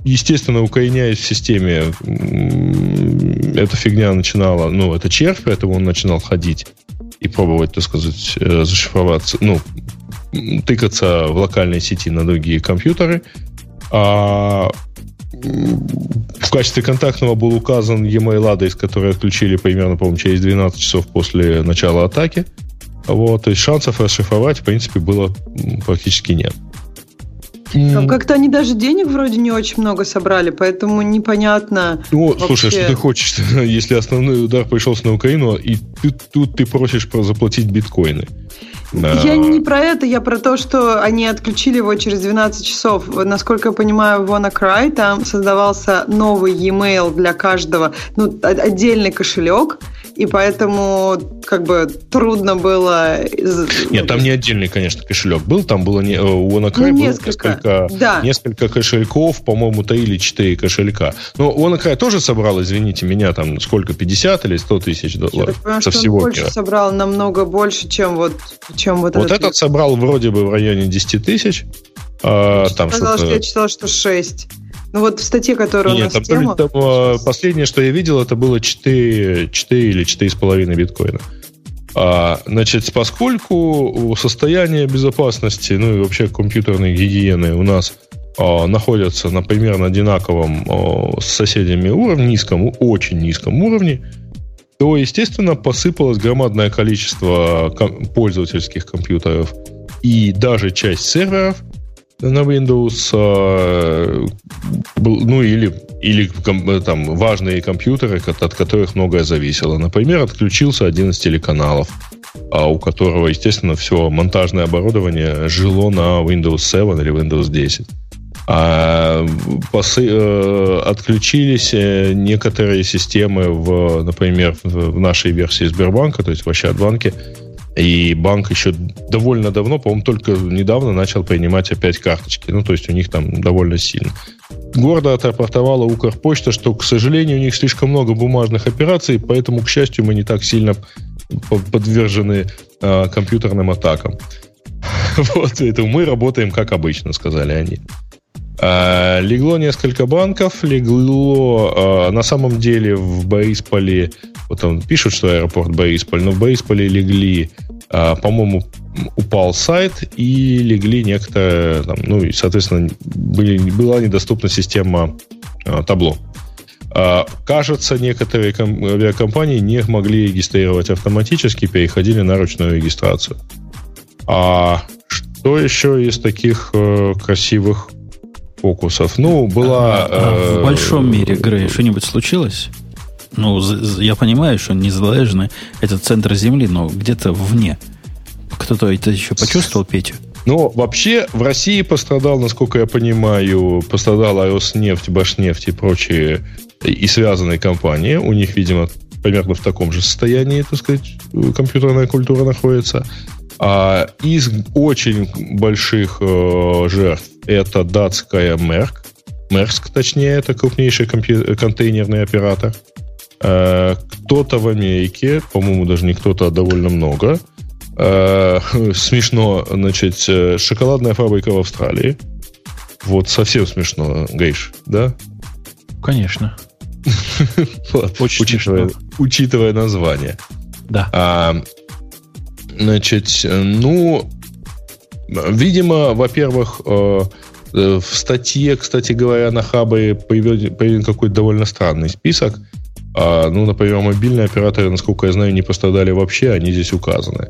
Естественно, укореняясь в системе, эта фигня начинала... Ну, это червь, поэтому он начинал ходить и пробовать, так сказать, зашифроваться, ну, тыкаться в локальной сети на другие компьютеры. В качестве контактного был указан e-mail-адрес, который отключили примерно, по-моему, через 12 часов после начала атаки. Вот, то есть шансов расшифровать, в принципе, было практически нет. Как-то они даже денег вроде не очень много собрали, поэтому непонятно. Ну, вообще... Слушай, что ты хочешь, если основной удар пришелся на Украину, и тут ты просишь заплатить биткоины. Я не про это, я про то, что они отключили его через 12 часов. Насколько я понимаю, в WannaCry там создавался новый e-mail для каждого, ну, отдельный кошелек, и поэтому как бы трудно было... Нет, там не отдельный, конечно, кошелек был, там было не... у WannaCry несколько кошельков, по-моему, 3 или 4 кошелька. Но WannaCry тоже собрал, извините меня, там сколько, 50 или 100 тысяч долларов со всего мира. Больше собрал, намного больше, чем вот... этот собрал вроде бы в районе 10 тысяч. Я читала, что 6. Ну вот в статье, которая у нас тема... Последнее, что я видел, это было 4 или 4,5 биткоина. Значит, поскольку состояние безопасности, ну и вообще компьютерной гигиены у нас находятся на примерно одинаковом с соседями уровне, низком, очень низком уровне, то, естественно, посыпалось громадное количество пользовательских компьютеров и даже часть серверов на Windows, ну или там важные компьютеры, от которых многое зависело. Например, отключился один из телеканалов, у которого, естественно, все монтажное оборудование жило на Windows 7 или Windows 10. А отключились некоторые системы, например, в нашей версии Сбербанка, то есть в Ощадбанке. И банк еще довольно давно, по-моему, только недавно начал принимать опять карточки. Ну, то есть у них там довольно сильно. Гордо отрапортовала Укрпочта, что, к сожалению, у них слишком много бумажных операций, поэтому, к счастью, мы не так сильно подвержены компьютерным атакам. Вот, это мы работаем как обычно, сказали они. Легло несколько банков, легло на самом деле в Борисполе, вот там пишут, что аэропорт Борисполь, но в Борисполе легли, по-моему, упал сайт и легли некоторые, там, ну и, соответственно, была недоступна система табло. Кажется, некоторые авиакомпании не могли регистрировать автоматически, переходили на ручную регистрацию. А что еще из таких красивых фокусов? Ну, была... в большом мире, Грей, что-нибудь случилось? Ну, я понимаю, что не залежно этот центр Земли, но где-то вне. Кто-то это еще почувствовал, Петю? Ну, вообще, в России пострадал, насколько я понимаю, пострадала Роснефть, Башнефть и прочие, и связанные компании. У них, видимо, примерно в таком же состоянии, так сказать, компьютерная культура находится. А из очень больших жертв это датская Мерск, точнее, это крупнейший контейнерный оператор. Кто-то в Америке, по-моему, даже не кто-то, а довольно много. Смешно, значит, шоколадная фабрика в Австралии. Вот совсем смешно, Гриш, да? Конечно. Учитывая название. Да. Значит, ну, видимо, во-первых, в статье, кстати говоря, на Хабре появился какой-то довольно странный список. Ну, например, мобильные операторы, насколько я знаю, не пострадали вообще, они здесь указаны.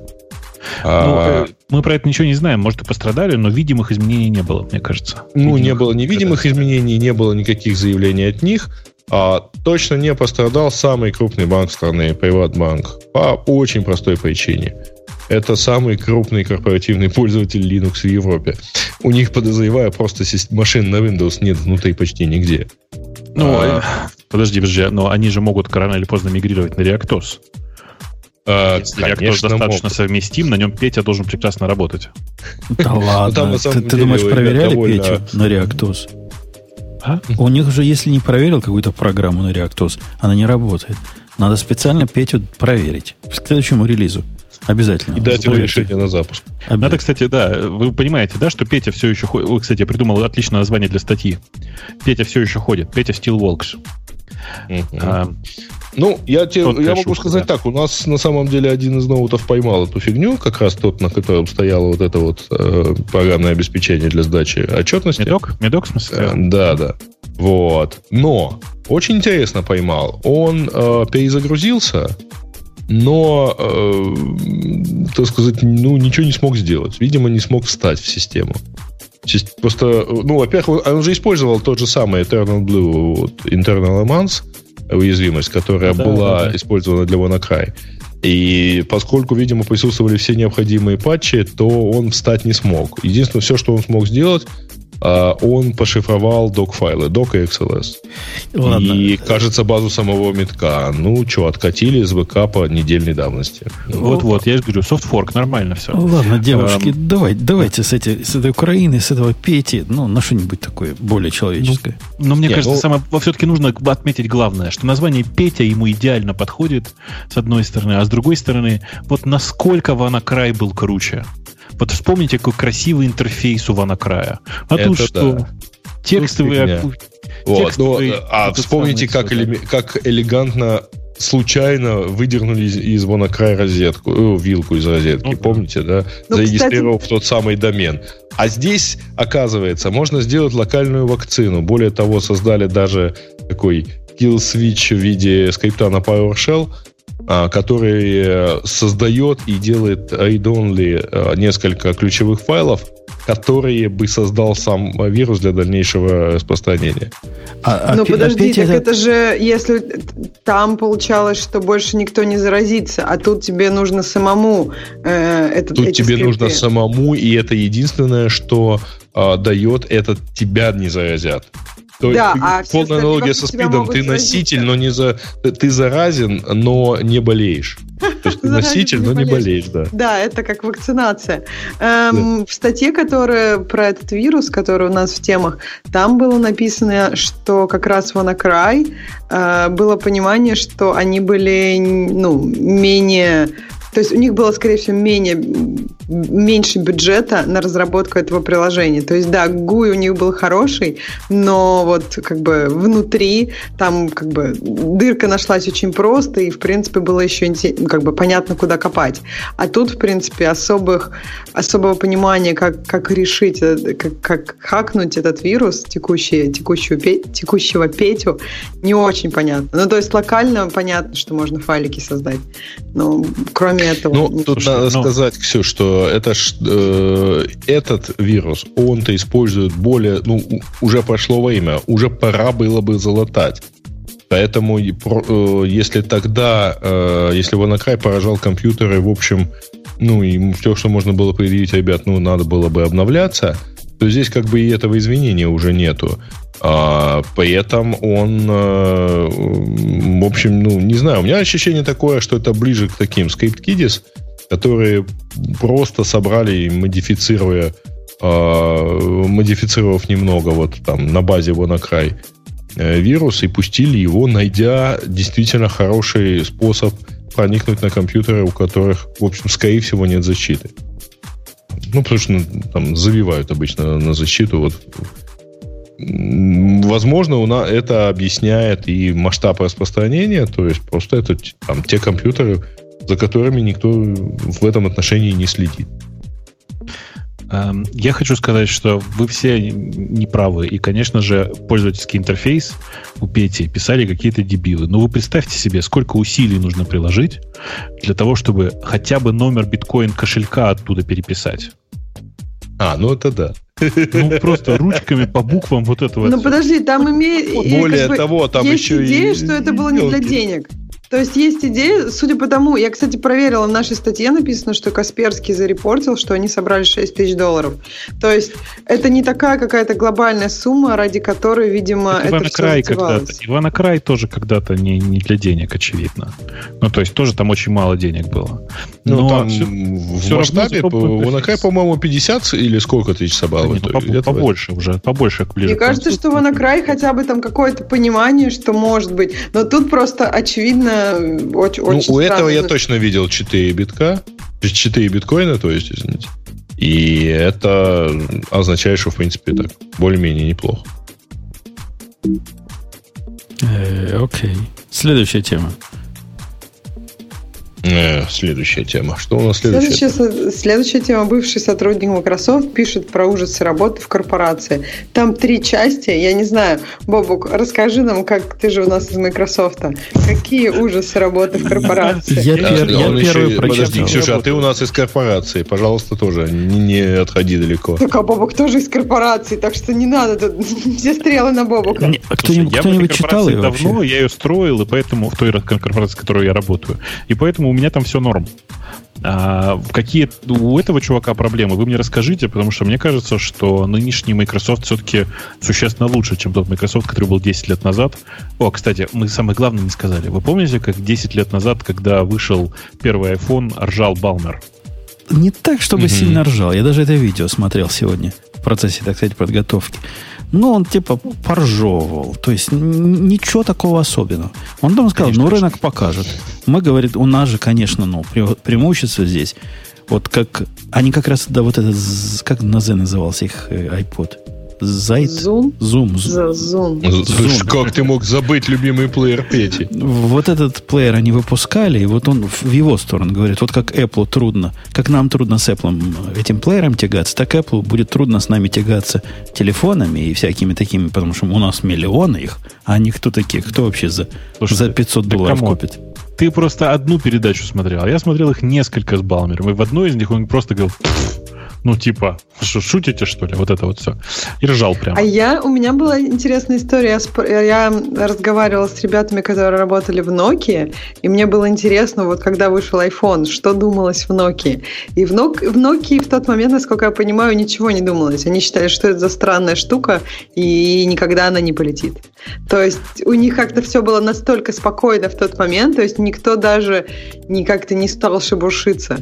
Мы про это ничего не знаем, может и пострадали, но видимых изменений не было, мне кажется. Ну, видимых, не было невидимых изменений, не было никаких заявлений от них. Точно не пострадал самый крупный банк страны, Приватбанк, по очень простой причине. Это самый крупный корпоративный пользователь Linux в Европе. У них, подозреваю, просто машин на Windows нет внутри почти нигде. Ну, подожди, но они же могут рано или поздно мигрировать на ReactOS. ReactOS достаточно совместим, на нем Петя должен прекрасно работать. Да ладно, ты думаешь, проверяли Петю на ReactOS? У них же, если не проверил какую-то программу на ReactOS, она не работает. Надо специально Петю проверить к следующему релизу. Обязательно. И дать ему решение на запуск. Надо, кстати, да, вы понимаете, да, что Петя все еще ходит. Вы, кстати, придумал отличное название для статьи. Петя все еще ходит. Петя Steel Walks. Ну, я могу сказать так. У нас, на самом деле, один из ноутов поймал эту фигню. Как раз тот, на котором стояло вот это вот программное обеспечение для сдачи отчетности. Медок, в смысле? Да. Вот. Но очень интересно поймал. Он перезагрузился, но, так сказать, ну, ничего не смог сделать. Видимо, не смог встать в систему. Просто, ну, во-первых, он же использовал тот же самый Eternal Blue, вот, Internal Amance, уязвимость, которая была использована для WannaCry. И поскольку, видимо, присутствовали все необходимые патчи, то он встать не смог. Единственное, все, что он смог сделать, он пошифровал док-файлы, док и XLS. Ладно. И, кажется, базу самого Медка. Ну, что, откатили с бэкапа недельной давности. Вот, я же говорю, софтфорк, нормально все. Ладно, девушки, давайте с этой Украины, с этого Пети, ну, на что-нибудь такое более человеческое. Но мне кажется, все-таки нужно отметить главное, что название Петя ему идеально подходит, с одной стороны, а с другой стороны, вот насколько WannaCry был круче. Вот вспомните, какой красивый интерфейс у WannaCry. А тут что? Да. Текстовые... Вот, ну, вспомните, как элегантно случайно выдернули из WannaCry розетку, вилку из розетки, помните, да? Ну, зарегистрировав тот самый домен. А здесь, оказывается, можно сделать локальную вакцину. Более того, создали даже такой kill-switch в виде скрипта на PowerShell, который создает и делает read-only несколько ключевых файлов, которые бы создал сам вирус для дальнейшего распространения. Но подожди, так это же, если там получалось, что больше никто не заразится, а тут тебе нужно самому нужно самому, и это единственное, что дает, это тебя не заразят. То да, есть, полная аналогия со СПИДом. Ты носитель, но не за... Ты заразен, но не болеешь. То есть ты носитель, но не болеешь, да. Да, это как вакцинация. В статье, которая про этот вирус, который у нас в темах, там было написано, что как раз WannaCry было понимание, что они были менее... То есть у них было, скорее всего, меньше бюджета на разработку этого приложения. То есть, да, GUI у них был хороший, но вот как бы внутри там как бы дырка нашлась очень просто, и, в принципе, было еще как бы понятно, куда копать. А тут, в принципе, особого понимания, как решить, как хакнуть этот вирус, текущего Петю, не очень понятно. Ну, то есть, локально понятно, что можно файлики создать. Но кроме этого... Ну, тут надо сказать, Ксюш, что этот вирус, он-то использует более... уже прошло время, уже пора было бы залатать. Поэтому, если тогда... Если WannaCry поражал компьютеры, в общем, и все, что можно было предъявить, ребят, надо было бы обновляться, то здесь как бы и этого извинения уже нету. При этом он, в общем, не знаю, у меня ощущение такое, что это ближе к таким скрипт-кидис, которые просто собрали, модифицировав немного на базе WannaCry вирус, и пустили его, найдя действительно хороший способ проникнуть на компьютеры, у которых, в общем, скорее всего, нет защиты. Потому что там завивают обычно на защиту. Возможно, это объясняет и масштаб распространения, то есть просто это те компьютеры, за которыми никто в этом отношении не следит. Я хочу сказать, что вы все неправы. И, конечно же, пользовательский интерфейс у Пети писали какие-то дебилы. Но вы представьте себе, сколько усилий нужно приложить для того, чтобы хотя бы номер биткоин-кошелька оттуда переписать. Это да. Просто ручками по буквам вот этого. Подожди, там более того, там еще есть идея, что это было не для денег. То есть есть идея, судя по тому, я, кстати, проверила, в нашей статье написано, что Касперский зарепортил, что они собрали $6000. То есть это не такая какая-то глобальная сумма, ради которой, видимо, это все затевалось. WannaCry тоже когда-то не для денег, очевидно. То есть тоже там очень мало денег было. Но там все в масштабе WannaCry, по-моему, 50 или сколько тысяч собрал? Побольше уже, побольше. Мне кажется, что WannaCry хотя бы там какое-то понимание, что может быть. Но тут просто очевидно очень у этого я точно видел 4 биткоина, то есть, извините. И это означает, что, в принципе, так более-менее неплохо. Окей. Следующая тема. Следующая тема. Что у нас следующая тема? Следующая тема. Бывший сотрудник Microsoft пишет про ужасы работы в корпорации. Там 3 части. Я не знаю. Бобук, расскажи нам, как ты же у нас из Microsoft. Какие ужасы работы в корпорации? Я первый прочитал. Подожди, Ксюша, а ты у нас из корпорации. Пожалуйста, тоже не отходи далеко. Так, а Бобук тоже из корпорации, так что не надо тут все стрелы на Бобука. Кто-нибудь читал ее вообще? Давно, я ее строил, и поэтому в той корпорации, в которой я работаю. И поэтому у меня там все норм. Какие у этого чувака проблемы, вы мне расскажите, потому что мне кажется, что нынешний Microsoft все-таки существенно лучше, чем тот Microsoft, который был 10 лет назад. Кстати, мы самое главное не сказали. Вы помните, как 10 лет назад, когда вышел первый iPhone, ржал Балмер? Не так, чтобы сильно ржал. Я даже это видео смотрел сегодня в процессе, так сказать, подготовки. Но он типа поржевывал. То есть ничего такого особенного. Он там сказал, конечно, рынок покажет. Мы, говорит, у нас же, конечно, преимущество здесь. Вот как... Они как раз, да, вот этот... Как Назе назывался их iPod? Зайт? Зум. Как ты мог забыть любимый плеер Пети? Вот этот плеер они выпускали, и вот он в его сторону говорит, вот как Apple трудно, как нам трудно с Apple этим плеером тягаться, так Apple будет трудно с нами тягаться телефонами и всякими такими, потому что у нас миллионы их, а они кто такие? Кто вообще за $500 купит? Ты просто одну передачу смотрел, а я смотрел их несколько с Балмером, и в одной из них он просто говорил... Ну, типа, шутите, что ли? Вот это вот все. И ржал прямо. А у меня была интересная история. Я разговаривала с ребятами, которые работали в Nokia, и мне было интересно, вот когда вышел iPhone, что думалось в Nokia. И в Nokia в тот момент, насколько я понимаю, ничего не думалось. Они считали, что это за странная штука, и никогда она не полетит. То есть у них как-то все было настолько спокойно в тот момент, то есть никто даже как-то не стал шебуршиться.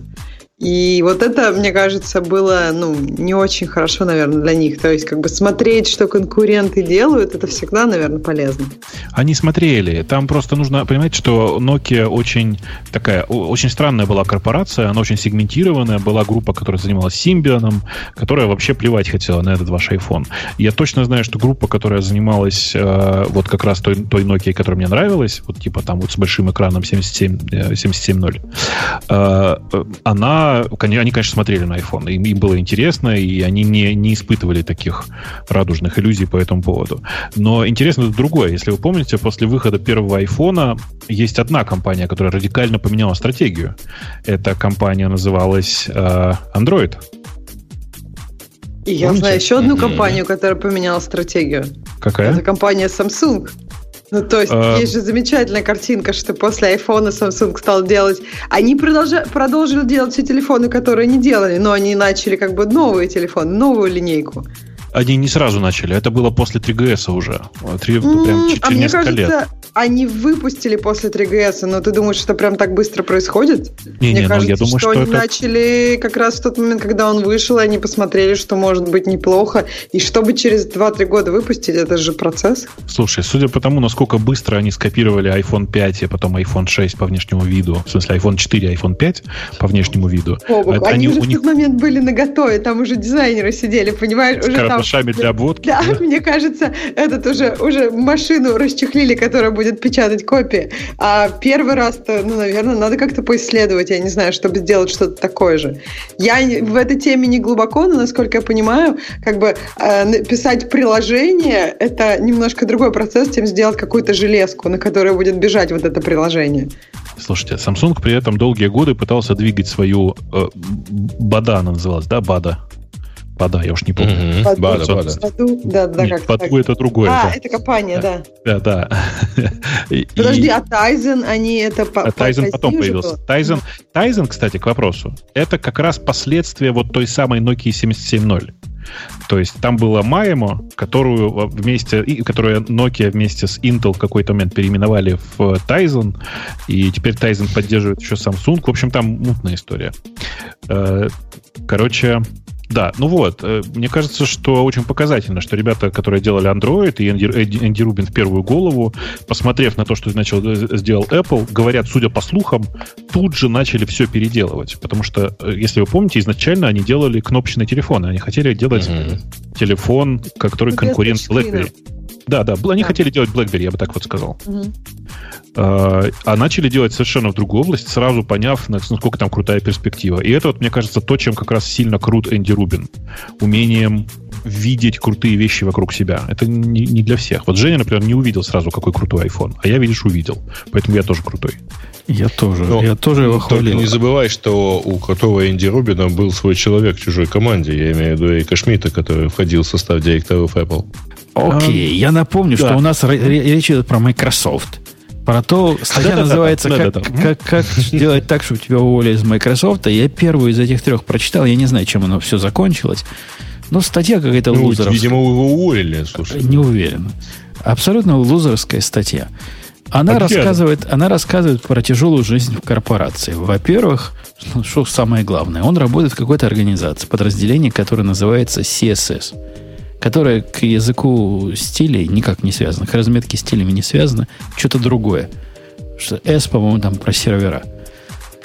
И вот это, мне кажется, было не очень хорошо, наверное, для них. То есть, как бы смотреть, что конкуренты делают, это всегда, наверное, полезно. Они смотрели. Там просто нужно понимать, что Nokia очень такая, очень странная была корпорация, она очень сегментированная, была группа, которая занималась Симбианом, которая вообще плевать хотела на этот ваш iPhone. Я точно знаю, что группа, которая занималась вот как раз той Nokia, которая мне нравилась, вот типа там вот с большим экраном 77.0, они, конечно, смотрели на iPhone. Им было интересно, и они не испытывали таких радужных иллюзий по этому поводу. Но интересно это другое. Если вы помните, после выхода первого iPhone есть одна компания, которая радикально поменяла стратегию. Эта компания называлась Android. И я знаю еще одну компанию, которая поменяла стратегию. Какая? Это компания Samsung. Ну, то есть, есть же замечательная картинка, что после айфона Samsung стал делать... Они продолжили делать все телефоны, которые не делали, но они начали как бы новые телефоны, новую линейку. Они не сразу начали, это было после 3GS уже. Прям через несколько лет. Мне кажется, они выпустили после 3GS, но ты думаешь, что прям так быстро происходит? Мне кажется, я думаю, что они начали как раз в тот момент, когда он вышел, и они посмотрели, что может быть неплохо. И чтобы через 2-3 года выпустить, это же процесс. Слушай, судя по тому, насколько быстро они скопировали iPhone 5 и потом iPhone 6 по внешнему виду, в смысле iPhone 4 и iPhone 5 по внешнему виду. Они же в тот момент были наготове, там уже дизайнеры сидели, понимаешь? Уже там шами для обводки. Да, мне кажется, этот уже машину расчехлили, которая будет печатать копии. А первый раз-то, наверное, надо как-то поисследовать, я не знаю, чтобы сделать что-то такое же. Я в этой теме не глубоко, но, насколько я понимаю, как бы писать приложение — это немножко другой процесс, чем сделать какую-то железку, на которой будет бежать вот это приложение. Слушайте, Samsung при этом долгие годы пытался двигать свою... Bada она называлась, да, Bada? Бада, я уж не помню. Баду это другое. А, да. Это компания, да. Да. Подожди, а Tizen, они это... А Tizen потом появился. Tizen, кстати, к вопросу, это как раз последствия вот той самой Nokia 77.0. То есть там была Маэмо, которую Nokia вместе с Intel в какой-то момент переименовали в Tizen, и теперь Tizen поддерживает еще Samsung. В общем, там мутная история. Короче... Да, мне кажется, что очень показательно, что ребята, которые делали Android, и Энди Рубин в первую голову, посмотрев на то, что сделал Apple, говорят, судя по слухам, тут же начали все переделывать. Потому что, если вы помните, изначально они делали кнопочные телефоны. Они хотели делать телефон, который конкурент BlackBerry. Да, они хотели делать BlackBerry, я бы так вот сказал. А начали делать совершенно в другую область, сразу поняв, насколько там крутая перспектива. И это, мне кажется, то, чем как раз сильно крут Энди Рубин. Умением видеть крутые вещи вокруг себя. Это не для всех. Вот Женя, например, не увидел сразу, какой крутой iPhone. А я, видишь, увидел. Поэтому я тоже крутой. Я тоже его хвалил. Только не забывай, что у крутого Энди Рубина был свой человек в чужой команде. Я имею в виду Эрика Шмидта, который входил в состав директоров Apple. Окей, я напомню, что у нас речь идет про Microsoft. Про то, статья называется «Как делать так, чтобы тебя уволили из Microsoft». Я первую из этих трех прочитал, я не знаю, чем оно все закончилось. Но статья какая-то лузерская. Видимо, его уволили, слушай. Не уверен. Абсолютно лузерская статья. Она рассказывает про тяжелую жизнь в корпорации. Во-первых, что самое главное, он работает в какой-то организации, подразделении, которое называется CSS, которая к языку стилей никак не связана, к разметке стилями не связана, что-то другое. Что S, по-моему, там про сервера.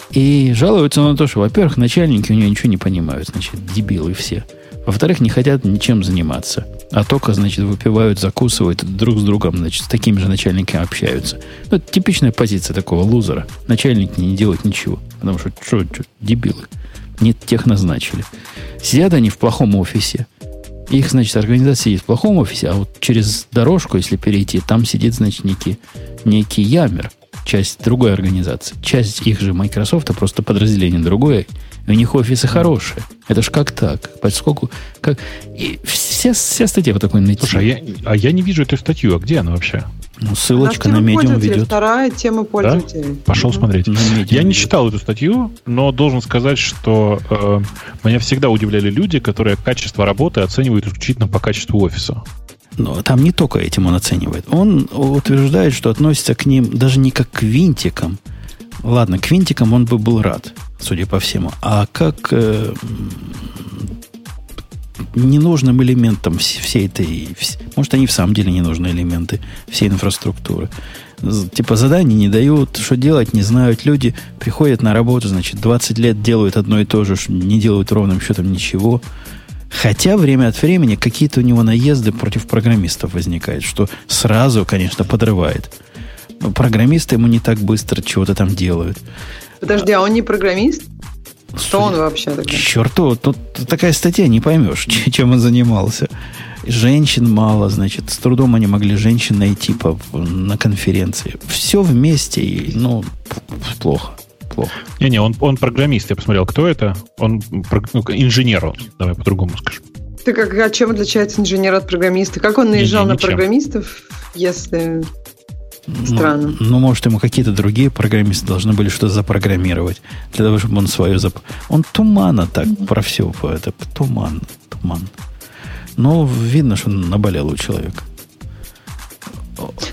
И жалуется он на то, что, во-первых, начальники у него ничего не понимают, значит, дебилы все. Во-вторых, не хотят ничем заниматься. А только, значит, выпивают, закусывают, друг с другом, значит, с такими же начальниками общаются. Ну, это типичная позиция такого лузера. Начальник не делает ничего. Потому что, дебилы. Нет, тех назначили. Сидят они в плохом офисе. Их, значит, организация сидит в плохом офисе, а вот через дорожку, если перейти, там сидит, значит, некий ямер, часть другой организации. Часть их же Microsoft, просто подразделение другое. И у них офисы хорошие. Это ж как так? Поскольку... Как... И вся статья вот такой найти. Слушай, а я не вижу эту статью. А где она вообще? Ну, ссылочка на Medium ведет. Вторая тема пользователей. Да? Пошел смотреть. Я не читал эту статью, но должен сказать, что меня всегда удивляли люди, которые качество работы оценивают исключительно по качеству офиса. Но там не только этим он оценивает. Он утверждает, что относится к ним даже не как к винтикам. Ладно, к винтикам он бы был рад, судя по всему. А как ненужным элементом всей этой... Может, они в самом деле ненужные элементы всей инфраструктуры. Типа заданий не дают, что делать, не знают люди. Приходят на работу, значит, 20 лет делают одно и то же, не делают ровным счетом ничего. Хотя время от времени какие-то у него наезды против программистов возникают, что сразу, конечно, подрывает. Но программисты ему не так быстро чего-то там делают. Подожди, а он не программист? Что он вообще такой? Черту, тут такая статья, не поймешь, чем он занимался. Женщин мало, значит, с трудом они могли женщин найти на конференции. Все вместе, и, ну, плохо. Не-не, он программист, я посмотрел, кто это. Он инженер, давай по-другому скажем. Ты как, чем отличается инженер от программиста? Как он наезжал на программистов, если... Странно. Ну, может, ему какие-то другие программисты должны были что-то запрограммировать, для того, чтобы он свое Он туманно так про все это. Туманно. Но видно, что наболело у человека.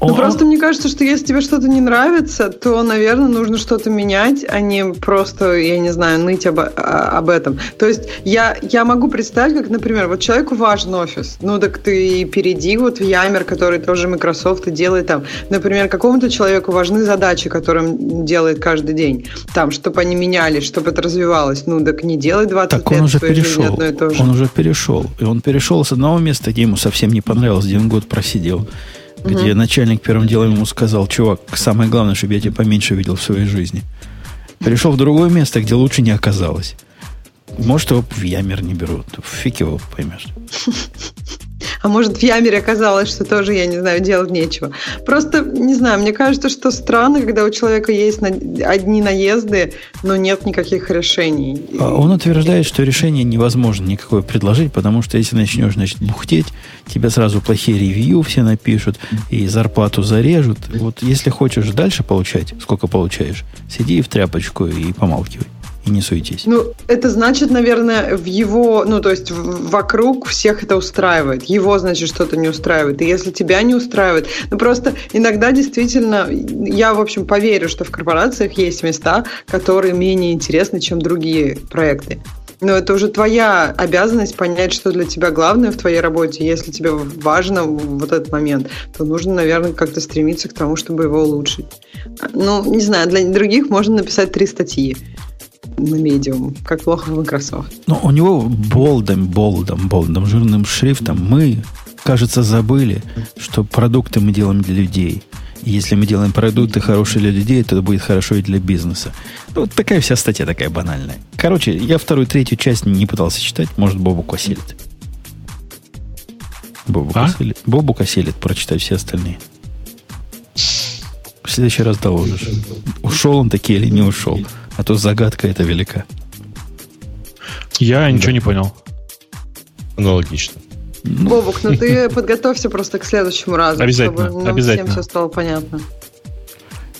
Ну, просто мне кажется, что если тебе что-то не нравится, то, наверное, нужно что-то менять, а не просто, я не знаю, ныть об этом. То есть я могу представить, как, например, вот человеку важен офис. Ну, так ты перейди вот в Ямер, который тоже Microsoft и делает там. Например, какому-то человеку важны задачи, которые он делает каждый день. Там, чтобы они менялись, чтобы это развивалось. Ну, так не делай 20 лет. Так он уже перешел. Он уже перешел. И он перешел с одного места, где ему совсем не понравилось, где он год просидел. Где начальник первым делом ему сказал: чувак, самое главное, чтобы я тебя поменьше видел в своей жизни. Пришел в другое место, где лучше не оказалось. Может, его в Ямер не берут. Фиг его поймешь. А может, в Ямере оказалось, что тоже, я не знаю, делать нечего. Просто, не знаю, мне кажется, что странно, когда у человека есть одни наезды, но нет никаких решений. Он утверждает, что решение невозможно никакое предложить, потому что если начнешь, значит, бухтеть, тебя сразу плохие ревью все напишут и зарплату зарежут. Вот если хочешь дальше получать, сколько получаешь, сиди в тряпочку и помалкивай. И не суетись. Ну, это значит, наверное, в его, ну, то есть вокруг всех это устраивает. Его, значит, что-то не устраивает. И если тебя не устраивает... Ну, просто иногда действительно... Я, в общем, поверю, что в корпорациях есть места, которые менее интересны, чем другие проекты. Но это уже твоя обязанность понять, что для тебя главное в твоей работе. Если тебе важно вот этот момент, то нужно, наверное, как-то стремиться к тому, чтобы его улучшить. Ну, не знаю, для других можно написать 3 статьи. На Medium, как плохо в Microsoft. Но у него болдом, жирным шрифтом мы, кажется, забыли, что продукты мы делаем для людей. И если мы делаем продукты хорошие для людей, то это будет хорошо и для бизнеса. Ну, вот такая вся статья, такая банальная. Короче, я 2-3 часть не пытался читать, может, Бобук осилит. Бобук осилит прочитать все остальные. В следующий раз доложишь. Ушел он таки или не ушел. А то загадка эта велика. Я ничего не понял. Аналогично. Бобук, ну ты подготовься просто к следующему разу. Обязательно. Чтобы обязательно. Всем все стало понятно.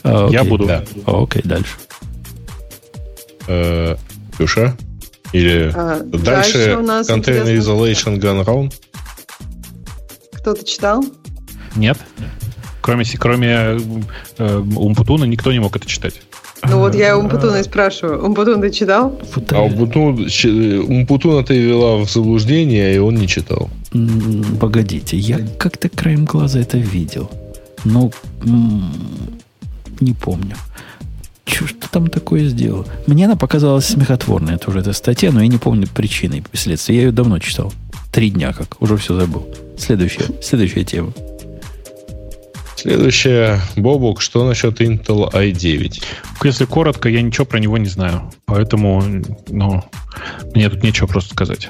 Я буду. Да. Окей, дальше. Ксюша? Или дальше у нас Container Isolation Gone Wrong? Кто-то читал? Нет. Кроме Умпутуна никто не мог это читать. Ну вот я Умпутуна и спрашиваю. Умпутун, ты читал? А Умпутуна ты ввела в заблуждение, и он не читал. Погодите, я как-то краем глаза это видел. Но не помню. что там такое сделал? Мне она показалась смехотворной, это уже эта статья, но я не помню причины и следствия. Я ее давно читал. 3 дня как, уже все забыл. Следующая тема. Следующая, Бобук, что насчет Intel i9? Если коротко, я ничего про него не знаю. Поэтому, мне тут нечего просто сказать.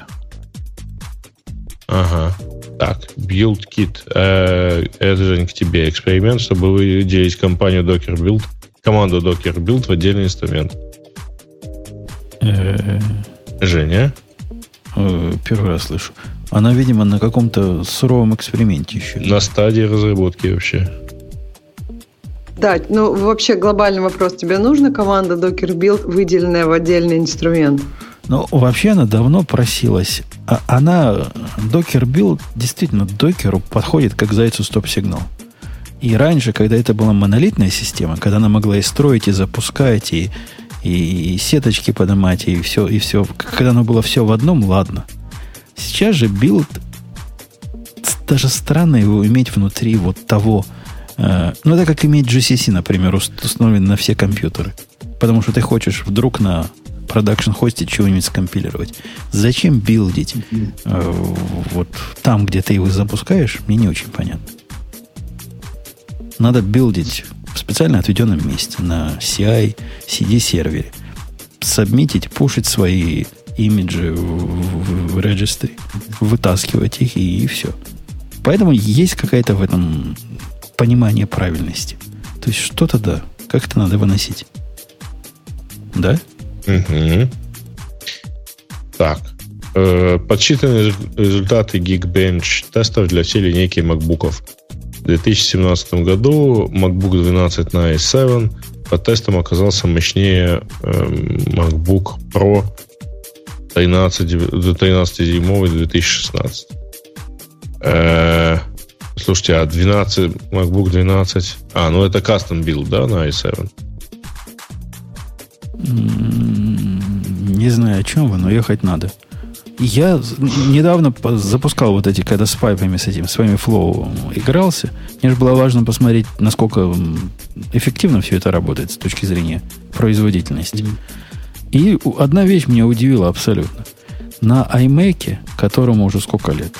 Ага. Так, BuildKit. Это, Жень, к тебе эксперимент, чтобы выделить компанию Docker Build, команду Docker Build в отдельный инструмент. Женя? Первый раз слышу. Она, видимо, на каком-то суровом эксперименте еще. На стадии разработки вообще. Да, вообще глобальный вопрос. Тебе нужна команда Docker Build, выделенная в отдельный инструмент? Вообще она давно просилась. Docker Build, действительно, докеру подходит как зайцу стоп-сигнал. И раньше, когда это была монолитная система, когда она могла и строить, и запускать, и сеточки поднимать, и все. Когда оно было все в одном, ладно. Сейчас же билд, даже странно его иметь внутри вот того. Это как иметь GCC, например, установлен на все компьютеры. Потому что ты хочешь вдруг на продакшн-хосте чего-нибудь скомпилировать. Зачем билдить там, где ты его запускаешь, мне не очень понятно. Надо билдить в специально отведенном месте, на CI, CD-сервере. Сабмитить, пушить свои имиджи в регистре, вытаскивать их и все. Поэтому есть какая-то в этом понимание правильности. То есть что-то да, как-то надо выносить. Да? Угу. Так. Подсчитаны результаты Geekbench тестов для всей линейки MacBook'ов. В 2017 году MacBook 12 на i7 по тестам оказался мощнее MacBook Pro 13-дюймовый 2016. Слушайте, а 12, MacBook 12... это custom build, да, на i7? Не знаю, о чем вы, но ехать надо. Я недавно запускал вот эти, когда с пайпами с вами Flow игрался. Мне же было важно посмотреть, насколько эффективно все это работает с точки зрения производительности. И одна вещь меня удивила абсолютно. На iMac, которому уже сколько лет?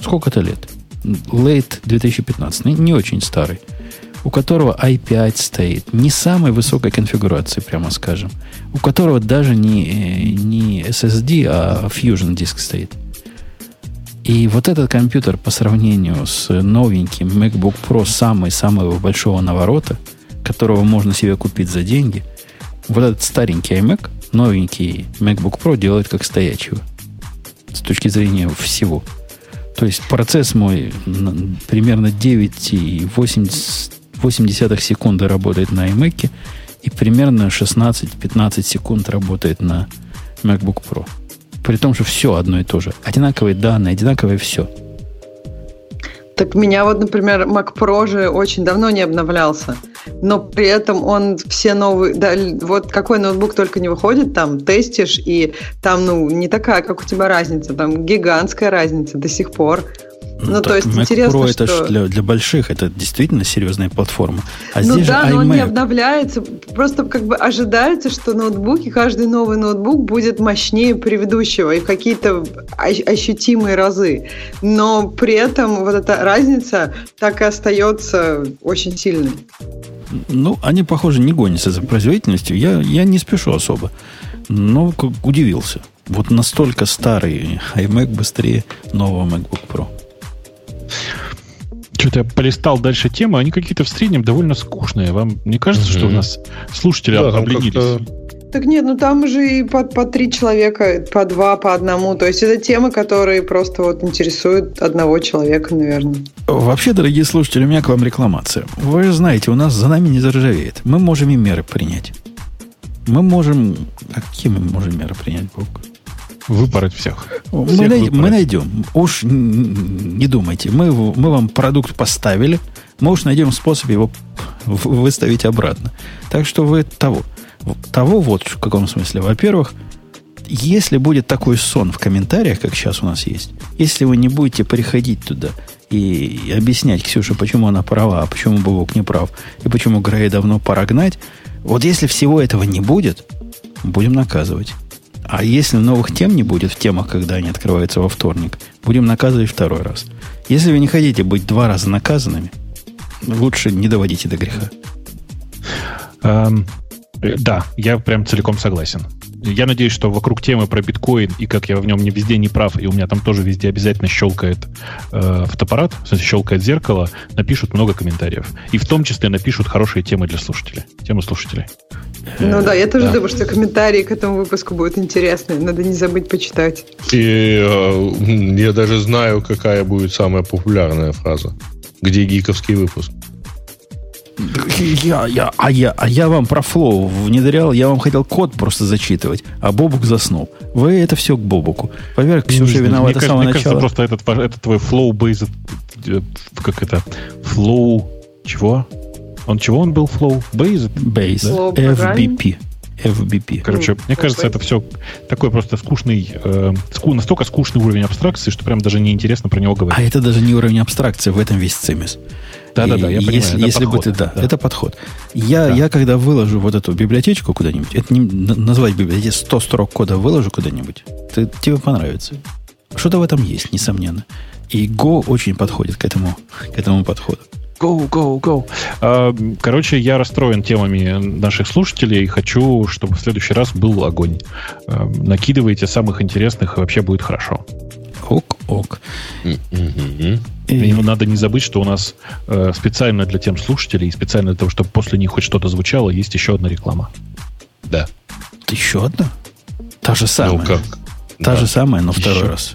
Сколько-то лет. Late 2015, не очень старый. У которого i5 стоит. Не самой высокой конфигурации, прямо скажем. У которого даже не SSD, а Fusion диск стоит. И вот этот компьютер по сравнению с новеньким MacBook Pro самого большого наворота, которого можно себе купить за деньги, вот этот старенький iMac, новенький MacBook Pro делает как стоячего. С точки зрения всего. То есть процесс мой примерно 9,8 секунды работает на iMac и примерно 16-15 секунд работает на MacBook Pro. При том, что все одно и то же. Одинаковые данные, одинаковое все. Так меня вот, например, Mac Pro же очень давно не обновлялся. Но при этом он все новые... Да, вот какой ноутбук только не выходит, там тестишь, и там, не такая, как у тебя разница. Там гигантская разница до сих пор. То есть Mac интересно, Pro что... это для больших, это действительно серьезная платформа. Но он не обновляется. Просто ожидается, что ноутбуки, каждый новый ноутбук будет мощнее предыдущего и в какие-то ощутимые разы. Но при этом вот эта разница так и остается очень сильной. Они, похоже, не гонятся за производительностью. Я не спешу особо. Но удивился. Вот настолько старый iMac быстрее нового MacBook Pro. Что-то я полистал дальше темы, они какие-то в среднем довольно скучные. Вам не кажется, что у нас слушатели обленились? Так нет, там уже и по 3 человека, по 2, по 1. То есть это темы, которые просто интересуют одного человека, наверное. Вообще, дорогие слушатели, у меня к вам рекламация. Вы же знаете, у нас за нами не заржавеет. Мы можем и меры принять. Какие мы можем меры принять, Бог? Выпороть всех. Мы найдем. Уж не думайте. Мы вам продукт поставили. Мы уж найдем способ его выставить обратно. Так что вы того. Того вот в каком смысле. Во-первых, если будет такой сон в комментариях, как сейчас у нас есть, если вы не будете приходить туда и объяснять Ксюше, почему она права, а почему Бобок не прав, и почему Грея давно пора гнать, Вот если всего этого не будет, будем наказывать. А если новых тем не будет в темах, когда они открываются во вторник, будем наказывать второй раз. Если вы не хотите быть два раза наказанными, лучше не доводите до греха. Да, я прям целиком согласен. Я надеюсь, что вокруг темы про биткоин и как я в нем не везде не прав, и у меня там тоже везде обязательно щелкает фотоаппарат, в смысле щелкает зеркало, напишут много комментариев. И в том числе напишут хорошие темы для слушателей. Темы слушателей. Ну да, я тоже думаю, что комментарии к этому выпуску будут интересны. Надо не забыть почитать. И я даже знаю, какая будет самая популярная фраза. Где гиковский выпуск? Я вам про флоу внедрял, я вам хотел код просто зачитывать, а Бобук заснул. Вы это все к Бобуку. Поверх, Ксюша виновата с самого начала. Мне кажется, просто это твой флоу-бейз, как это, флоу, чего? Он чего он был, флоу-бейз? Бейз, FBP. Короче, мне кажется, это все такой просто скучный, настолько скучный уровень абстракции, что прям даже неинтересно про него говорить. А это даже не уровень абстракции, в этом весь цимис. Да, я понимаю. Это подход. Я когда выложу вот эту библиотечку куда-нибудь, это не назвать библиотеку, 100 строк кода выложу куда-нибудь, тебе понравится. Что-то в этом есть, несомненно. И Go очень подходит к этому подходу. Go. Короче, я расстроен темами наших слушателей. Хочу, чтобы в следующий раз был огонь. Накидывайте самых интересных, и вообще будет хорошо. Ок. И надо не забыть, что у нас специально для тем слушателей, специально для того, чтобы после них хоть что-то звучало, есть еще одна реклама. Да. Еще одна? Та же самая. Ну, как? Та же самая, но еще. Второй раз.